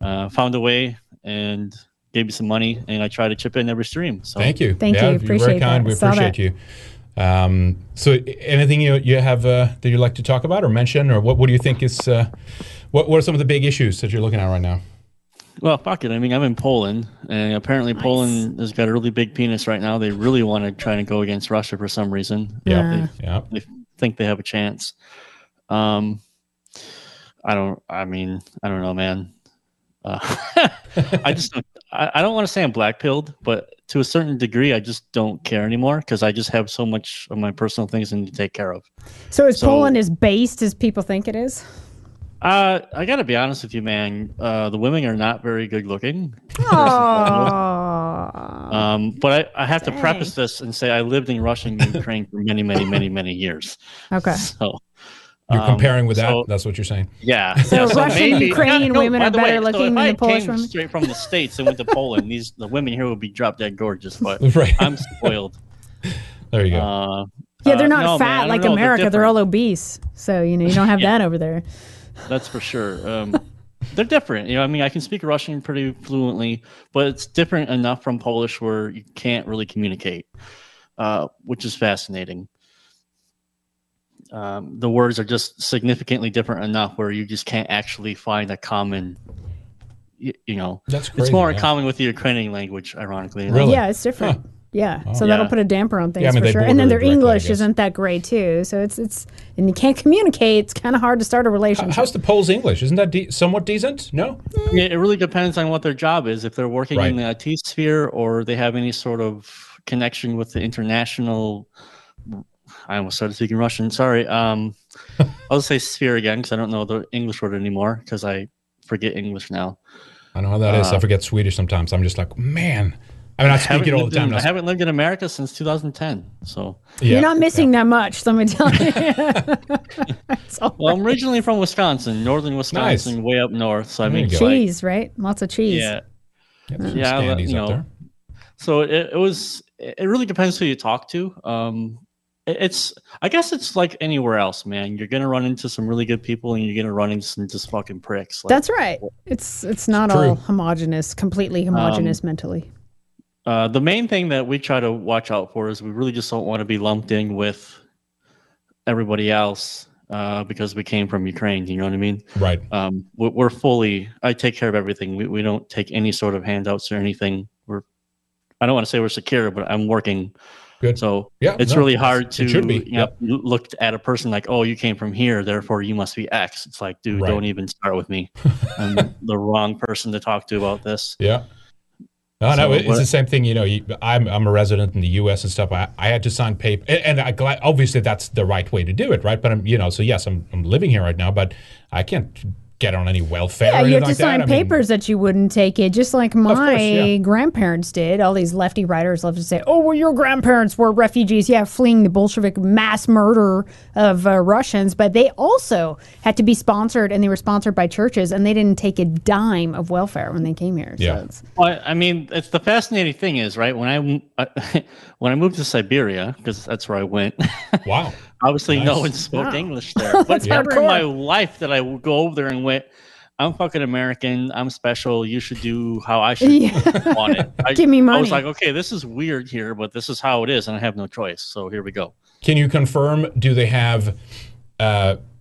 Found a way and gave me some money, and I try to chip in every stream. So thank you. Appreciate you're very kind. We appreciate you. So, anything you have that you'd like to talk about or mention, or what do you think is what are some of the big issues that you're looking at right now? Well, fuck it. I mean, I'm in Poland, and apparently Poland has got a really big penis right now. They really want to try and go against Russia for some reason. Yeah, they think they have a chance. I don't know, man. I don't want to say I'm black-pilled, but to a certain degree, I just don't care anymore because I just have so much of my personal things I need to take care of. So is Poland as based as people think it is? I got to be honest with you, man. The women are not very good looking. But I have to preface this and say I lived in Russia and Ukraine for many, many, many, many years. Okay. So you're comparing with that? That's what you're saying? Yeah. So, Russian and Ukrainian women are better looking than the Polish women? Straight from the States and went to Poland, the women here would be drop dead gorgeous, but right. I'm spoiled. There you go. Yeah, they're not fat like America. They're all obese. So, you don't have that over there. That's for sure. They're different. I mean, I can speak Russian pretty fluently, but it's different enough from Polish where you can't really communicate, which is fascinating. The words are just significantly different enough where you just can't actually find a common, That's crazy, it's more in common with the Ukrainian language, ironically. Really? Yeah, it's different. Huh. Yeah, so that'll put a damper on things for sure. And then their English isn't that great too. So it's and you can't communicate. It's kind of hard to start a relationship. How's the Poles' English? Isn't that somewhat decent? No? Yeah, it really depends on what their job is. If they're working in the IT sphere or they have any sort of connection with the international. I almost started speaking Russian. Sorry. I'll say sphere again because I don't know the English word anymore because I forget English now. I know how that is. I forget Swedish sometimes. I'm just like, man. I mean, I speak it all the time. I haven't lived in America since 2010, so you're not missing that much. Let me tell you. Well, I'm originally from Wisconsin, northern Wisconsin, way up north. So I mean, cheese, right? Lots of cheese. Yeah, yeah. So it really depends who you talk to. I guess it's like anywhere else, man. You're gonna run into some really good people, and you're gonna run into some just fucking pricks. Like, that's right. It's not all homogenous, completely homogenous mentally. The main thing that we try to watch out for is we really just don't want to be lumped in with everybody else because we came from Ukraine. You know what I mean? Right. We're fully. I take care of everything. We don't take any sort of handouts or anything. I don't want to say we're secure, but I'm working. Good. So it's really hard to look at a person like, oh, you came from here, therefore you must be X. It's like, dude, don't even start with me. I'm the wrong person to talk to about this. Yeah. No, it's the same thing. I'm a resident in the U.S. and stuff. I had to sign paper, and obviously that's the right way to do it, right? But I'm living here right now, but I can't get on any welfare. Yeah, you have to sign papers that you wouldn't take it, just like my grandparents did. All these lefty writers love to say, "Oh, well, your grandparents were refugees, fleeing the Bolshevik mass murder of Russians," but they also had to be sponsored, and they were sponsored by churches, and they didn't take a dime of welfare when they came here. Yeah, so it's the fascinating thing is, right? When I moved to Siberia, because that's where I went. Wow. Obviously, no one spoke English there. But never in my life that I would go over there and went, I'm fucking American. I'm special. You should do how I should want it. Give me money. I was like, okay, this is weird here, but this is how it is, and I have no choice. So here we go. Can you confirm? Do they have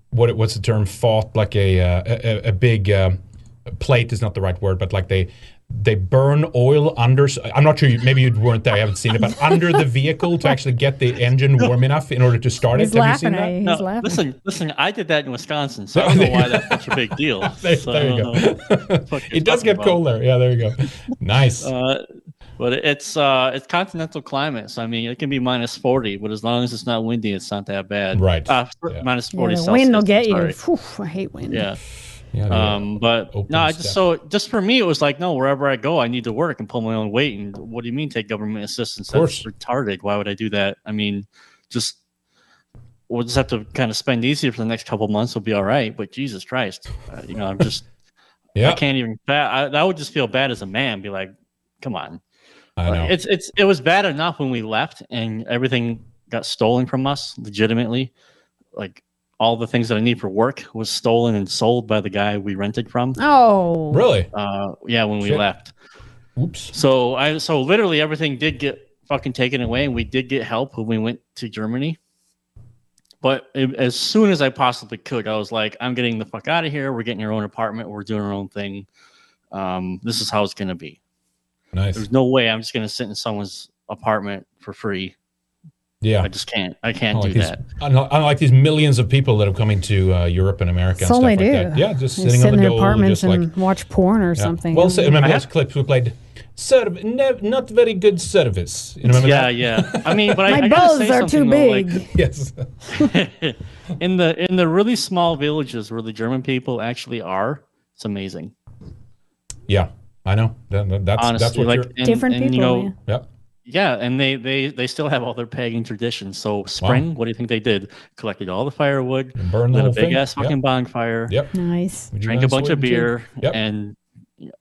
what's the term? Fought like a big plate is not the right word, but like they burn oil under. I'm not sure. Maybe you weren't there. I haven't seen it, but under the vehicle to actually get the engine warm enough in order to start it. Have you seen that? No, listen. I did that in Wisconsin, so I don't know why that's such a big deal. There you go. It does get colder. Yeah, there you go. Nice. But it's continental climate, so I mean it can be -40, but as long as it's not windy, it's not that bad. Right. -40 Celsius. Wind will get you. Oof, I hate wind. Yeah. Just for me it was like, no, wherever I go I need to work and pull my own weight. And what do you mean take government assistance? That's retarded. Why would I do that? I mean, we'll just have to kind of spend easier for the next couple months. We'll be all right. But Jesus Christ, I'm just I can't even. I would just feel bad as a man. Be like, come on. I know. It was bad enough when we left and everything got stolen from us legitimately, like. All the things that I need for work was stolen and sold by the guy we rented from. Oh, really? When we left. Oops. So literally everything did get fucking taken away, and we did get help when we went to Germany. But as soon as I possibly could, I was like, I'm getting the fuck out of here. We're getting our own apartment. We're doing our own thing. This is how it's going to be. Nice. There's no way I'm just going to sit in someone's apartment for free. Yeah, I just can't. I can't do that. Unlike these millions of people that have come into Europe and America and stuff like that. Yeah, just sitting on the dole, just like watch porn or something. Well, remember those clips we played? Not very good service. You remember that? Yeah. I mean, but my bows are too big. Like, yes. In the really small villages where the German people actually are, it's amazing. Yeah, I know. Honestly, that's what like different people. You know, yeah. Yeah, and they still have all their pagan traditions. So spring, what do you think they did? Collected all the firewood, and burned the whole thing. Lit a big-ass fucking bonfire. Yep. Nice. Drank a bunch of beer, and it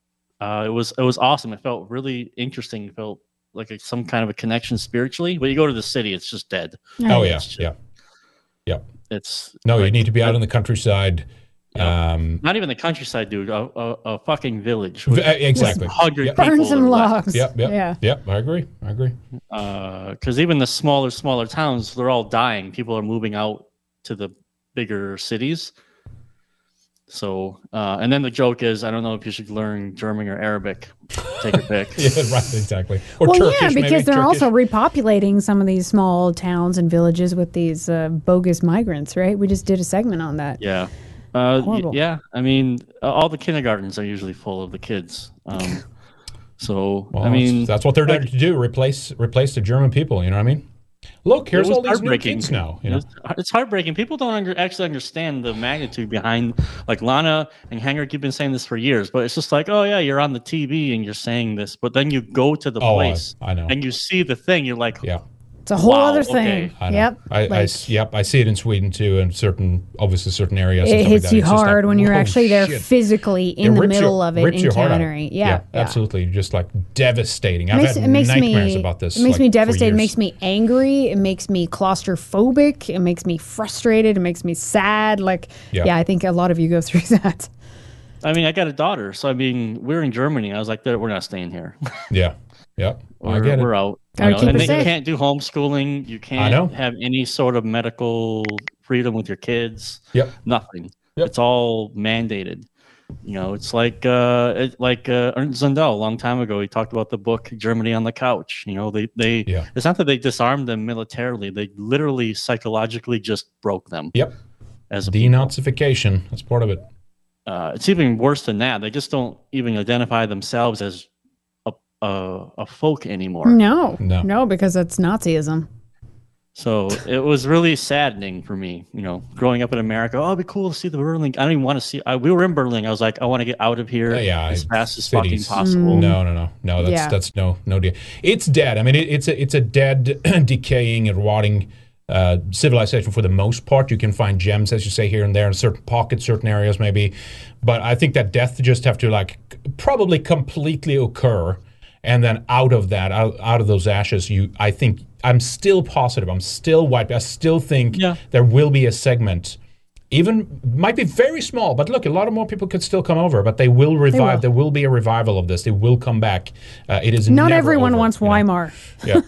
was awesome. It felt really interesting. It felt like some kind of a connection spiritually. But you go to the city, it's just dead. Nice. Oh, yeah, It's you need to be out in the countryside. Not even the countryside, dude. A fucking village. Exactly. 100 people. Burn some logs. Yep. I agree. Because even the smaller towns, they're all dying. People are moving out to the bigger cities. So, and then the joke is, I don't know if you should learn German or Arabic. Take your pick. Exactly. Or Turkish, because they're also repopulating some of these small towns and villages with these bogus migrants, right? We just did a segment on that. Yeah. I mean, all the kindergartens are usually full of the kids. I mean, that's what they're there to do. Replace the German people. You know what I mean? Look, here's all these new kids now. You know? It's heartbreaking. People don't actually understand the magnitude behind, like Lana and Henrik, you've been saying this for years, but it's just like, oh yeah, you're on the TV and you're saying this, but then you go to the place and you see the thing. You're like, yeah. It's a whole other thing. Okay. Yep. I see it in Sweden too, and certain areas. It hits you hard when you're actually there physically in the middle of it. Rips your heart out. Yeah, absolutely. Just like devastating. I've had nightmares about this. It makes me devastated. It makes me angry. It makes me claustrophobic. It makes me frustrated. It makes me sad. Like, I think a lot of you go through that. I mean, I got a daughter, so I mean, we're in Germany. I was like, we're not staying here. Yeah. Yep. We're out. And then you can't do homeschooling. You can't have any sort of medical freedom with your kids. Yep. Nothing. Yep. It's all mandated. You know, it's like Ernst Zundel a long time ago. He talked about the book Germany on the Couch. You know, it's not that they disarmed them militarily. They literally psychologically just broke them. Yep. As denazification. That's part of it. It's even worse than that. They just don't even identify themselves as a folk anymore. No, because that's Nazism. So it was really saddening for me, you know, growing up in America. Oh, it'd be cool to see the Berlin. I don't even want to see. We were in Berlin. I was like, I want to get out of here as fast as fucking possible. No. That's no deal. It's dead. I mean, it's a dead, decaying and rotting civilization for the most part. You can find gems, as you say, here and there in certain pockets, certain areas maybe, but I think that death just have to probably completely occur. And then out of those ashes, I'm still positive. I'm still wiped. I still think there will be a segment, even might be very small, but look, a lot of more people could still come over, but they will revive. There will be a revival of this. They will come back. It is not everyone wants Weimar. Yeah,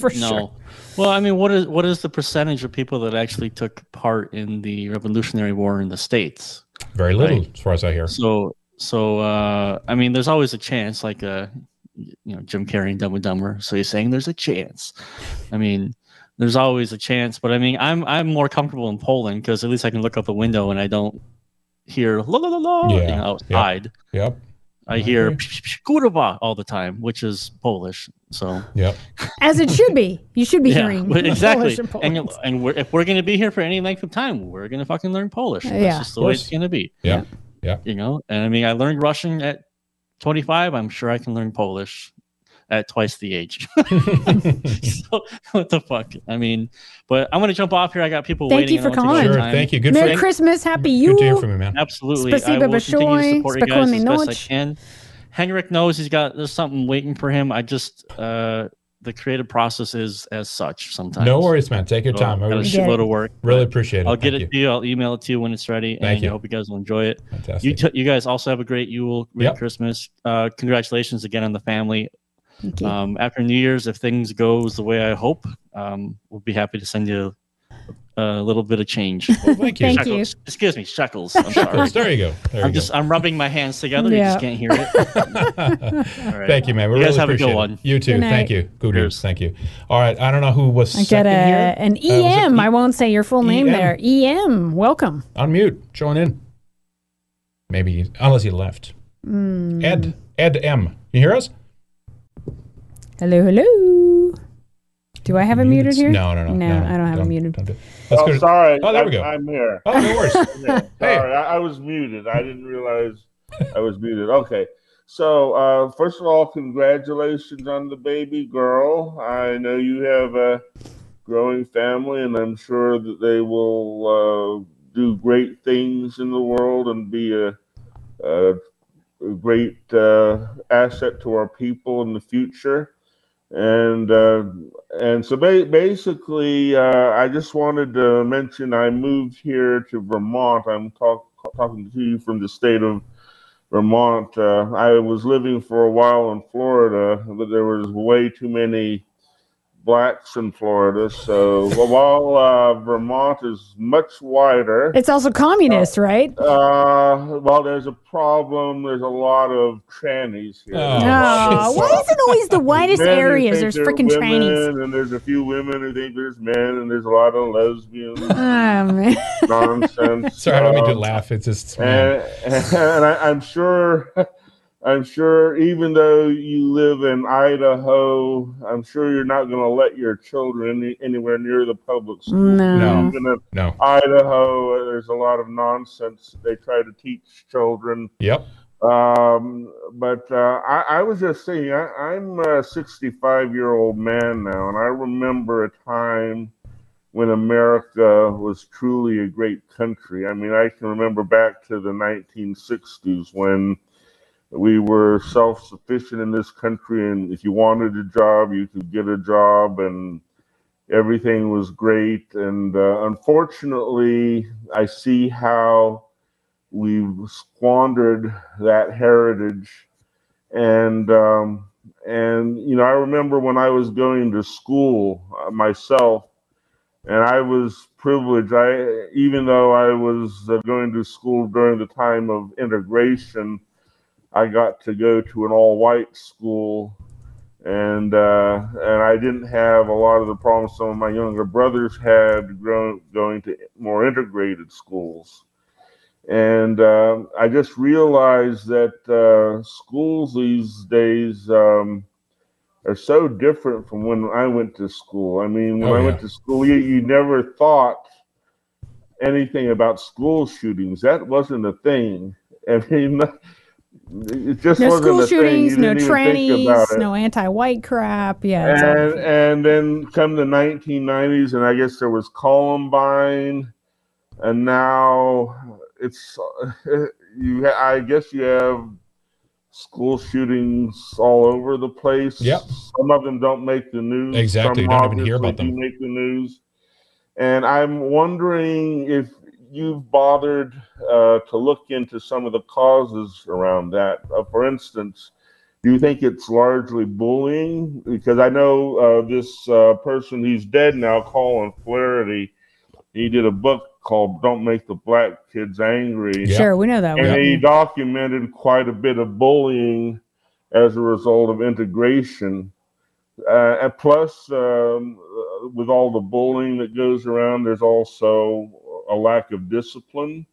for sure. Well, I mean, what is the percentage of people that actually took part in the Revolutionary War in the States? Very little, as far as I hear. So I mean, there's always a chance, like you know, Jim Carrey and Dumb and Dumber. So he's saying there's a chance. I mean, there's always a chance, but I mean, I'm more comfortable in Poland because at least I can look out the window and I don't hear la la la la outside. Yep. I hear kurwa all the time, which is Polish. So as it should be. You should be hearing exactly. And if we're going to be here for any length of time, we're going to fucking learn Polish. That's just the way it's going to be. Yeah. You know, and I mean, I learned Russian at 25, I'm sure I can learn Polish at twice the age. So, what the fuck? I mean, but I'm going to jump off here. I got people waiting. Thank you for calling. Sure, thank you. Good Merry Christmas. Happy Yule. Good to hear from you, man. Absolutely. I will continue to support you guys as best I can. Henrik knows there's something waiting for him. I just, the creative process is as such sometimes. No worries, man. Take your time. I got a shitload of work. Really appreciate it. I'll get it to you. I'll email it to you when it's ready. Thank you. I hope you guys will enjoy it. Fantastic. You guys also have a great Yule, great Christmas. Congratulations again on the family. Thank you. After New Year's, if things goes the way I hope, we'll be happy to send you a little bit of change. Well, thank you. Thank you. Excuse me, shekels. I'm sorry. There you go. I'm rubbing my hands together. Yeah. You just can't hear it. All right. Thank you, man. We really appreciate it. You guys have a good one. You too. Thank you. Good news. Thank you. All right. I don't know who was second here. An EM. I won't say your full name there. EM. Welcome. Unmute. Join in. Maybe, unless he left. Ed M. You hear us? Hello, hello. Do I have it muted here? No, I don't have it muted. Oh, sorry. Oh, there we go. I'm here. Oh, no worries. Sorry, I was muted. I didn't realize I was muted. Okay. So, first of all, congratulations on the baby girl. I know you have a growing family, and I'm sure that they will do great things in the world and be a great asset to our people in the future. And so basically, I just wanted to mention I moved here to Vermont. I'm talking to you from the state of Vermont. I was living for a while in Florida, but there was way too many blacks in Florida. So while Vermont is much wider, it's also communist, right? Well, there's a problem. There's a lot of trannies here. Why is it always the widest areas? There's freaking trannies, and there's a few women who think there's men, and there's a lot of lesbians. Nonsense. Sorry, I don't mean to laugh. It's just and I'm sure. I'm sure even though you live in Idaho, I'm sure you're not going to let your children anywhere near the public school. No. Idaho, there's a lot of nonsense they try to teach children. Yep. But I was just saying, I'm a 65-year-old man now, and I remember a time when America was truly a great country. I mean, I can remember back to the 1960s when we were self-sufficient in this country, and if you wanted a job, you could get a job, and everything was great. And unfortunately, I see how we've squandered that heritage. And you know, I remember when I was going to school myself, and I was privileged. Even though I was going to school during the time of integration, I got to go to an all-white school, and I didn't have a lot of the problems some of my younger brothers had going to more integrated schools. And I just realized that schools these days are so different from when I went to school. I mean, when I went to school, you never thought anything about school shootings. That wasn't a thing. I mean, it just no school shootings, no trannies, no anti-white crap. And then come the 1990s, and I guess there was Columbine, and now it's I guess you have school shootings all over the place. Yep. Some of them don't make the news. Exactly, you don't even hear about them. Make the news, and I'm wondering if you've bothered to look into some of the causes around that. For instance, do you think it's largely bullying? Because I know this person who's dead now, Colin Flaherty, he did a book called Don't Make the Black Kids Angry. Yeah. Sure, we know that one. And he documented quite a bit of bullying as a result of integration. And plus, with all the bullying that goes around, there's also a lack of discipline.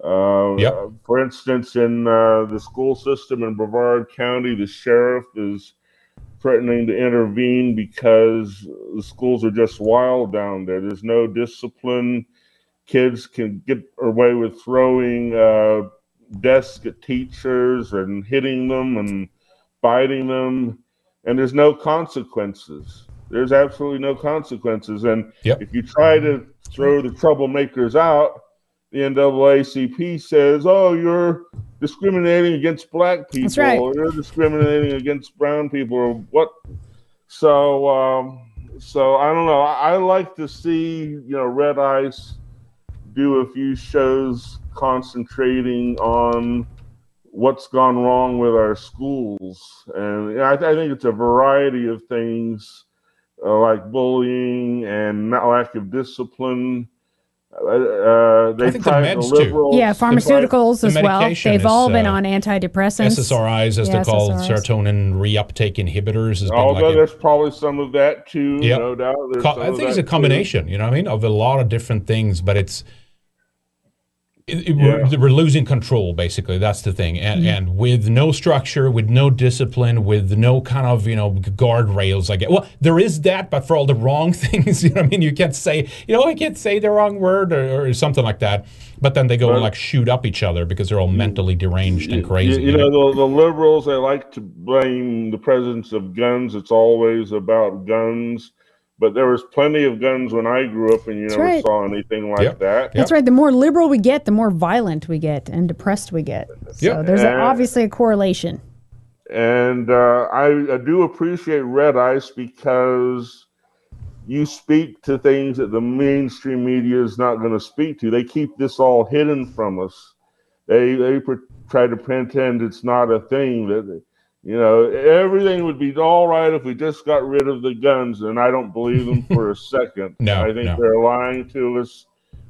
For instance, in the school system in Brevard County, the sheriff is threatening to intervene because the schools are just wild down there. There's no discipline. Kids can get away with throwing desks at teachers and hitting them and biting them, and there's no consequences. There's absolutely no consequences. And if you try to throw the troublemakers out, the NAACP says, oh, you're discriminating against black people. That's right. Or you're discriminating against brown people or what. So I don't know. I like to see, Red Ice do a few shows concentrating on what's gone wrong with our schools. And I think it's a variety of things, like bullying and lack of discipline, I think the meds too. Yeah, pharmaceuticals as well. They've all been on antidepressants. SSRIs, as they're called, serotonin reuptake inhibitors. Although there's probably some of that too, no doubt. I think it's a combination, you know what I mean, of a lot of different things, but it's... We're losing control, basically. That's the thing. And with no structure, with no discipline, with no kind of, guardrails, I guess. Well, there is that, but for all the wrong things, you know what I mean? You can't say, I can't say the wrong word or something like that. But then they go and, shoot up each other because they're all mentally deranged and crazy. The liberals, they like to blame the presence of guns. It's always about guns. But there was plenty of guns when I grew up, and you never saw anything like that. Yep. That's right. The more liberal we get, the more violent we get and depressed we get. So there's obviously a correlation. And I do appreciate Red Ice because you speak to things that the mainstream media is not going to speak to. They keep this all hidden from us. They try to pretend it's not a thing that... everything would be all right if we just got rid of the guns, and I don't believe them for a second. I think they're lying to us.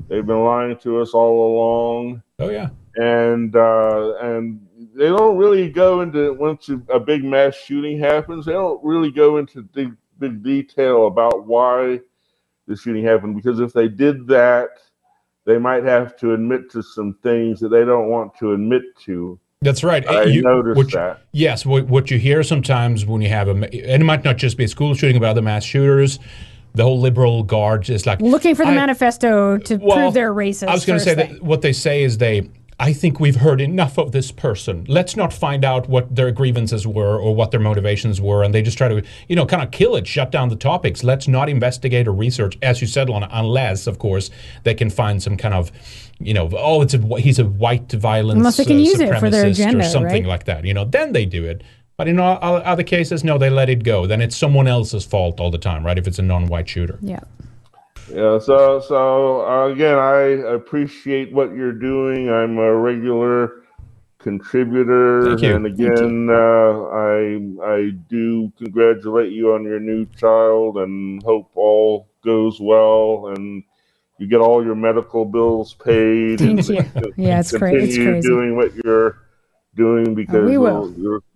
They've been lying to us all along. Oh, yeah. And they don't really go into, once a big mass shooting happens, they don't really go into big detail about why the shooting happened, because if they did that, they might have to admit to some things that they don't want to admit to. That's right. I noticed that. Yes, what you hear sometimes when you have and it might not just be a school shooting, but other mass shooters, the whole liberal guard is like... Looking for the manifesto to prove they're racist. I was going to say that what they say is I think we've heard enough of this person. Let's not find out what their grievances were or what their motivations were. And they just try to, kind of kill it, shut down the topics. Let's not investigate or research, as you said, Lana, unless, of course, they can find some kind of, he's a white violence unless they can use it for their agenda, or something like that. Then they do it. But in all other cases, no, they let it go. Then it's someone else's fault all the time, right? If it's a non-white shooter. Yeah. Yeah, so again, I appreciate what you're doing. I'm a regular contributor. Thank you. And again, I do congratulate you on your new child and hope all goes well and you get all your medical bills paid. Thank you. Yeah, it's crazy. Continue doing what you're doing because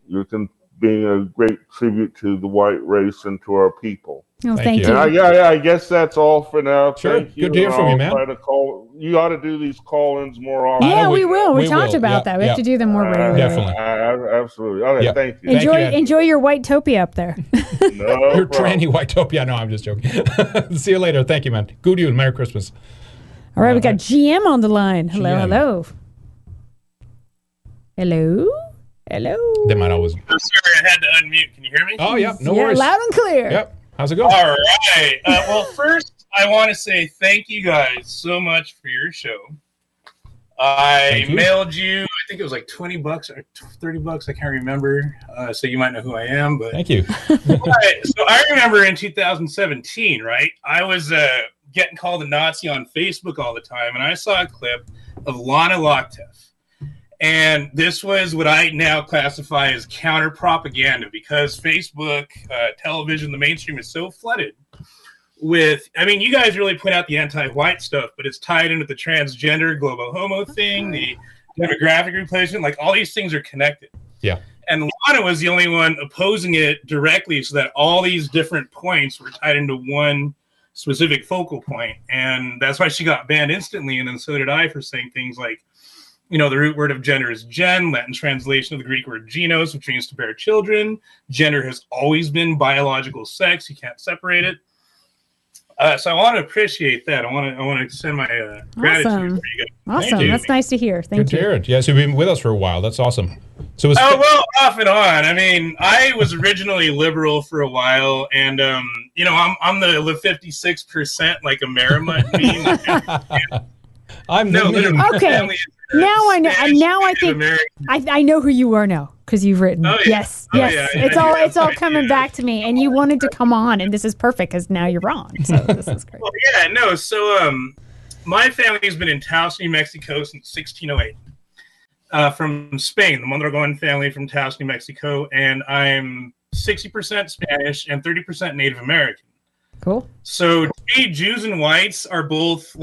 you're being a great tribute to the white race and to our people. Oh, thank you. I guess that's all for now. Sure. Good to hear from you, man. You ought to do these call-ins more often. Yeah, we will. We talked about that. We have to do them more regularly. Definitely. Absolutely. Okay, thank you. Enjoy your Whitetopia up there. Your tranny Whitetopia. No, I'm just joking. See you later. Thank you, man. Good to you. Merry Christmas. All right, we got GM on the line. Hello, hello. Hello? Hello? They might always... I'm sorry, I had to unmute. Can you hear me? Oh, yeah. No worries. Loud and clear. Yep. How's it going? All right. Well, first, I want to say thank you guys so much for your show. I mailed you, I think it was like $20 or $30. I can't remember. So you might know who I am. But thank you. So I remember in 2017, right? I was getting called a Nazi on Facebook all the time. And I saw a clip of Lana Lochte. And this was what I now classify as counter-propaganda because Facebook, television, the mainstream is so flooded with, you guys really point out the anti-white stuff, but it's tied into the transgender, global homo thing, the demographic replacement, all these things are connected. Yeah. And Lana was the only one opposing it directly so that all these different points were tied into one specific focal point. And that's why she got banned instantly. And then so did I for saying things like, the root word of gender is gen, Latin translation of the Greek word genos, which means to bear children. Gender has always been biological sex. You can't separate it. So I want to appreciate that. I want to send my gratitude for you guys. Awesome. That's nice to hear. Thank you. Good to hear it. Yes, you've been with us for a while. That's awesome. So off and on. I was originally liberal for a while, and I'm the 56% like a Merrimut. Okay. Now I know. I know who you are now because you've written. Oh, yeah. Yes, oh, yes. Yeah, it's all coming back to me, and you wanted to come on, and this is perfect because now you're wrong. So this is great. Well, So my family has been in Taos, New Mexico, since 1608, from Spain, the Mondragon family from Taos, New Mexico, and I'm 60% Spanish and 30% Native American. Cool. So to me, Jews and whites are both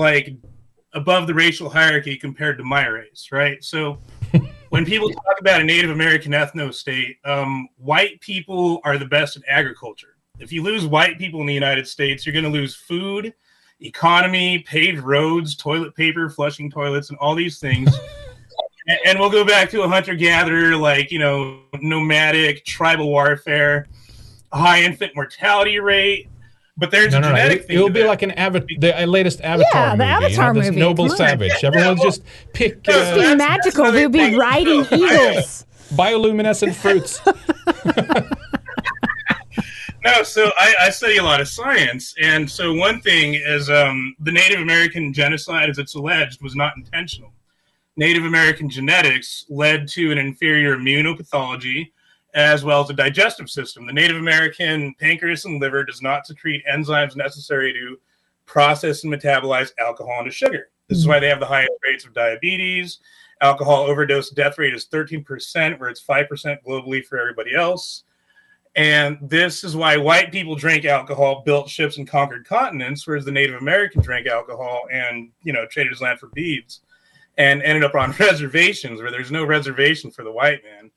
above the racial hierarchy compared to my race, right? So when people talk about a Native American ethno-state, white people are the best at agriculture. If you lose white people in the United States, you're going to lose food, economy, paved roads, toilet paper, flushing toilets, and all these things. And we'll go back to a hunter-gatherer, like, you know, nomadic, tribal warfare, high infant mortality rate. But there's a genetic thing. It'll be like an the latest Avatar movie. Yeah, the Avatar movie. This noble savage. Everyone just pick... It'll be magical. We'll be riding eagles. Bioluminescent fruits. No, so I study a lot of science. And so one thing is the Native American genocide, as it's alleged, was not intentional. Native American genetics led to an inferior immunopathology as well as a digestive system. The Native American pancreas and liver does not secrete enzymes necessary to process and metabolize alcohol into sugar. This is why they have the highest rates of diabetes. Alcohol overdose death rate is 13%, where it's 5% globally for everybody else. And this is why white people drank alcohol, built ships, and conquered continents, whereas the Native American drank alcohol and, you know, traded his land for beads. And ended up on reservations where there's no reservation for the white man.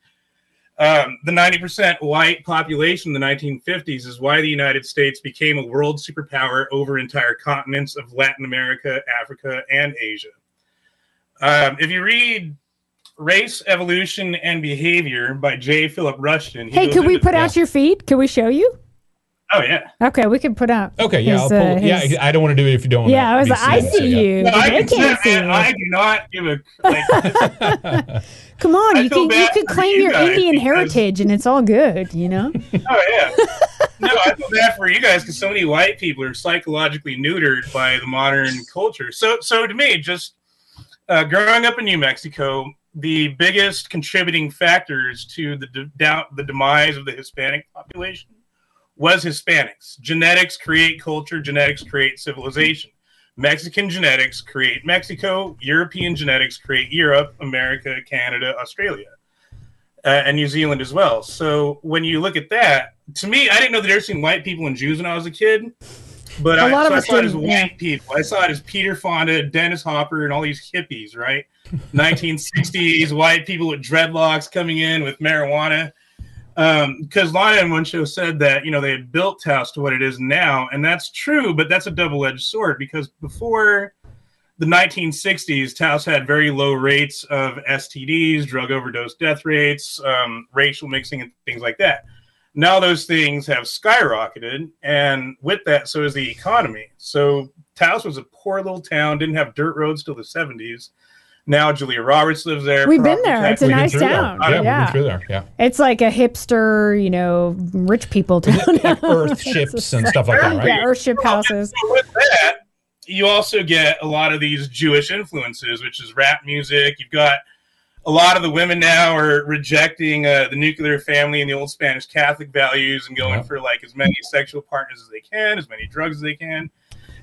The 90% white population in the 1950s is why the United States became a world superpower over entire continents of Latin America, Africa, and Asia. If you read Race, Evolution, and Behavior by J. Philip Rushton. Hey, can we put out your feed? Can we show you? Oh, yeah. Okay, we can put out. Okay, yeah, I'll pull, yeah, I don't want to do it if you don't want to. Yeah, I see you. No, I can't see you. I do not give a... Like, come on, you can claim your Indian heritage and it's all good, you know? Oh, yeah. No, I feel bad for you guys because so many white people are psychologically neutered by the modern culture. So to me, just growing up in New Mexico, the biggest contributing factors to the demise of the Hispanic population was Hispanics. Genetics create culture. Genetics create civilization. Mexican genetics create Mexico. European genetics create Europe, America, Canada, Australia, and New Zealand as well. So when you look at that, to me, I didn't know the difference between white people and Jews when I was a kid, but I saw it as white people. I saw it as Peter Fonda, Dennis Hopper, and all these hippies, right? 1960s, white people with dreadlocks coming in with marijuana. Because Lana in one show said that, you know, they had built Taos to what it is now, and that's true, but that's a double-edged sword, because before the 1960s, Taos had very low rates of STDs, drug overdose death rates, racial mixing, and things like that. Now those things have skyrocketed, and with that, so is the economy. So Taos was a poor little town, didn't have dirt roads till the 70s. Now Julia Roberts lives there. We've been there. It's a nice town. Yeah. It's like a hipster, you know, rich people town. Like earth ships and stuff like that, right? Yeah, earthship houses. So with that, you also get a lot of these Jewish influences, which is rap music. You've got a lot of the women now are rejecting the nuclear family and the old Spanish Catholic values and going for like as many sexual partners as they can, as many drugs as they can.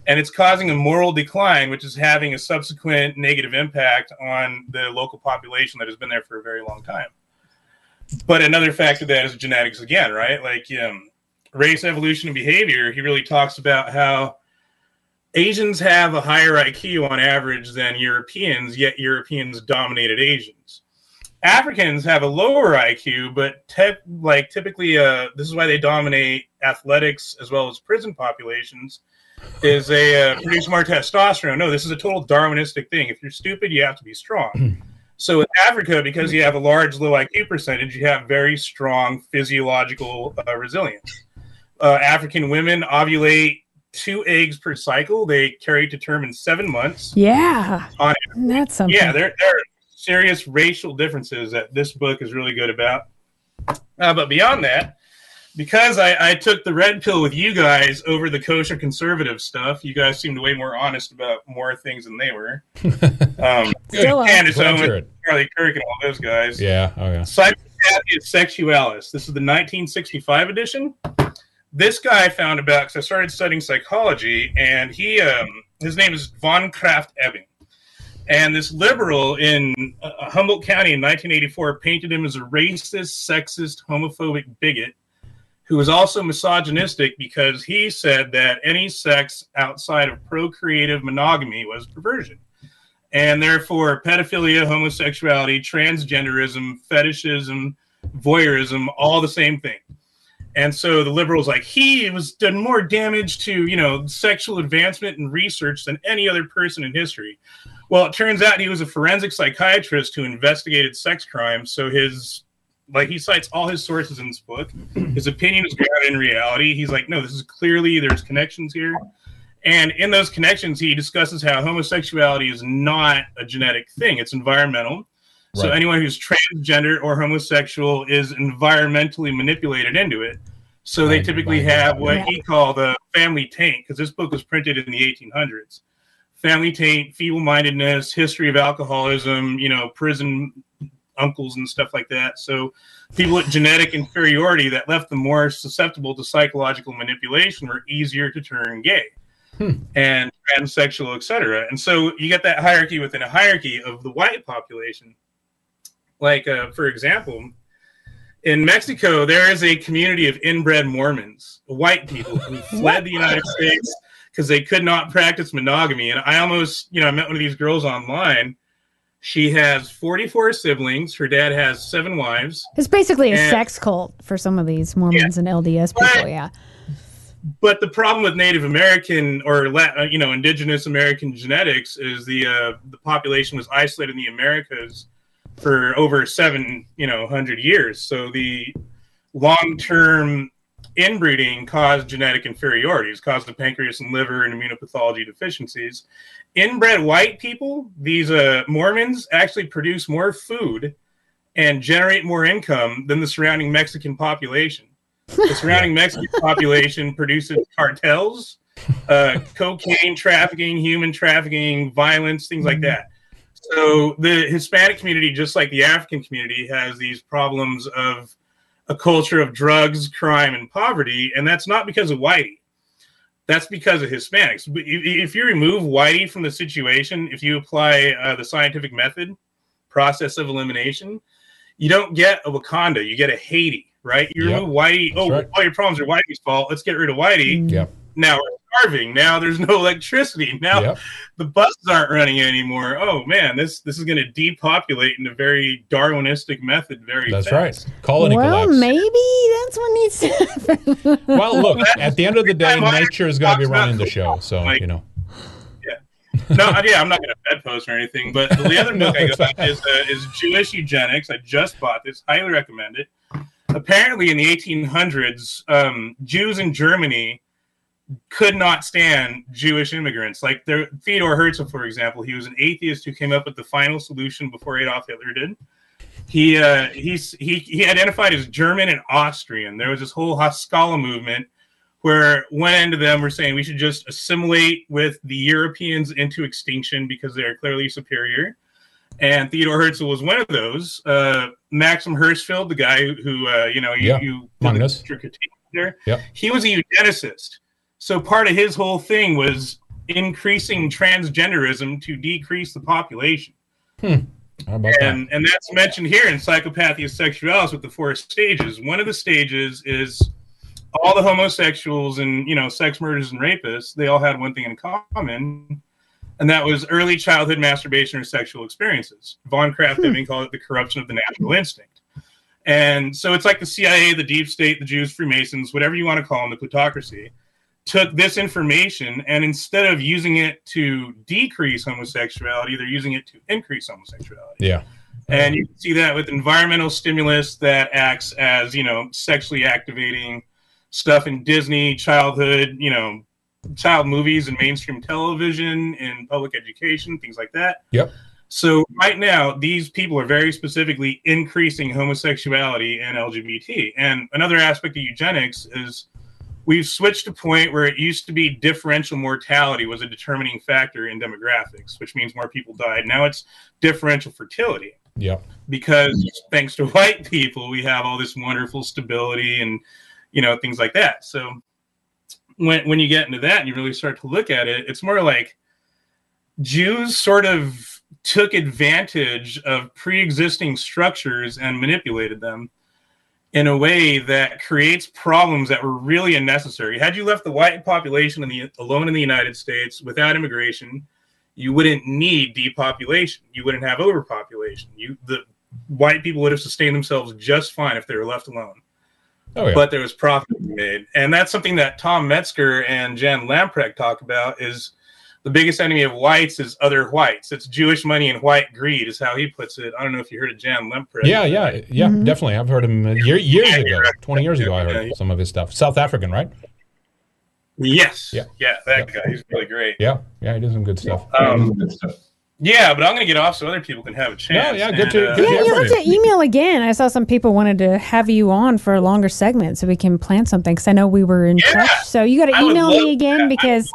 And it's causing a moral decline, which is having a subsequent negative impact on the local population that has been there for a very long time. But another factor that is genetics again, right? Like Race, Evolution, and Behavior, he really talks about how Asians have a higher IQ on average than Europeans, yet Europeans dominated Asians. Africans have a lower IQ, but typically this is why they dominate athletics as well as prison populations. Is they produce more testosterone. No, this is a total Darwinistic thing. If you're stupid, you have to be strong. So in Africa, because you have a large low IQ percentage, you have very strong physiological resilience. African women ovulate 2 eggs per cycle. They carry to term in 7 months. Yeah. That's something. Yeah, there are serious racial differences that this book is really good about. But beyond that, because I took the red pill with you guys over the kosher conservative stuff, you guys seemed way more honest about more things than they were. Candace Owens, Charlie Kirk, and all those guys. Yeah, oh yeah. Cybercathy Sexualis. This is the 1965 edition. This guy found about, because I started studying psychology, and he, his name is Von Krafft-Ebing. And this liberal in Humboldt County in 1984 painted him as a racist, sexist, homophobic bigot, who was also misogynistic because he said that any sex outside of procreative monogamy was perversion. And therefore, pedophilia, homosexuality, transgenderism, fetishism, voyeurism, all the same thing. And so the liberals, like, he was done more damage to, you know, sexual advancement and research than any other person in history. Well, it turns out he was a forensic psychiatrist who investigated sex crimes. So his, like, he cites all his sources in this book. His opinion is grounded in reality. He's like, no, this is clearly, there's connections here. And in those connections, he discusses how homosexuality is not a genetic thing. It's environmental. Right. So anyone who's transgender or homosexual is environmentally manipulated into it. So they typically have what he called the family taint, because this book was printed in the 1800s. Family taint, feeble-mindedness, history of alcoholism, you know, prison uncles and stuff like that. So people with genetic inferiority that left them more susceptible to psychological manipulation were easier to turn gay. And transsexual, etc. And so you get that hierarchy within a hierarchy of the white population. Like, for example, in Mexico, there is a community of inbred Mormons, white people who fled the United States because they could not practice monogamy. And I almost, you know, I met one of these girls online. She has 44 siblings. Her dad has 7 wives. It's basically a sex cult for some of these Mormons and LDS people, But the problem with Native American or, you know, indigenous American genetics is the population was isolated in the Americas for over 700 years. So the long-term inbreeding caused genetic inferiorities, caused the pancreas and liver and immunopathology deficiencies. Inbred white people, these Mormons, actually produce more food and generate more income than the surrounding Mexican population. The surrounding Mexican population produces cartels, cocaine trafficking, human trafficking, violence, things like that. So the Hispanic community, just like the African community, has these problems of a culture of drugs, crime, and poverty. And that's not because of whitey. That's because of Hispanics. If you remove whitey from the situation, if you apply the scientific method, process of elimination, you don't get a Wakanda. You get a Haiti. Right? You remove whitey. That's all your problems are whitey's fault. Let's get rid of whitey. Yep. Now we're starving. Now there's no electricity. Now the buses aren't running anymore. Oh man, this is going to depopulate in a very Darwinistic method. That's fast. Right. Call it a collapse. Well, maybe that's what needs to happen. Well, look, at the end of the day, nature is going to be running the show. So, like, you know. I'm not going to bedpost or anything. But the other book I go back is Jewish Eugenics. I just bought this. Highly recommend it. Apparently, in the 1800s, Jews in Germany could not stand Jewish immigrants. Like Theodor Herzl, for example, he was an atheist who came up with the final solution before Adolf Hitler did. He identified as German and Austrian. There was this whole Haskalah movement where one end of them were saying we should just assimilate with the Europeans into extinction because they are clearly superior. And Theodor Herzl was one of those. Maxim Hirschfeld, the guy who, he was a eugenicist. So part of his whole thing was increasing transgenderism to decrease the population. And that's mentioned here in Psychopathia Sexualis with the 4 stages. One of the stages is all the homosexuals and, you know, sex murders and rapists, they all had one thing in common. And that was early childhood masturbation or sexual experiences. Von Krafft-Ebing called it the corruption of the natural instinct. And so it's like the CIA, the deep state, the Jews, Freemasons, whatever you want to call them, the plutocracy, took this information and instead of using it to decrease homosexuality, they're using it to increase homosexuality. Yeah. And you can see that with environmental stimulus that acts as, you know, sexually activating stuff in Disney, childhood, you know, child movies and mainstream television and public education, things like that. Yep. So right now, these people are very specifically increasing homosexuality and LGBT. And another aspect of eugenics is we've switched to a point where it used to be differential mortality was a determining factor in demographics, which means more people died. Now it's differential fertility. Yep. Because thanks to white people, we have all this wonderful stability and, you know, things like that. So when you get into that and you really start to look at it, it's more like Jews sort of took advantage of pre-existing structures and manipulated them in a way that creates problems that were really unnecessary. Had you left the white population alone in the United States without immigration, you wouldn't need depopulation. You wouldn't have overpopulation. The white people would have sustained themselves just fine if they were left alone. Oh, yeah. But there was profit made. And that's something that Tom Metzger and Jan Lamprecht talk about is the biggest enemy of whites is other whites. It's Jewish money and white greed is how he puts it. I don't know if you heard of Jan Lamprecht. Yeah, mm-hmm. Definitely. I've heard him years ago, 20 years ago I heard some of his stuff. South African, right? Yes. Yeah, that guy. He's really great. Yeah, he does some good stuff. Yeah, but I'm going to get off so other people can have a chance. Yeah, good to. You have to email again. I saw some people wanted to have you on for a longer segment so we can plan something because I know we were in touch. So you got to email me again because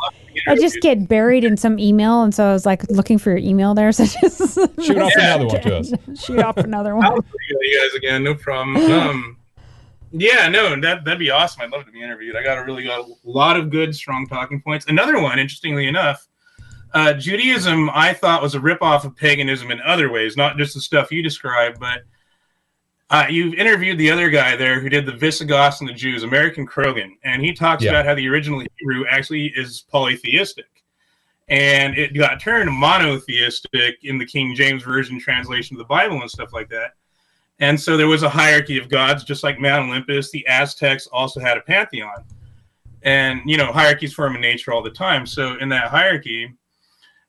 I just get buried in some email. And so I was like looking for your email there. So just shoot off another one to us. Shoot off another one. I'll email you guys again. No problem. Yeah, no, that'd be awesome. I'd love to be interviewed. I got a lot of good, strong talking points. Another one, interestingly enough, Judaism, I thought, was a ripoff of paganism in other ways, not just the stuff you described, but you've interviewed the other guy there who did the Visigoths and the Jews, American Krogan, and he talks about how the original Hebrew actually is polytheistic. And it got turned monotheistic in the King James Version translation of the Bible and stuff like that. And so there was a hierarchy of gods, just like Mount Olympus. The Aztecs also had a pantheon. And, you know, hierarchies form in nature all the time. So in that hierarchy,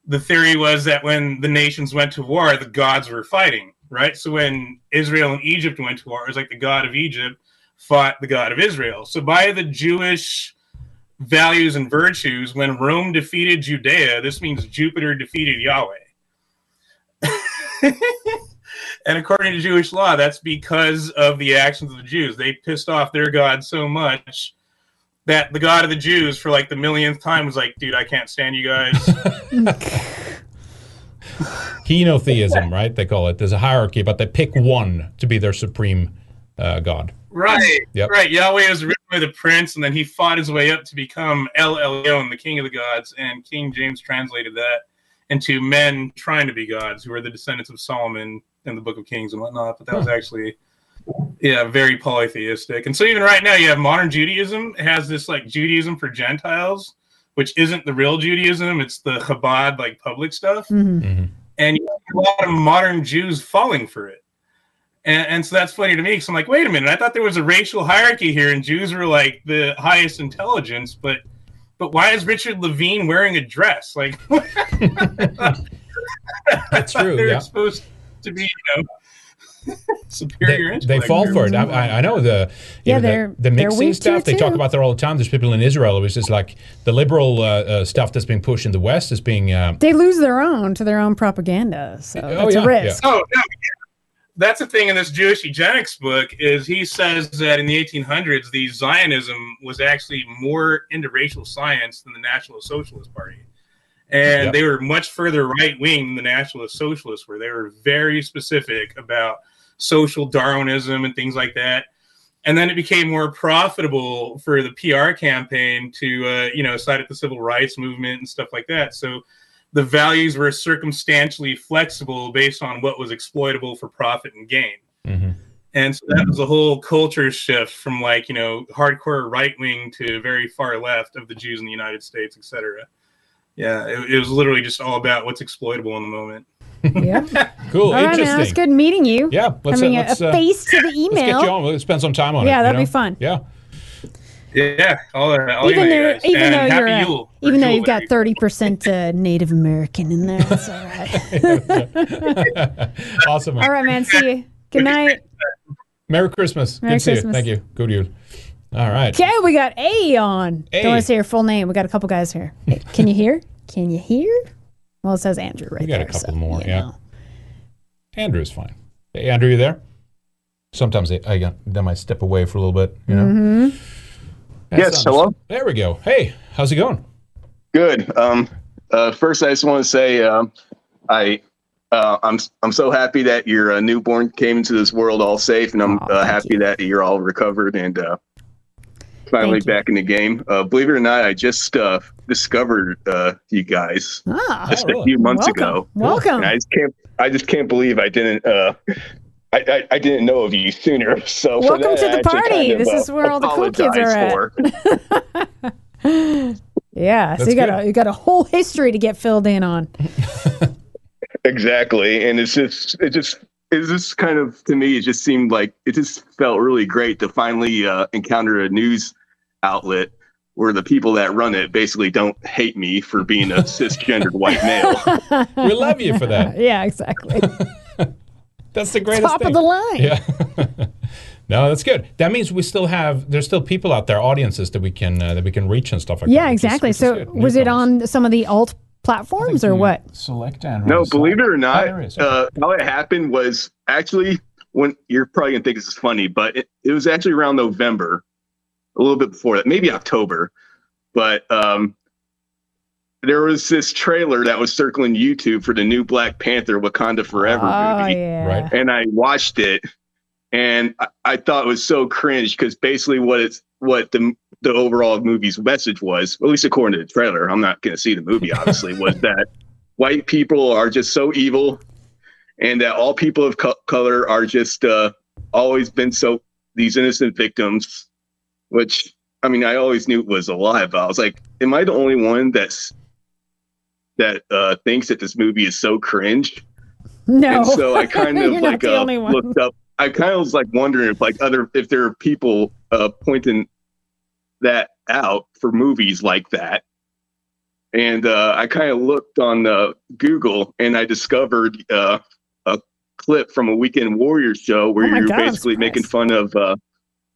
the theory was that when the nations went to war, the gods were fighting, right? So when Israel and Egypt went to war, it was like the god of Egypt fought the god of Israel. So by the Jewish values and virtues, when Rome defeated Judea, this means Jupiter defeated Yahweh. And according to Jewish law, that's because of the actions of the Jews. They pissed off their God so much that the God of the Jews, for like the millionth time, was like, dude, I can't stand you guys. Henotheism, right? They call it. There's a hierarchy, but they pick one to be their supreme God. Right, right. Yahweh was originally the prince, and then he fought his way up to become El Elyon, the king of the gods, and King James translated that into men trying to be gods, who are the descendants of Solomon in the Book of Kings and whatnot, but that was actually, very polytheistic. And so even right now, you have modern Judaism. It has this like Judaism for Gentiles, which isn't the real Judaism. It's the Chabad like public stuff. Mm-hmm. And you have a lot of modern Jews falling for it. And so that's funny to me because I'm like, wait a minute, I thought there was a racial hierarchy here and Jews were like the highest intelligence, but why is Richard Levine wearing a dress? Like, that's true. They're supposed to be, superior. They fall for it. I know the mixing stuff. They talk about that all the time. There's people in Israel. It was just like the liberal stuff that's being pushed in the West is being. They lose their own propaganda. So that's a risk. Yeah. That's the thing in this Jewish eugenics book is he says that in the 1800s, the Zionism was actually more into racial science than the National Socialist Party. And they were much further right-wing than the Nationalist Socialists were. They were very specific about social Darwinism and things like that. And then it became more profitable for the PR campaign to, side with the civil rights movement and stuff like that. So the values were circumstantially flexible based on what was exploitable for profit and gain. Mm-hmm. And so that was a whole culture shift from like, hardcore right-wing to very far left of the Jews in the United States, et cetera. Yeah, it was literally just all about what's exploitable in the moment. Yeah, cool. All right, man, it's good meeting you. Yeah, let's face to the email. Let's get you on. We'll spend some time on it. Yeah, that'd be fun. Yeah. I'll even though, you've got 30% Native American in there, it's all right. Awesome. Man. All right, man. See you. Good night. Merry Christmas. Merry Christmas. See you. Thank you. Good to you. All right. Okay, we got A on. Don't want to say your full name. We got a couple guys here. Can you hear? Can you hear? Well, it says Andrew right there. We got a couple more, Andrew's fine. Hey, Andrew, you there? Sometimes I might step away for a little bit, Mm-hmm. Yes, hello. There we go. Hey, how's it going? Good. First, I just want to say I'm so happy that your newborn came into this world all safe, and I'm happy that you're all recovered and finally back in the game. Believe it or not, I just discovered you guys a few months ago. Welcome. And I just can't believe I didn't. I didn't know of you sooner. So welcome to the party. This is where all the cool kids are at. Yeah, so you got a whole history to get filled in on. Exactly, and it just kind of, to me, it just seemed like it just felt really great to finally encounter a news outlet where the people that run it basically don't hate me for being a cisgendered white male. We love you for that. Yeah, exactly. That's the greatest thing. Top of the line. Yeah. No, that's good. That means there's still people out there, audiences that we can reach and stuff like that. Yeah, exactly. So was it on some of the alt platforms or what? No, believe it or not, how it happened was actually when, you're probably going to think this is funny, but it was actually around November, a little bit before that, maybe October. But there was this trailer that was circling YouTube for the new Black Panther Wakanda Forever movie. Yeah. Right. And I watched it. And I thought it was so cringe because basically what the overall movie's message was, at least according to the trailer, I'm not going to see the movie, obviously, was that white people are just so evil and that all people of color are just always been so these innocent victims, which, I mean, I always knew was a lie, but I was like, am I the only one that thinks that this movie is so cringe? No. And so I kind of like looked up. I kind of was like wondering if there are people pointing that out for movies like that, and I kind of looked on Google and I discovered a clip from a Weekend Warriors show where basically making fun of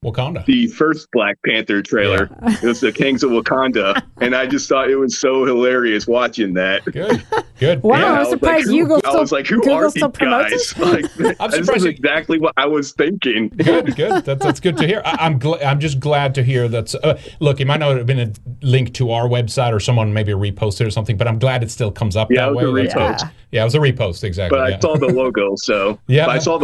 Wakanda, the first Black Panther trailer. Yeah. It was the Kings of Wakanda, and I just thought it was so hilarious watching that. Good. Wow, and I'm surprised Google still. I was like, who are these guys? I'm surprised. This is exactly what I was thinking. Good. That's good to hear. I'm just glad to hear that. Look, it might not have been a link to our website or someone maybe reposted or something, but I'm glad it still comes up. Yeah, that it was a repost. Yeah, it was a repost, exactly. But I saw the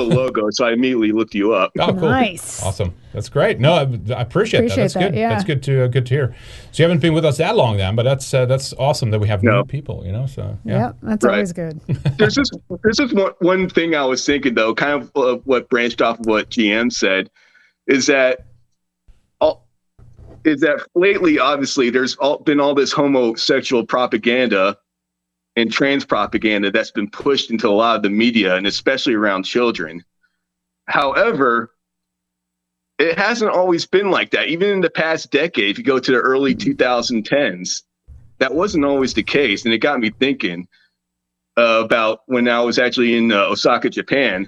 logo, so I immediately looked you up. Oh, cool. Nice, awesome. That's great. No, I appreciate that. That's that, good. Yeah. That's good to hear. So you haven't been with us that long then, but that's awesome that we have new people, you know. So yeah, that's always good. there's just one thing I was thinking though, kind of what branched off of what GM said, is that lately obviously there's been all this homosexual propaganda and trans propaganda that's been pushed into a lot of the media and especially around children. However, it hasn't always been like that. Even in the past decade, if you go to the early 2010s, that wasn't always the case. And it got me thinking about when I was actually in Osaka, Japan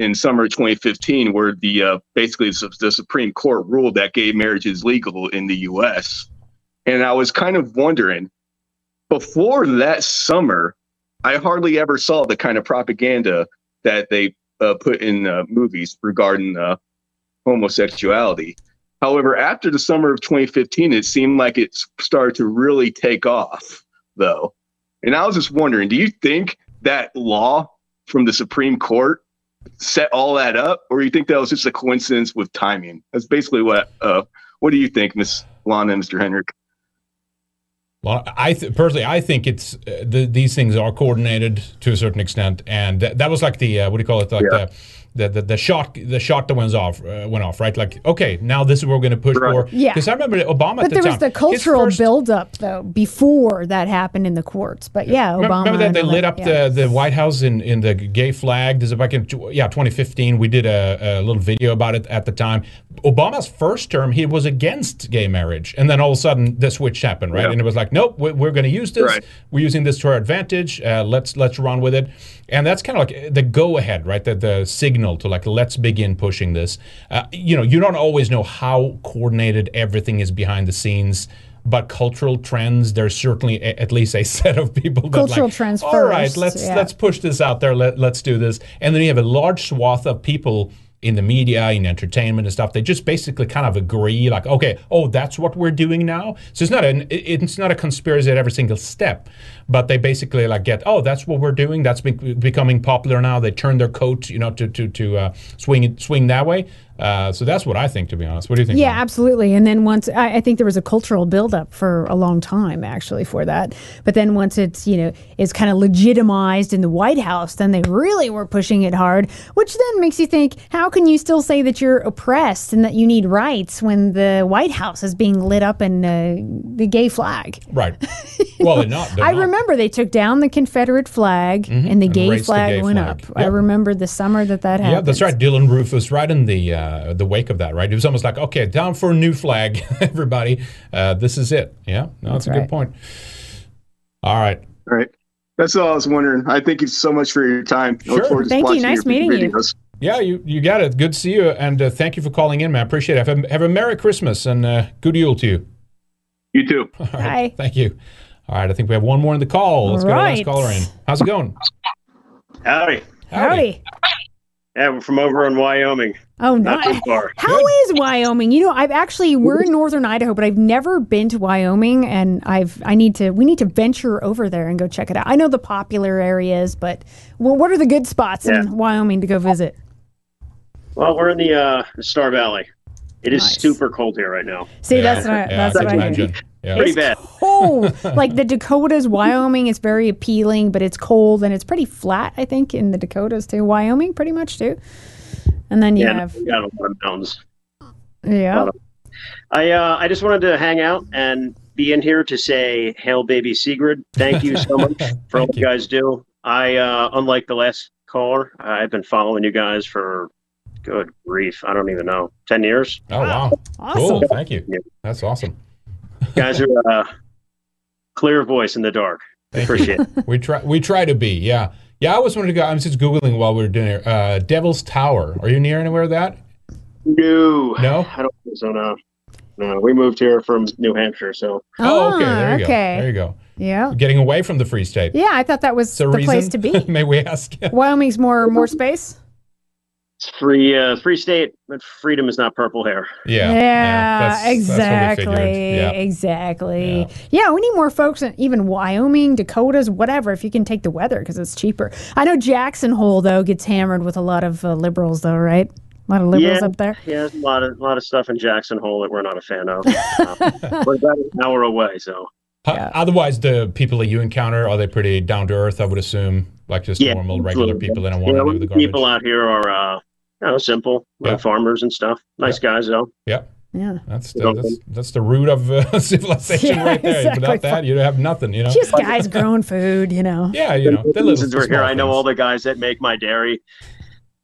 in summer 2015, where basically the Supreme Court ruled that gay marriage is legal in the U.S. And I was kind of wondering, before that summer, I hardly ever saw the kind of propaganda that they put in movies regarding homosexuality. However, after the summer of 2015, it seemed like it started to really take off, though. And I was just wondering, do you think that law from the Supreme Court set all that up, or do you think that was just a coincidence with timing? That's basically what do you think, Ms. Lana and Mr. Henrik? Well, I think it's these things are coordinated to a certain extent, and that was like the what do you call it? Like the shot that went off, right? Like, okay, now this is what we're going to push for. Yeah, because I remember Obama. But there was the cultural buildup though before that happened in the courts. But yeah, Obama. Remember that they lit up the White House in the gay flag. This is back in 2015. We did a little video about it at the time. Obama's first term, he was against gay marriage, and then all of a sudden the switch happened, right? Yeah. And it was like, nope, we're going to use this. Right. We're using this to our advantage. Let's run with it. And that's kind of like the go-ahead, right? The signal to like, let's begin pushing this. You don't always know how coordinated everything is behind the scenes, but cultural trends, there's certainly at least a set of people that cultural trends first. All right, let's push this out there. Let's do this. And then you have a large swath of people in the media, in entertainment and stuff, they just basically kind of agree, like, okay, that's what we're doing now. So it's not a conspiracy at every single step, but they basically like get, that's what we're doing. That's becoming popular now. They turn their coat, to swing that way. So that's what I think, to be honest. What do you think? Yeah, Ryan? Absolutely. And then once I think there was a cultural buildup for a long time, actually, for that. But then once it's kind of legitimized in the White House, then they really were pushing it hard, which then makes you think, how can you still say that you're oppressed and that you need rights when the White House is being lit up in the gay flag? Right. Well, they're not. I remember they took down the Confederate flag and the gay flag went up. Yep. I remember the summer that happened. Yeah, that's right. Dylan Roof was right in the wake of that, right? It was almost like, okay, down for a new flag, everybody. This is it. Yeah, no, that's a good point. All right. That's all I was wondering. I thank you so much for your time. Sure. Thank you. Nice meeting you. Yeah, you got it. Good to see you. And thank you for calling in, man. I appreciate it. Have a Merry Christmas and good Yule to you. You too. All right. Bye. Thank you. All right. I think we have one more in the call. Let's go to the last caller in. How's it going? Howdy. Yeah, we're from over in Wyoming. Oh, not too far. How is Wyoming? I've actually, we're in northern Idaho, but I've never been to Wyoming, and we need to venture over there and go check it out. I know the popular areas, but what are the good spots in Wyoming to go visit? Well, we're in the Star Valley. It is super cold here right now. See, that's what I mean. Yeah. Pretty bad. Cold. Like the Dakotas, Wyoming is very appealing, but it's cold and it's pretty flat, I think, in the Dakotas too. Wyoming, pretty much too. And then you got a lot of mountains. Yeah. I just wanted to hang out and be in here to say, "Hail, baby Sigrid!" Thank you so much for all you guys do. I, unlike the last caller, I've been following you guys for. Good grief. I don't even know. 10 years. Oh, wow. Awesome. Cool. Thank you. Yeah. That's awesome. You guys are clear voice in the dark. Appreciate it. We try to be, yeah. Yeah, I always wanted to go. I'm just Googling while we were doing it. Devil's Tower. Are you near anywhere of that? No? I don't think so, no. No, we moved here from New Hampshire, so. Oh, okay. There you go. Yeah. Getting away from the Free State. Yeah, I thought that was the place to be. May we ask? Wyoming's more space? It's free state, but freedom is not purple hair. Yeah, that's exactly. Yeah, we need more folks in even Wyoming, Dakotas, whatever, if you can take the weather because it's cheaper. I know Jackson Hole, though, gets hammered with a lot of liberals, though, right? A lot of liberals up there. Yeah, there's a lot of stuff in Jackson Hole that we're not a fan of. We're about an hour away, so. Yeah. Otherwise, the people that you encounter, are they pretty down to earth, I would assume? Like just normal, regular people that don't want to do the garbage. People out here are, simple, like farmers and stuff. Nice guys, though. Yep. Yeah. That's the root of civilization right there. Exactly. Without that, you'd have nothing, Just guys growing food, Yeah, Since we're here, I know all the guys that make my dairy.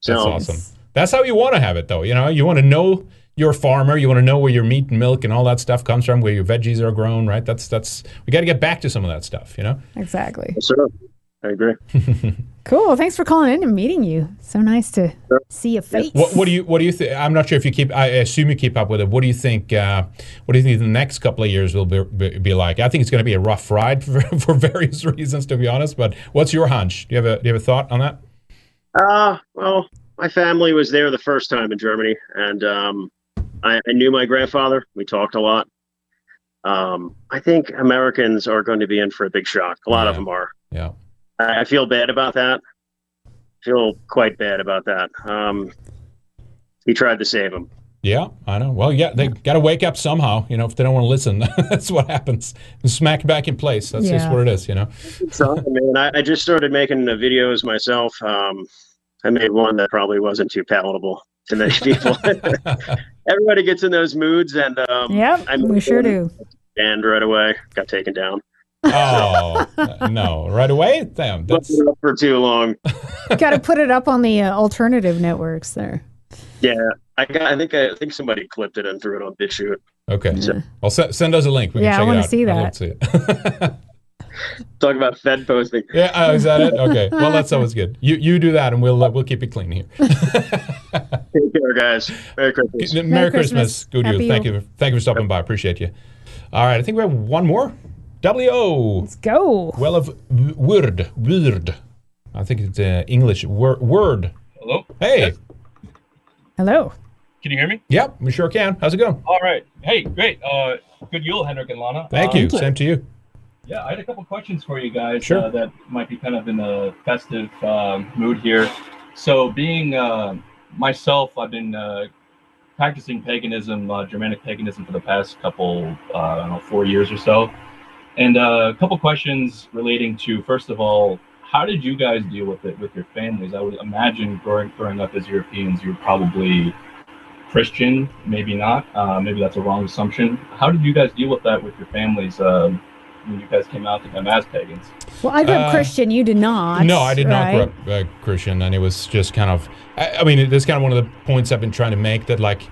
So. That's awesome. That's how you want to have it, though, You want to know you're a farmer. You want to know where your meat and milk and all that stuff comes from, where your veggies are grown, right? That's we got to get back to some of that stuff, Exactly. Yes, sir. I agree. Cool. Thanks for calling in and meeting you. So nice to see your face. What do you think? I'm not sure if you keep. I assume you keep up with it. What do you think? What do you think the next couple of years will be like? I think it's going to be a rough ride for various reasons, to be honest. But what's your hunch? Do you have a thought on that? Well, my family was there the first time in Germany, and I knew my grandfather. We talked a lot. I think Americans are going to be in for a big shock. A lot of them are. Yeah. I feel bad about that. I feel quite bad about that. He tried to save him. Yeah, I know. Well, yeah, they got to wake up somehow. If they don't want to listen, that's what happens. Smack back in place. That's just what it is, So, I just started making the videos myself. I made one that probably wasn't too palatable to many people. Everybody gets in those moods, and we sure do. And right away, got taken down. Oh, no. Right away? Damn. That's put it up for too long. Got to put it up on the alternative networks there. Yeah. I think somebody clipped it and threw it on BitChute. Okay. So, well, send us a link. We can check it out. I want to see that. Talk about Fed posting. Yeah. Oh, is that it? Okay. Well, that's always good. You do that, and we'll keep it clean here. Take care, guys. Merry Christmas. Merry Christmas. Good Happy you. Thank you for stopping by. Appreciate you. All right. I think we have one more. W-O. Let's go. Well of Word. Word. I think it's English. Word. Hello? Hey. Yes. Hello. Can you hear me? Yep, we sure can. How's it going? All right. Hey, great. Good Yule, Henrik and Lana. Thank you. Same to you. Yeah, I had a couple questions for you guys that might be kind of in a festive mood here. So being myself, I've been practicing paganism, Germanic paganism, for the past couple, I don't know, 4 years or so. And a couple questions relating to, first of all, how did you guys deal with it with your families? I would imagine growing up as Europeans, you were probably Christian, maybe not. Maybe that's a wrong assumption. How did you guys deal with that with your families when you guys came out to them as pagans? Well, I grew up Christian. You did not. No, I did not grow up Christian. And it was just kind of, I mean, that's kind of one of the points I've been trying to make, that like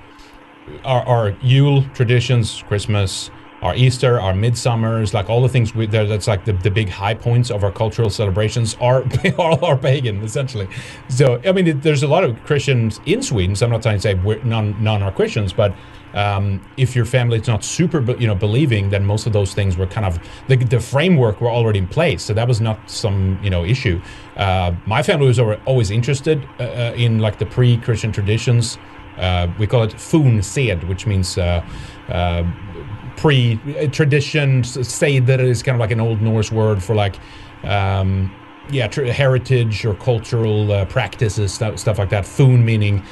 our Yule traditions, Christmas, our Easter, our Midsummers, like all the things that's like the big high points of our cultural celebrations are pagan, essentially. So, I mean, there's a lot of Christians in Sweden, so I'm not trying to say none are Christians, but if your family is not super, believing, then most of those things were kind of, the framework were already in place. So that was not some, issue. My family was always interested in like the pre-Christian traditions. We call it fornsed, which means pre-tradition. Seder is kind of like an Old Norse word for like, heritage or cultural practices, stuff like that. Forn meaning,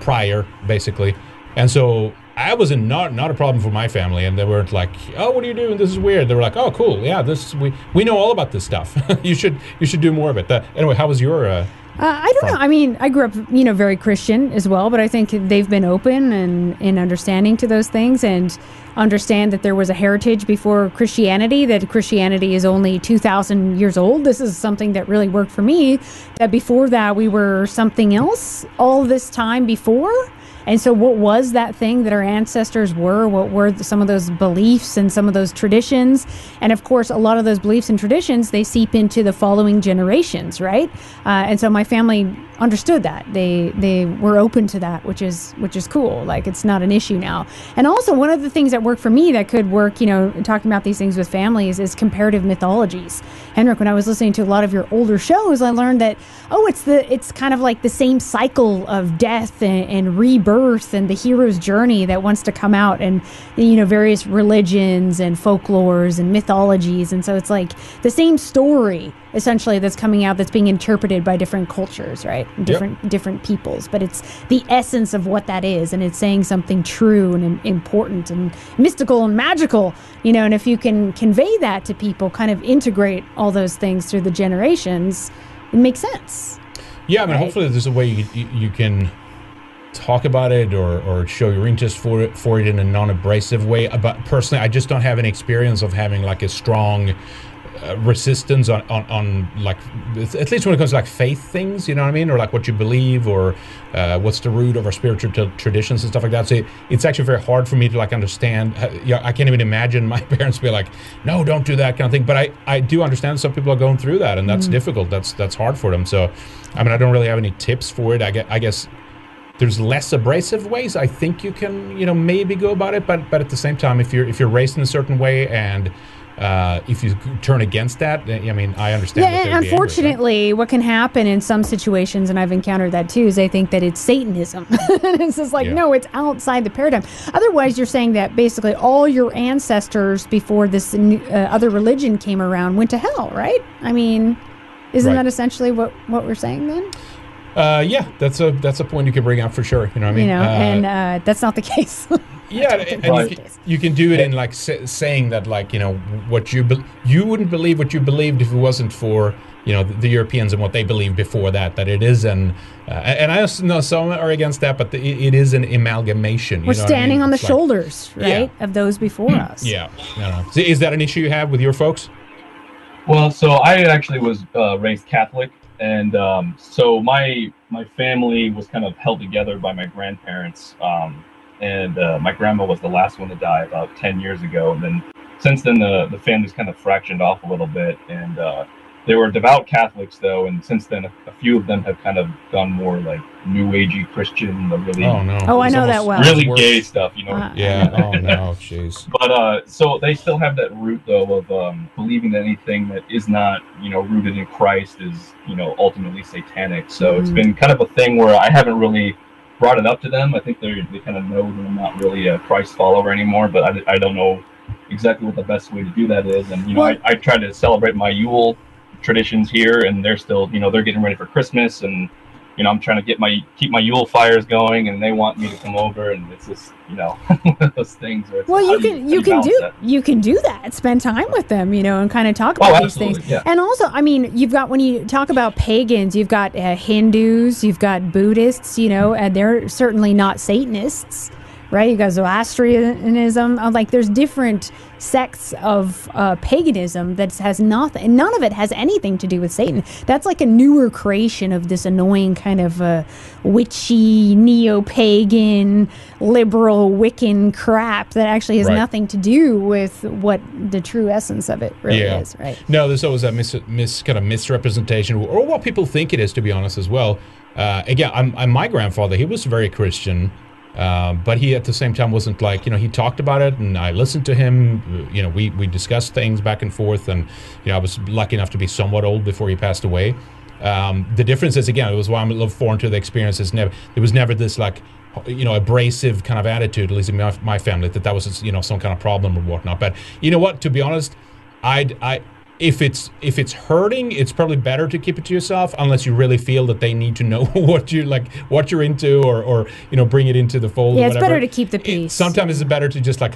prior, basically. And so I was not a problem for my family, and they weren't like, oh, what are you doing? This is weird. They were like, oh, cool, yeah, this we know all about this stuff. you should do more of it. Anyway, how was your? I don't know. I mean, I grew up, very Christian as well, but I think they've been open and understanding to those things, and understand that there was a heritage before Christianity, that Christianity is only 2,000 years old. This is something that really worked for me, that before that we were something else all this time before. And so what was that thing that our ancestors were? What were some of those beliefs and some of those traditions? And of course, a lot of those beliefs and traditions, they seep into the following generations, right? And so my family understood that. They were open to that, which is cool. Like, it's not an issue now. And also, one of the things that worked for me that could work, talking about these things with families, is comparative mythologies. Henrik, when I was listening to a lot of your older shows, I learned that, it's kind of like the same cycle of death and rebirth, and the hero's journey that wants to come out, and various religions and folklores and mythologies. And so it's like the same story essentially that's coming out, that's being interpreted by different cultures, right? Different peoples, but it's the essence of what that is, and it's saying something true and important and mystical and magical, and if you can convey that to people, kind of integrate all those things through the generations, it makes sense. Yeah, I mean, right? Hopefully there's a way you can talk about it or show your interest for it in a non-abrasive way. But personally, I just don't have any experience of having like a strong resistance on like, at least when it comes to like faith things, you know what I mean, or like what you believe, or what's the root of our spiritual traditions and stuff like that. So it's actually very hard for me to like understand. I can't even imagine my parents be like, no, don't do that kind of thing. But I do understand some people are going through that, and that's difficult. That's hard for them. So I mean, I don't really have any tips for it. I guess there's less abrasive ways I think you can, maybe go about it, but at the same time, if you're raised in a certain way and if you turn against that, I mean, I understand. Yeah, that, and unfortunately, what can happen in some situations, and I've encountered that too, is they think that it's Satanism. It's just like, no, it's outside the paradigm. Otherwise, you're saying that basically all your ancestors before this other religion came around went to hell, right? I mean, isn't that essentially what we're saying then? That's a point you can bring up for sure. You know what I mean? And that's not the case. Yeah, and you can do it in like saying that, like, what you wouldn't believe what you believed if it wasn't for the Europeans and what they believed before that. That it is an and I also know some are against that, but it is an amalgamation. We're standing on the shoulders, right, of those before us. Yeah, I don't know. So is that an issue you have with your folks? Well, so I actually was raised Catholic. And so my family was kind of held together by my grandparents, and my grandma was the last one to die about 10 years ago. And then since then, the family's kind of fractured off a little bit. And they were devout Catholics, though. And since then, a few of them have kind of gone more like New Agey Christian, the really I know that well, really gay stuff, Yeah. Oh no, jeez. But so they still have that root though of believing that anything that is not rooted in Christ is ultimately satanic. So it's been kind of a thing where I haven't really brought it up to them. I think they kind of know that I'm not really a Christ follower anymore, but I don't know exactly what the best way to do that is. And I try to celebrate my Yule traditions here, and they're still they're getting ready for Christmas, and you know, I'm trying to get my, keep my Yule fires going, and they want me to come over, and it's just, you know, one of those things where it's, well, you can do that, spend time with them, you know, and kind of talk about these things. Yeah. And also, I mean, you've got, when you talk about pagans, you've got Hindus, you've got Buddhists, you know, and they're certainly not Satanists, right? You've got Zoroastrianism, like there's different sects of paganism that has nothing, none of it has anything to do with Satan. That's like a newer creation of this annoying kind of witchy, neo-pagan, liberal, Wiccan crap that actually has nothing to do with what the true essence of it really is, right? No, there's always that kind of misrepresentation, or what people think it is, to be honest, as well. Again, my grandfather, he was very Christian. But he, at the same time, wasn't like, you know, he talked about it, and I listened to him. You know, we discussed things back and forth, and, you know, I was lucky enough to be somewhat old before he passed away. The difference is, again, it was why I'm a little foreign to the experience. There was never this, like, you know, abrasive kind of attitude, at least in my family, that was, you know, some kind of problem or whatnot. But you know what? To be honest, if it's hurting, it's probably better to keep it to yourself, unless you really feel that they need to know what you're into, or you know, bring it into the fold. Yeah, it's better to keep the peace. Sometimes it's better to just like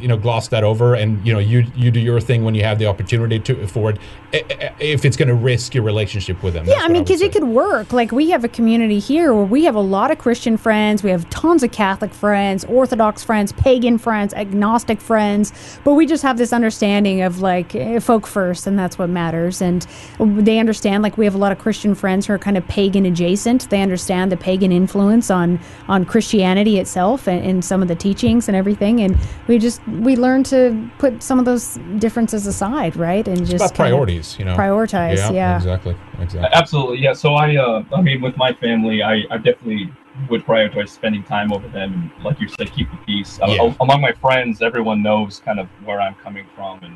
you know, gloss that over, and you know, you do your thing when you have the opportunity to afford, if it's going to risk your relationship with them. Yeah, I mean, because it could work. Like, we have a community here where we have a lot of Christian friends, we have tons of Catholic friends, Orthodox friends, pagan friends, agnostic friends, but we just have this understanding of like, folk first. And that's what matters. And they understand, like, we have a lot of Christian friends who are kind of pagan adjacent. They understand the pagan influence on Christianity itself, and some of the teachings and everything. And we learn to put some of those differences aside, right? And it's just about priorities, you know. Prioritize, yeah. Exactly. Absolutely, yeah. So I mean, with my family, I definitely would prioritize spending time over them, and like you said, keep the peace. Yeah. Among my friends, everyone knows kind of where I'm coming from, and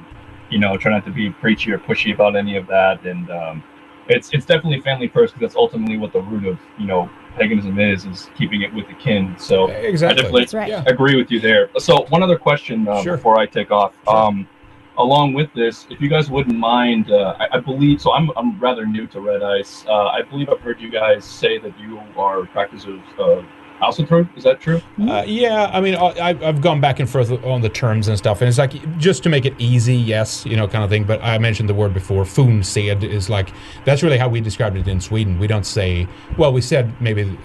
you know, try not to be preachy or pushy about any of that. And it's definitely family first, because that's ultimately what the root of, you know, paganism is keeping it with the kin. So exactly. I definitely agree with you there. So one other question before I take off. Along with this, if you guys wouldn't mind, I believe, so I'm rather new to Red Ice. I believe I've heard you guys say that you are practitioners of Alcatron, is that true? Yeah, I mean, I've gone back and forth on the terms and stuff, and it's like, just to make it easy, yes, you know, kind of thing. But I mentioned the word before, "funsed" is like, that's really how we described it in Sweden. We don't say, well, we said maybe,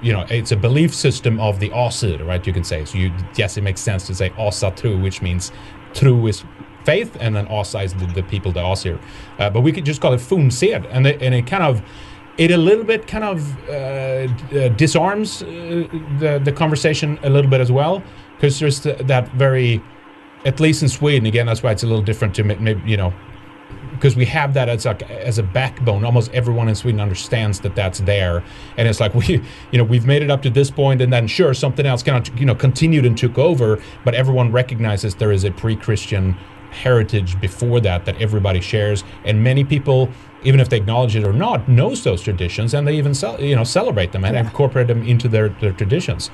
you know, it's a belief system of the Asur, right? You can say, so yes, it makes sense to say "asatru," which means true is faith, and then Asa is the people, the Asur. But we could just call it "funsed," and it kind of, it a little bit kind of disarms the conversation a little bit as well, because there's that very, at least in Sweden, again, that's why it's a little different to maybe, you know, because we have that as a backbone. Almost everyone in Sweden understands that that's there, and it's like we've made it up to this point, and then sure, something else kind of, you know, continued and took over, but everyone recognizes there is a pre-Christian heritage before that everybody shares, and many people, even if they acknowledge it or not, knows those traditions, and they even celebrate them and incorporate them into their traditions.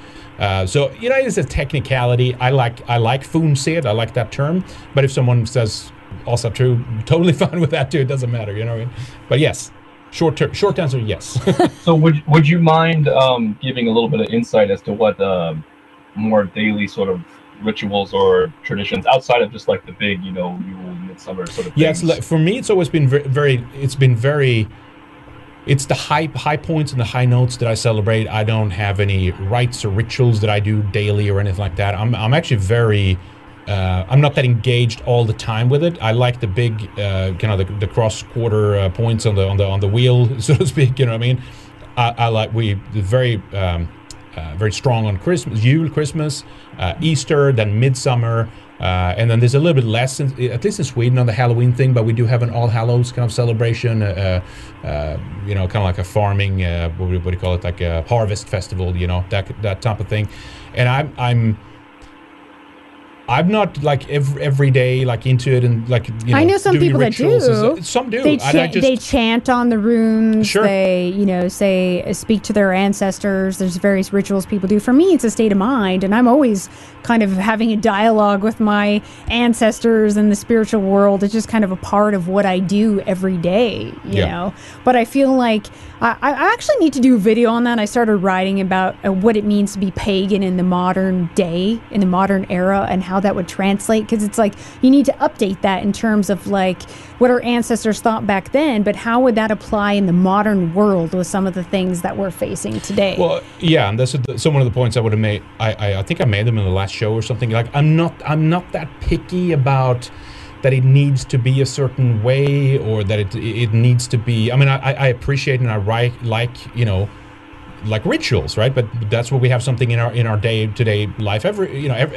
So, you know, it's a technicality. I like "funsed." I like that term. But if someone says "also true," totally fine with that too. It doesn't matter, you know what I mean? But yes, short answer, yes. So would you mind giving a little bit of insight as to what more daily sort of rituals or traditions outside of just like the big, you know, midsummer sort of things? Yes, for me, it's always been very, it's the high points and the high notes that I celebrate. I don't have any rites or rituals that I do daily or anything like that. I'm actually very, I'm not that engaged all the time with it. I like the big, kind of the cross quarter points on the wheel, so to speak. You know what I mean? Very strong on Christmas, Yule, Christmas, Easter, then Midsummer, and then there's a little bit less, at least in Sweden, on the Halloween thing. But we do have an All Hallows kind of celebration, you know, kind of like a farming, what do you call it, like a harvest festival, you know, that type of thing. And I'm I'm not like every day like into it and like, you know, I know some people that do. Some do. They chant on the rooms. Sure. They, you know, say, speak to their ancestors. There's various rituals people do. For me, it's a state of mind, and I'm always kind of having a dialogue with my ancestors and the spiritual world. It's just kind of a part of what I do every day, you know. But I feel like I actually need to do a video on that. I started writing about what it means to be pagan in the modern day, in the modern era, and how that would translate, because it's like you need to update that in terms of like what our ancestors thought back then, but how would that apply in the modern world with some of the things that we're facing today? Well, yeah, and that's one of the points I would have made. I think I made them in the last show or something. Like, I'm not that picky about that it needs to be a certain way, or that it needs to be. I mean, I appreciate and I like, you know, like rituals, right? But that's what we have something in our day-to-day life.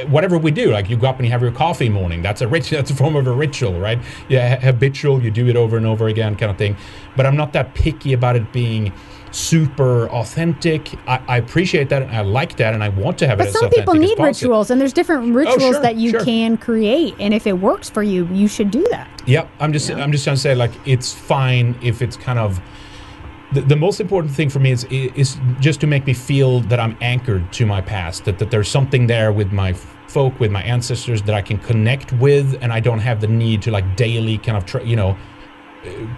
Whatever we do, like you go up and you have your coffee in the morning. That's a ritual. That's a form of a ritual, right? Yeah, habitual. You do it over and over again, kind of thing. But I'm not that picky about it being super authentic. I appreciate that, and I like that, and I want to have it as authentic as possible. But some people need rituals, and there's different rituals that you can create, and if it works for you, you should do that. Yeah, I'm just trying to say, like, it's fine if it's kind of. The most important thing for me is just to make me feel that I'm anchored to my past, that there's something there with my folk, with my ancestors that I can connect with, and I don't have the need to like daily kind of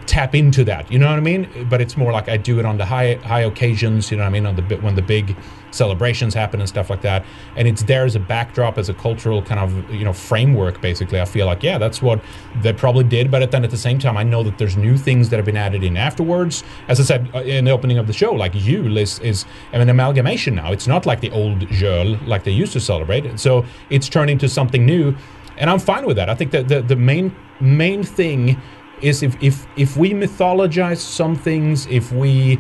tap into that. You know what I mean? But it's more like I do it on the high occasions. You know what I mean? On when the big celebrations happen and stuff like that, and it's there as a backdrop, as a cultural kind of, you know, framework. Basically, I feel like, yeah, that's what they probably did. But then at the same time, I know that there's new things that have been added in afterwards. As I said in the opening of the show, like Yule is an amalgamation now. It's not like the old Yule like they used to celebrate. And so it's turned into something new, and I'm fine with that. I think that the main thing is if we mythologize some things, if we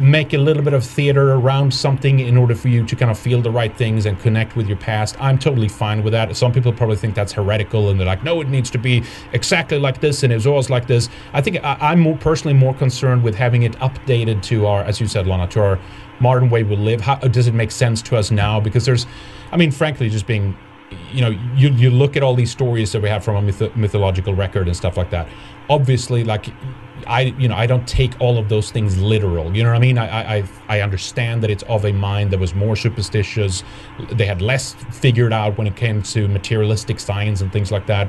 make a little bit of theater around something in order for you to kind of feel the right things and connect with your past, I'm totally fine with that. Some people probably think that's heretical, and they're like, no, it needs to be exactly like this, and it's always like this. I think I'm personally more concerned with having it updated to our, as you said, Lana, to our modern way we live. How does it make sense to us now? Because there's, I mean, frankly, just being, you know, you look at all these stories that we have from a mythological record and stuff like that. Obviously, like, I don't take all of those things literal. You know what I mean? I understand that it's of a mind that was more superstitious. They had less figured out when it came to materialistic science and things like that.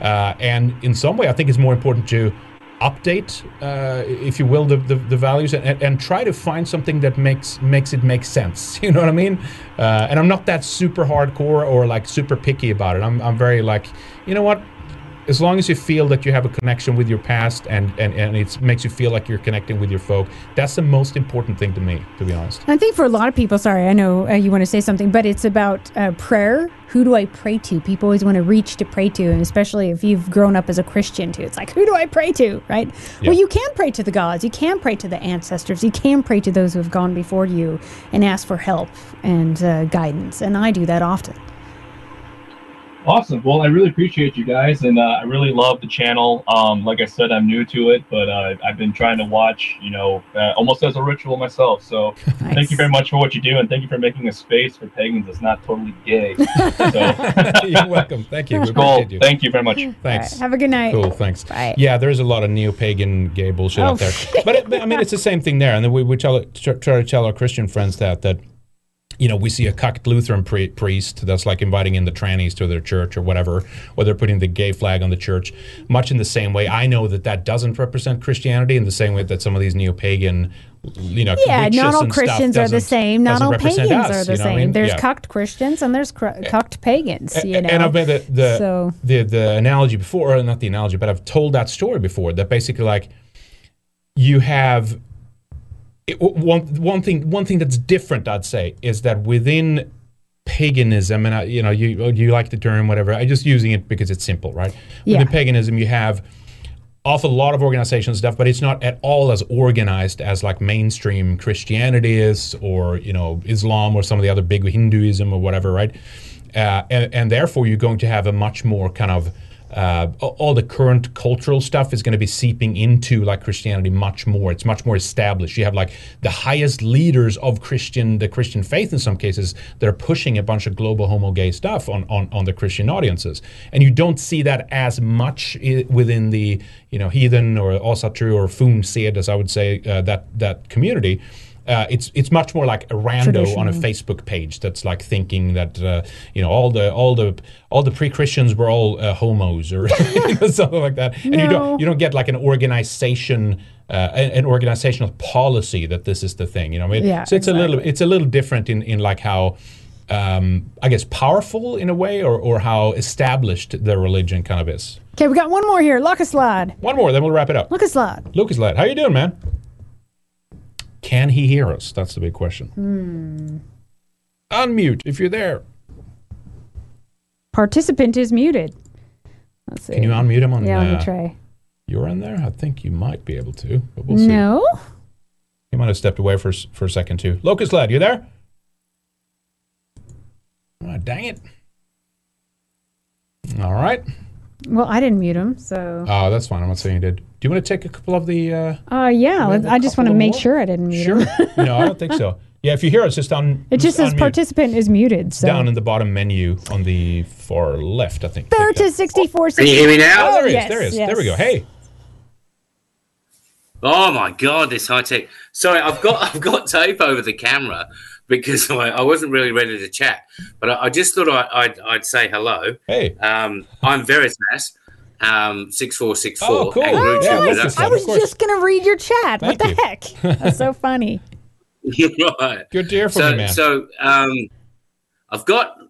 And in some way, I think it's more important to update, if you will, the values and try to find something that makes it make sense. You know what I mean? And I'm not that super hardcore or like super picky about it. I'm very like, you know what? As long as you feel that you have a connection with your past and it makes you feel like you're connecting with your folk, that's the most important thing to me, to be honest. I think for a lot of people, sorry, I know you want to say something, but it's about prayer. Who do I pray to? People always want to reach to pray to, and especially if you've grown up as a Christian too, it's like, who do I pray to, right? Yeah. Well, you can pray to the gods. You can pray to the ancestors. You can pray to those who have gone before you and ask for help and guidance, and I do that often. Awesome. Well, I really appreciate you guys, and I really love the channel. Like I said, I'm new to it, but I've been trying to watch, you know, almost as a ritual myself. So nice. Thank you very much for what you do, and thank you for making a space for pagans that's not totally gay. So. You're welcome. Thank you. We appreciate you. Thank you very much. Thanks. Right. Have a good night. Cool. Thanks. Bye. Yeah, there's a lot of neo-pagan gay bullshit out there. But I mean, it's the same thing there, and then we try to tell our Christian friends that. You know, we see a cucked Lutheran priest that's like inviting in the trannies to their church or whatever, or they're putting the gay flag on the church, much in the same way. I know that doesn't represent Christianity in the same way that some of these neo-pagan, you know, yeah, not all Christians are the same. Not all pagans are the same. I mean? There's cucked Christians and there's cucked pagans. You know, and I've made the analogy before, or not the analogy, but I've told that story before. That basically, like, you have. One thing that's different, I'd say, is that within paganism, and you like the term, whatever. I'm just using it because it's simple, right? Yeah. Within paganism, you have awful lot of organization stuff, but it's not at all as organized as like mainstream Christianity is, or Islam, or some of the other big Hinduism or whatever, right? And therefore, you're going to have a much more kind of all the current cultural stuff is going to be seeping into like Christianity much more. It's much more established. You have like the highest leaders of the Christian faith in some cases that are pushing a bunch of global homo gay stuff on the Christian audiences, and you don't see that as much within the heathen or Osatru or Fumsed, as I would say, that community. It's much more like a rando on a Facebook page that's like thinking that all the pre-Christians were all homos or something like that, and you don't get like an organization an organizational policy that this is the thing, so it's exactly. it's a little different in like how I guess powerful in a way or how established the religion kind of is. Okay, we got one more here. One more, then we'll wrap it up. Lucas Ladd, how you doing, man? Can he hear us? That's the big question. Unmute if you're there. Participant is muted. Let's see. Can you unmute him on? Yeah, let me try. You're in there? I think you might be able to, but we'll see. No? He might have stepped away for a second, too. Locust Lad, you there? Oh, dang it. All right. Well, I didn't mute him, so... Oh, that's fine. I'm not saying you did. Do you want to take a couple of the... yeah, I just want to make sure I didn't mute him. Sure. No, I don't think so. Yeah, if you hear us, just on... It just says participant is muted, so... Down in the bottom menu on the far left, I think. 30 to 64. Can you hear me now? Oh, there he is. There we go. Hey. Oh, my God, this high-tech... Sorry, I've got tape over the camera because I wasn't really ready to chat, but I just thought I'd say hello. Hey. I'm Veritas. 6464. Oh, cool. Nice. I was just going to read your chat. Thank what the heck? That's so funny. Right. Good to hear from you, man. So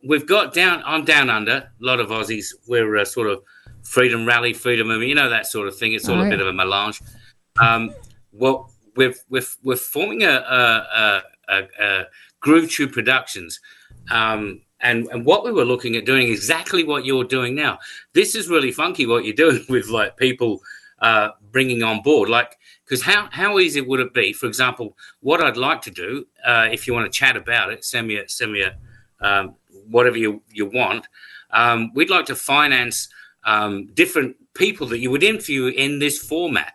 we've got down. I'm down under. A lot of Aussies. We're a sort of freedom rally, freedom movement. That sort of thing. It's all a bit of a melange. Well, we're forming a GrooveTube Productions. And what we were looking at doing is exactly what you're doing now. This is really funky what you're doing with like people bringing on board, like, because how easy would it be? For example, what I'd like to do, if you want to chat about it, send me a whatever you want. We'd like to finance different people that you would interview in this format,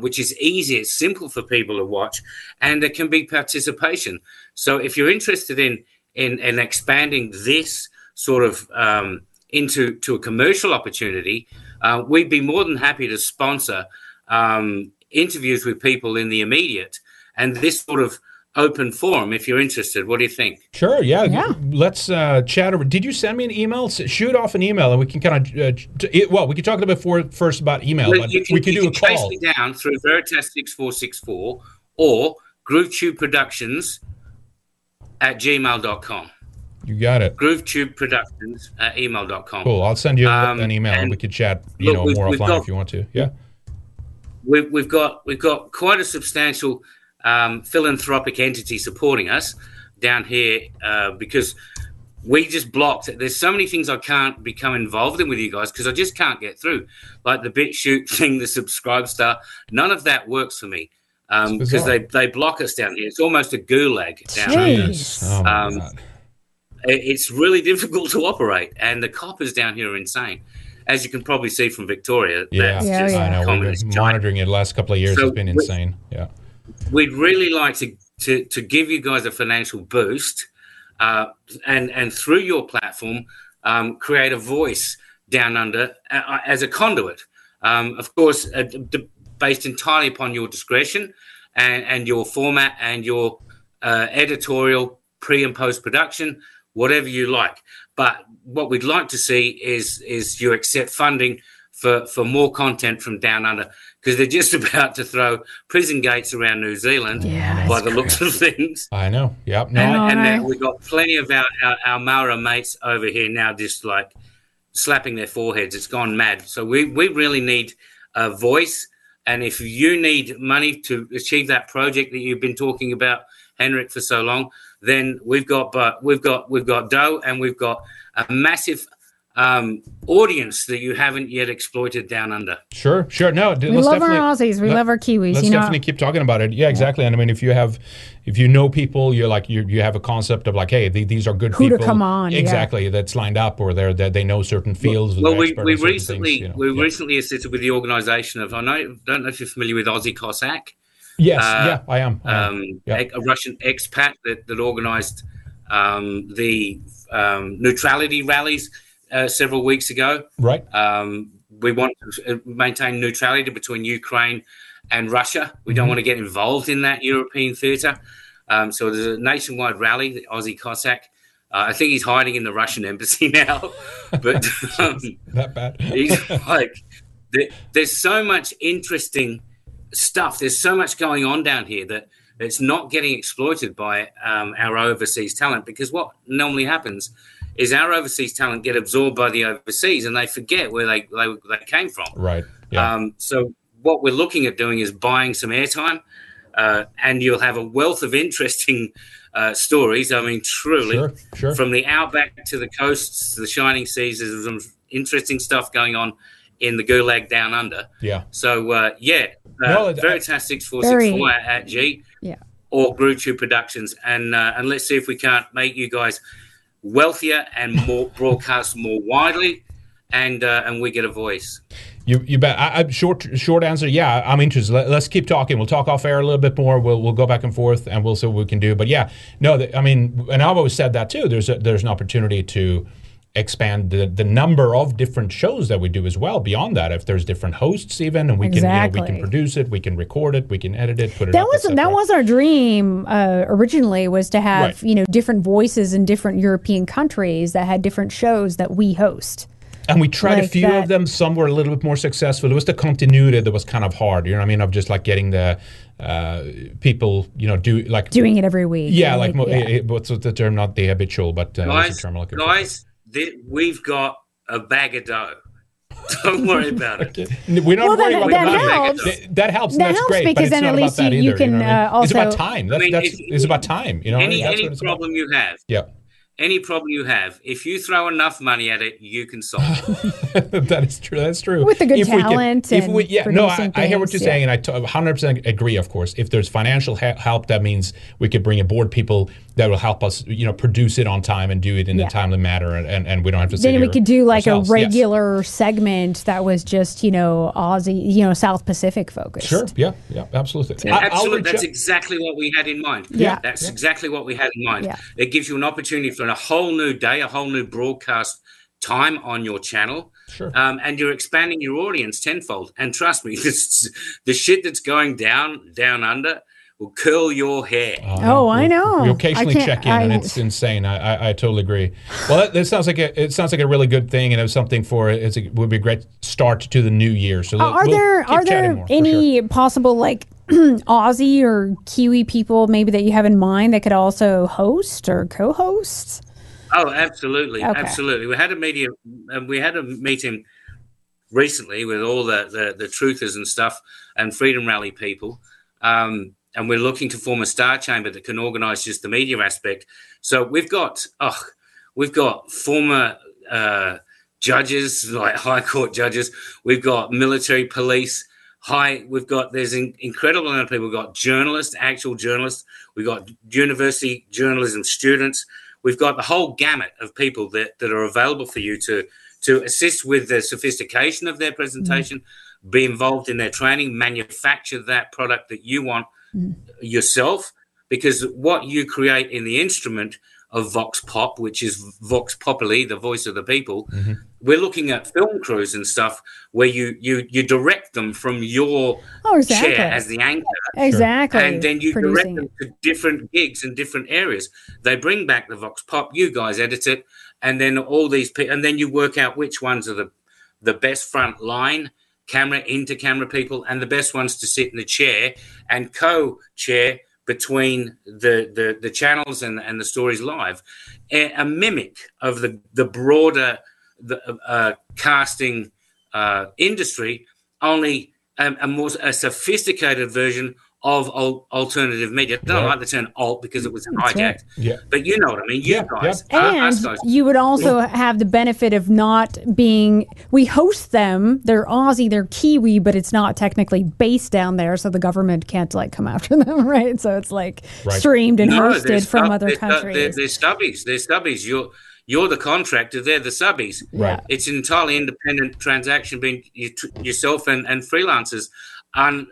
which is easy. It's simple for people to watch, and there can be participation. So if you're interested in expanding this sort of into a commercial opportunity, we'd be more than happy to sponsor interviews with people in the immediate and this sort of open forum if you're interested. What do you think? Sure, yeah. Let's chat over. Did you send me an email? Shoot off an email, and we can kind of we can talk a little bit first about email. Well, but you can do a call. Chase me down through Veritas6464 or GrooveTube Productions. @gmail.com. You got it. GrooveTubeProductions@email.com. Cool. I'll send you an email and we could chat, more offline if you want to. Yeah. We've got quite a substantial philanthropic entity supporting us down here because we just blocked it. There's so many things I can't become involved in with you guys because I just can't get through. Like the BitChute thing, the Subscribestar, none of that works for me. Because they block us down here. It's almost a gulag down here. It's really difficult to operate, and the coppers down here are insane, as you can probably see from Victoria. I know. We've been monitoring it the last couple of years. It's been insane. Yeah, we'd really like to give you guys a financial boost, and through your platform, create a voice down under as a conduit. Of course, based entirely upon your discretion and your format and your editorial pre and post production, whatever you like. But what we'd like to see is you accept funding for more content from down under, because they're just about to throw prison gates around New Zealand by the looks of things. I know. Yep. No. And we've got plenty of our Maori mates over here now just like slapping their foreheads. It's gone mad. So we really need a voice. And if you need money to achieve that project that you've been talking about, Henrik, for so long, then we've got dough, and we've got a massive audience that you haven't yet exploited down under. Sure. No, we love our Aussies. We love our Kiwis. Let's definitely keep talking about it. Yeah, exactly. And I mean, if you know people, you're like, you have a concept of like, hey, these are good people. Who to come on. Exactly. Yeah. That's lined up or that they know certain fields. Well, we recently assisted with the organization of, I don't know if you're familiar with Aussie Cossack. Yes. I am. A Russian expat that organized the neutrality rallies several weeks ago. Right. We want to maintain neutrality between Ukraine and Russia. We don't want to get involved in that European theatre. So there's a nationwide rally, the Aussie Cossack. I think he's hiding in the Russian embassy now. But that bad. He's like, there's so much interesting stuff. There's so much going on down here that it's not getting exploited by our overseas talent, because what normally happens is our overseas talent get absorbed by the overseas and they forget where they came from. Right. Yeah. So what we're looking at doing is buying some airtime, and you'll have a wealth of interesting stories. I mean, truly, sure. From the outback to the coasts, to the shining seas, there's some interesting stuff going on in the gulag down under. Yeah. So, Veritas646 at G or Gruchu Productions. And let's see if we can't make you guys wealthier and more broadcast more widely, and we get a voice. You bet. Short answer. Yeah, I'm interested. Let's keep talking. We'll talk off air a little bit more. We'll go back and forth, and we'll see what we can do. But yeah, no, I mean, and I've always said that too. There's an opportunity to expand the number of different shows that we do as well. Beyond that, if there's different hosts, even, and we can we can produce it, we can record it, we can edit it, put it. That was our dream originally, was to have different voices in different European countries that had different shows that we host. And we tried a few of them. Some were a little bit more successful. It was the continuity that was kind of hard. You know what I mean? Of just like getting the people, doing it every week. Yeah, what's the term? Not the habitual, but guys, we've got a bag of dough. Don't worry about it. Okay. We're not worried about that helps. That's great. Because then at least you can also. It's about time. It's about time. Any problem you have. Yeah. Any problem you have, if you throw enough money at it, you can solve it. That's true. With a good talent. I hear what you're saying, and I 100% agree, of course. If there's financial help, that means we could bring aboard people that will help us, produce it on time and do it in a timely manner, and we don't have to sit here. Then we could do ourselves. A regular segment that was just, Aussie, South Pacific focused. Sure, yeah, absolutely. Yeah. Absolutely, that's exactly what we had in mind. Yeah. That's exactly what we had in mind. Yeah. It gives you an opportunity for a whole new day, a whole new broadcast time on your channel. Sure. And you're expanding your audience tenfold. And trust me, the shit that's going down under will curl your hair. I know. You occasionally check in, and it's insane. I totally agree. Well, that sounds like a really good thing, and it was something it would be a great start to the new year. So are there any possible Aussie or Kiwi people maybe that you have in mind that could also host or co-host? Oh, absolutely, absolutely. We had a meeting recently with all the truthers and stuff and Freedom Rally people. And we're looking to form a star chamber that can organise just the media aspect. So we've got former judges, like high court judges. We've got military police. There's an incredible amount of people. We've got journalists, actual journalists. We've got university journalism students. We've got the whole gamut of people that are available for you to assist with the sophistication of their presentation, be involved in their training, manufacture that product that you want yourself, because what you create in the instrument of Vox Pop, which is Vox Populi, the voice of the people, we're looking at film crews and stuff where you direct them from your chair as the anchor. Exactly. And then you direct them to different gigs in different areas. They bring back the Vox Pop, you guys edit it, and then then you work out which ones are the best front line camera, into camera people, and the best ones to sit in the chair and co-chair between the channels and the stories live, a mimic of the broader casting industry, only a more sophisticated version of alternative media. I don't like the term alt because it was hijacked. Right. Yeah. But you know what I mean. You guys. Yeah. And guys. You would also have the benefit of not being, we host them, they're Aussie, they're Kiwi, but it's not technically based down there, so the government can't like come after them, right? So it's like streamed and hosted from other countries. They're stubbies. They're stubbies. You're the contractor, they're the subbies. Right. It's an entirely independent transaction between yourself and freelancers. And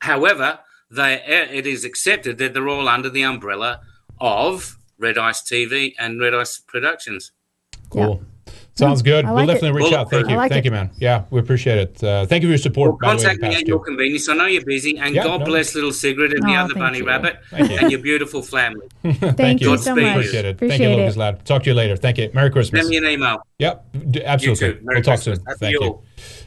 however, it is accepted that they're all under the umbrella of Red Ice TV and Red Ice Productions. Cool. Yeah. Sounds good. We'll definitely reach out. Thank you. Thank you, man. Yeah, we appreciate it. Thank you for your support. Well, contact me at your convenience. I know you're busy. And God bless little Sigrid and the other bunny rabbit and your beautiful family. Thank you so much. Appreciate it. Thank you, Lucas Ladd. Talk to you later. Thank you. Merry Christmas. Send me an email. Yep. Absolutely. We'll talk soon. Thank you.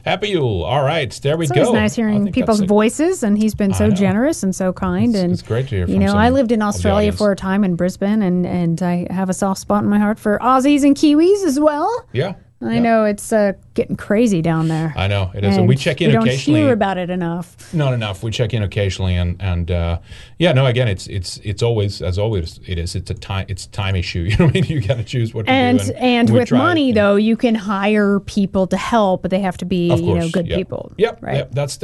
Happy Yule. All right. There we go. It's nice hearing people's voices, and he's been so generous and so kind. And it's great to hear from him. You know, I lived in Australia for a time in Brisbane, and I have a soft spot in my heart for Aussies and Kiwis as well. Yeah. I know it's getting crazy down there. I know it is, and we check in occasionally. We don't hear about it enough. Not enough. We check in occasionally, and yeah, no. Again, it's always, as always, it is. It's a time issue. You know what I mean? You got to choose what to do. And with money, though, you can hire people to help, but they have to be good people. Yep. Right. Yep. That's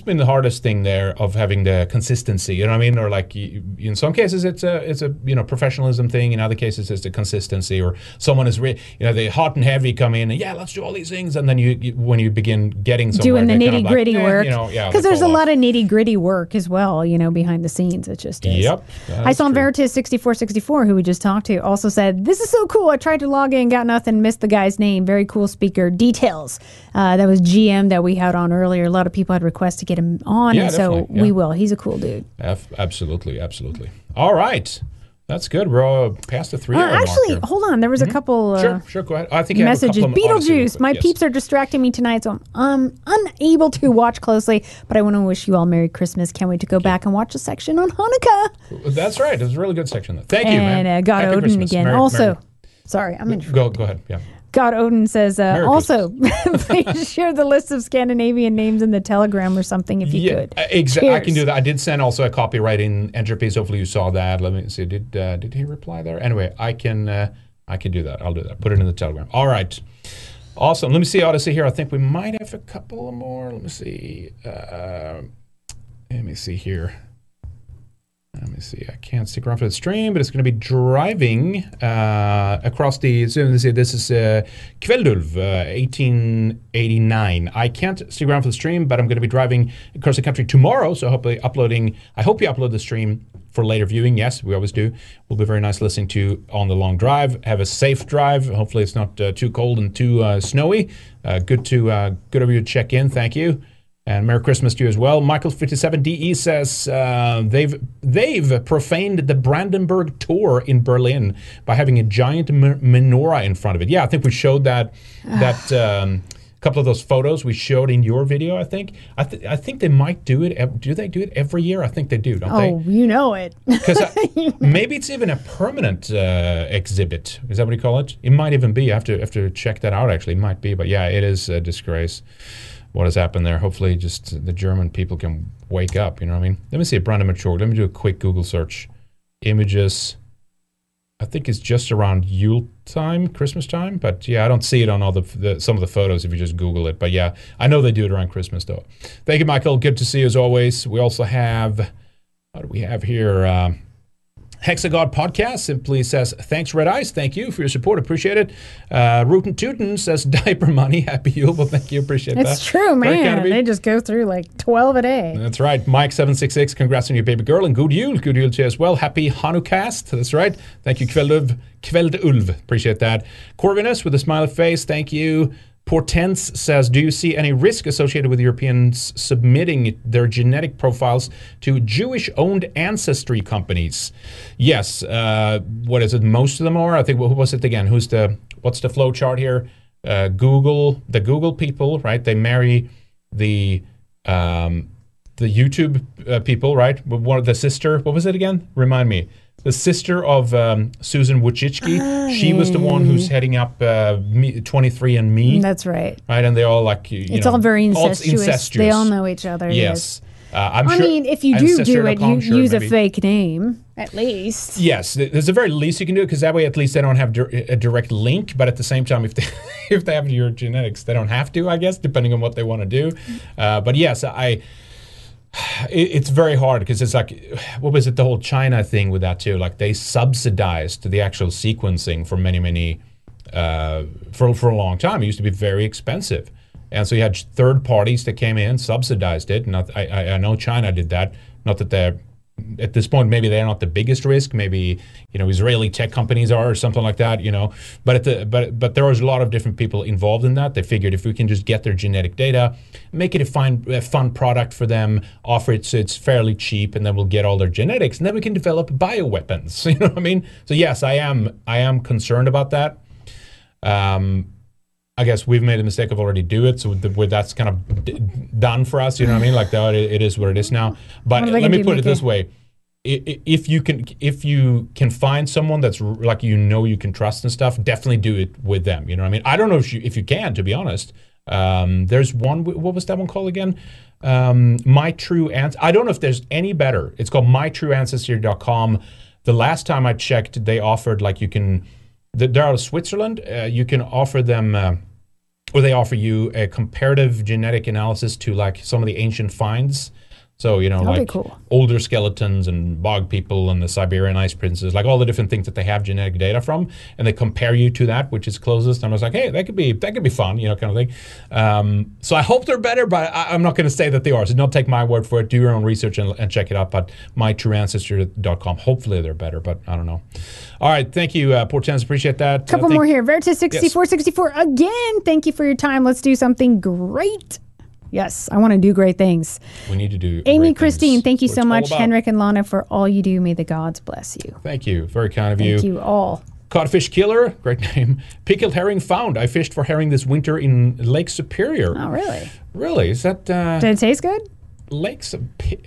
been the hardest thing there of having the consistency. You know what I mean? Or like in some cases, it's a professionalism thing. In other cases, it's the consistency. Or someone is they hot and heavy come in. And let's do all these things, and then you when you begin getting somewhere, doing the nitty gritty work, because there's a lot of nitty gritty work as well, behind the scenes. It just is. Yep. I saw Veritas 6464, who we just talked to, also said, "This is so cool. I tried to log in, got nothing, missed the guy's name. Very cool speaker details." That was GM that we had on earlier. A lot of people had requests to get him on, and so we will. He's a cool dude. Absolutely, absolutely. All right. That's good. We're past the 3 hour mark. Actually, hold on. There was a couple sure, go ahead. I think messages. I have a couple Beetlejuice. My peeps are distracting me tonight, so I'm unable to watch closely, but I want to wish you all Merry Christmas. Can't wait to go back and watch a section on Hanukkah. That's right. It was a really good section, though. Thank you, man. And God Happy Odin Christmas. Again. Merry, also, Merry. Sorry, I'm interrupting. Go ahead. Yeah. God Odin says, also, please share the list of Scandinavian names in the Telegram or something if you could. Exactly. I can do that. I did send also a copyright in Enterprise. Hopefully you saw that. Let me see. Did he reply there? Anyway, I can do that. I'll do that. Put it in the Telegram. All right. Awesome. Let me see Odyssey here. I think we might have a couple more. Let me see. Let me see. I can't stick around for the stream, but it's going to be driving across the. So let me see. This is Kveldulv, 1889. I can't stick around for the stream, but I'm going to be driving across the country tomorrow. So hopefully, I hope you upload the stream for later viewing. Yes, we always do. Will be very nice listening to on the long drive. Have a safe drive. Hopefully, it's not too cold and too snowy. Good of you to check in. Thank you. And Merry Christmas to you as well. Michael 57DE says they've profaned the Brandenburg Tor in Berlin by having a giant menorah in front of it. Yeah, I think we showed that couple of those photos we showed in your video. I think they might do it. Do they do it every year? I think they do. Don't they? Oh, you know it. Because maybe it's even a permanent exhibit. Is that what you call it? It might even be. I have to check that out. Actually, it might be. But yeah, it is a disgrace. What has happened there? Hopefully, just the German people can wake up. You know what I mean? Let me see Brandenburg. Let me do a quick Google search. Images. I think it's just around Yule time, Christmas time. But yeah, I don't see it on all some of the photos if you just Google it. But yeah, I know they do it around Christmas though. Thank you, Michael. Good to see you as always. We also have. What do we have here? Hexagod Podcast simply says, thanks, Red Ice. Thank you for your support. Appreciate it. Rootin' Tootin' says, diaper money. Happy Yule. Well, thank you. Appreciate that. That's true, man. They just go through like 12 a day. That's right. Mike766, congrats on your baby girl. And good Yule. Good Yule to you as well. Happy Hanukkah. That's right. Thank you, Kveldulv. Appreciate that. Corvinus with a smiley face. Thank you. Portense says, do you see any risk associated with Europeans submitting their genetic profiles to Jewish-owned ancestry companies? Yes. What is it? Most of them are. I think, who was it again? What's the flow chart here? The Google people, right? They marry the YouTube people, right? One of the sister, what was it again? Remind me. The sister of Susan Wojcicki, she was the one who's heading up 23andMe. That's right. Right, and they're all like, it's all very incestuous. They all know each other. Yes. I mean, if you do it, you use a fake name, at least. Yes, there's the very least you can do, because that way at least they don't have a direct link. But at the same time, if they have your genetics, they don't have to, I guess, depending on what they want to do. But yes, it's very hard, because it's like, what was it, the whole China thing with that too? Like, they subsidized the actual sequencing for for a long time. It used to be very expensive. And so you had third parties that came in, subsidized it. And I know China did that. Not that they're, at this point, maybe they're not the biggest risk. Maybe, Israeli tech companies are or something like that, But but there was a lot of different people involved in that. They figured if we can just get their genetic data, make it a fun product for them, offer it so it's fairly cheap, and then we'll get all their genetics. And then we can develop bioweapons, you know what I mean? So yes, I am concerned about that. I guess we've made a mistake of already do it, so that's kind of done for us. You know what I mean? Like, it is what it is now. But let me put it this way: if you can find someone that's like you can trust and stuff, definitely do it with them. You know what I mean? I don't know if you can, to be honest. There's one. What was that one called again? My True Ancestry. I don't know if there's any better. It's called mytrueancestry.com. The last time I checked, they offered like you can. They're out of Switzerland. You can offer them, or they offer you a comparative genetic analysis to like some of the ancient finds. So, like cool. Older skeletons and bog people and the Siberian ice princes, like all the different things that they have genetic data from, and they compare you to that, which is closest. And I was like, hey, that could be fun, kind of thing. So I hope they're better, but I'm not going to say that they are. So don't take my word for it. Do your own research and check it out. But mytrueancestry.com. Hopefully they're better, but I don't know. All right, thank you, Portens. Appreciate that. Couple more here. Veritas6464 again. Thank you for your time. Let's do something great. Yes, I want to do great things. We need to do Amy Christine, thank you so much. Henrik and Lana, for all you do. May the gods bless you. Thank you. Very kind of you. Thank you all. Codfish Killer, great name. Pickled herring found. I fished for herring this winter in Lake Superior. Oh, really? Really? Is that... did it taste good?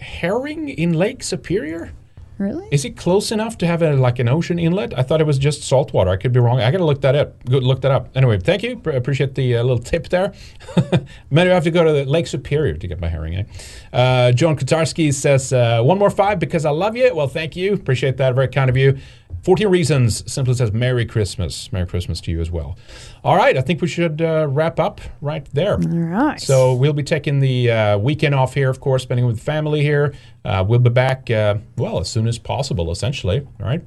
Herring in Lake Superior? Really? Is it close enough to have an ocean inlet? I thought it was just salt water. I could be wrong. I gotta look that up. Good, look that up. Anyway, thank you. Appreciate the little tip there. Maybe I have to go to the Lake Superior to get my herring. John Kutarski says, one more five because I love you. Well, thank you. Appreciate that. Very kind of you. 14 Reasons simply says Merry Christmas. Merry Christmas to you as well. All right. I think we should wrap up right there. All right. So we'll be taking the weekend off here, of course, spending with family here. We'll be back, as soon as possible, essentially. All right.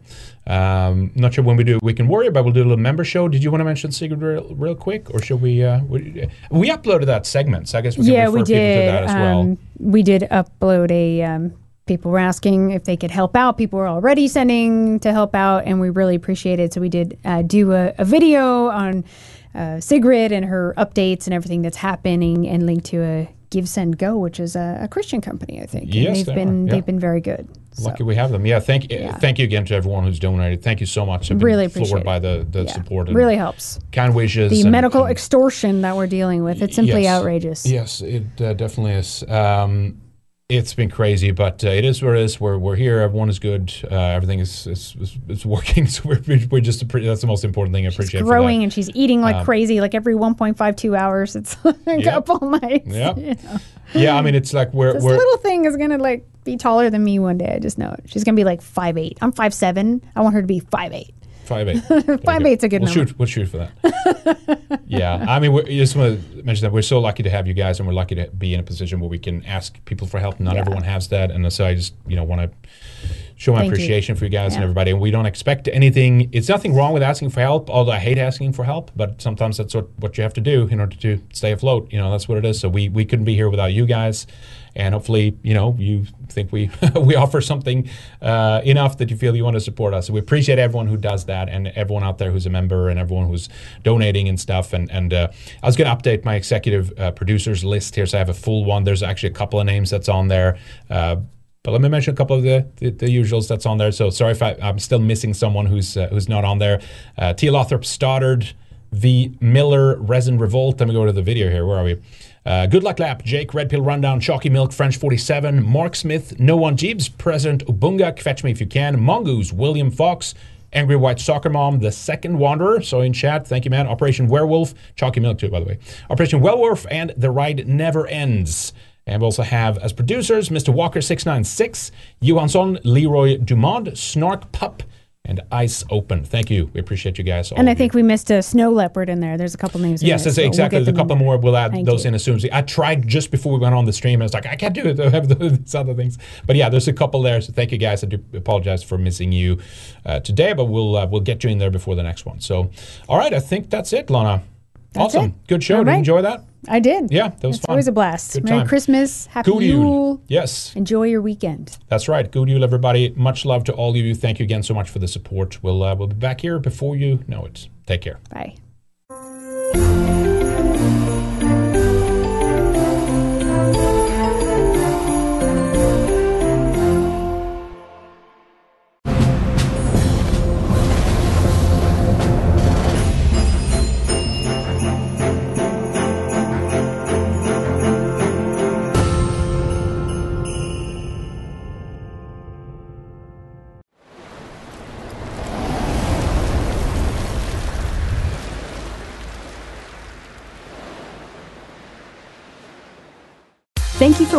Not sure when we do Weekend Warrior, but we'll do a little member show. Did you want to mention Sigrid real quick? Or should we? We uploaded that segment, so I guess we can refer people to that as well. We did upload a... people were asking if they could help out. People were already sending to help out, and we really appreciate it. So we did do a video on Sigrid and her updates and everything that's happening, and linked to a Give, Send, Go, which is a Christian company, I think. Yes, they've been very good. Lucky we have them. Yeah, thank you again to everyone who's donated. Thank you so much. I've been really floored by the support. It really helps. Kind wishes. The medical extortion that we're dealing with. It's simply outrageous. Yes, it definitely is. It's been crazy, but it is what it is. We're here. Everyone is good. Everything is working. So we're just that's the most important thing. I appreciate. She's growing and she's eating like crazy. Like every 1.52 hours, it's like up all night. Yeah, yeah. I mean, it's like this little thing is gonna like be taller than me one day. I just know it. She's gonna be like 5'8". I'm 5'7". I want her to be 5'8". 5'8". 5'8's a good number. We'll shoot for that. Yeah. I mean, I just want to mention that we're so lucky to have you guys, and we're lucky to be in a position where we can ask people for help. Not everyone has that. And so I just, want to show my appreciation for you guys and everybody. And we don't expect anything. It's nothing wrong with asking for help, although I hate asking for help. But sometimes that's what you have to do in order to stay afloat. That's what it is. So we couldn't be here without you guys. And hopefully, you think we offer something enough that you feel you want to support us. So we appreciate everyone who does that, and everyone out there who's a member, and everyone who's donating and stuff. And I was going to update my executive producers list here, so I have a full one. There's actually a couple of names that's on there. But let me mention a couple of the usuals that's on there. So sorry if I'm still missing someone who's not on there. T. Lothrop Stoddard, V. Miller, Resin Revolt. Let me go to the video here. Where are we? Good Luck Lap, Jake, Red Pill Rundown, Chalky Milk, French 47, Mark Smith, No One Jeeves, President Ubunga, Fetch Me If You Can, Mongoose, William Fox, Angry White Soccer Mom, The Second Wanderer, so in chat, thank you, man, Operation Werewolf, Chalky Milk too, by the way, Operation Werewolf, and The Ride Never Ends. And we also have, as producers, Mr. Walker696, Johansson, Leroy Dumond, Snark Pup, and Ice Open. Thank you. We appreciate you guys. And I think we missed a snow leopard in there. There's a couple names. Yes, exactly. There's a couple more. We'll add those in as soon as I tried just before we went on the stream. I was like, I can't do it. I have these other things. But yeah, there's a couple there. So thank you guys. I do apologize for missing you today, but we'll get you in there before the next one. So, all right. I think that's it, Lana. That's awesome. It. Good show. Right. Did you enjoy that? I did. Yeah, that was fun. It's always a blast. Good Merry time. Christmas. Happy Good Yule. Yes. Enjoy your weekend. That's right. Good Yule, everybody. Much love to all of you. Thank you again so much for the support. We'll be back here before you know it. Take care. Bye. Thank you for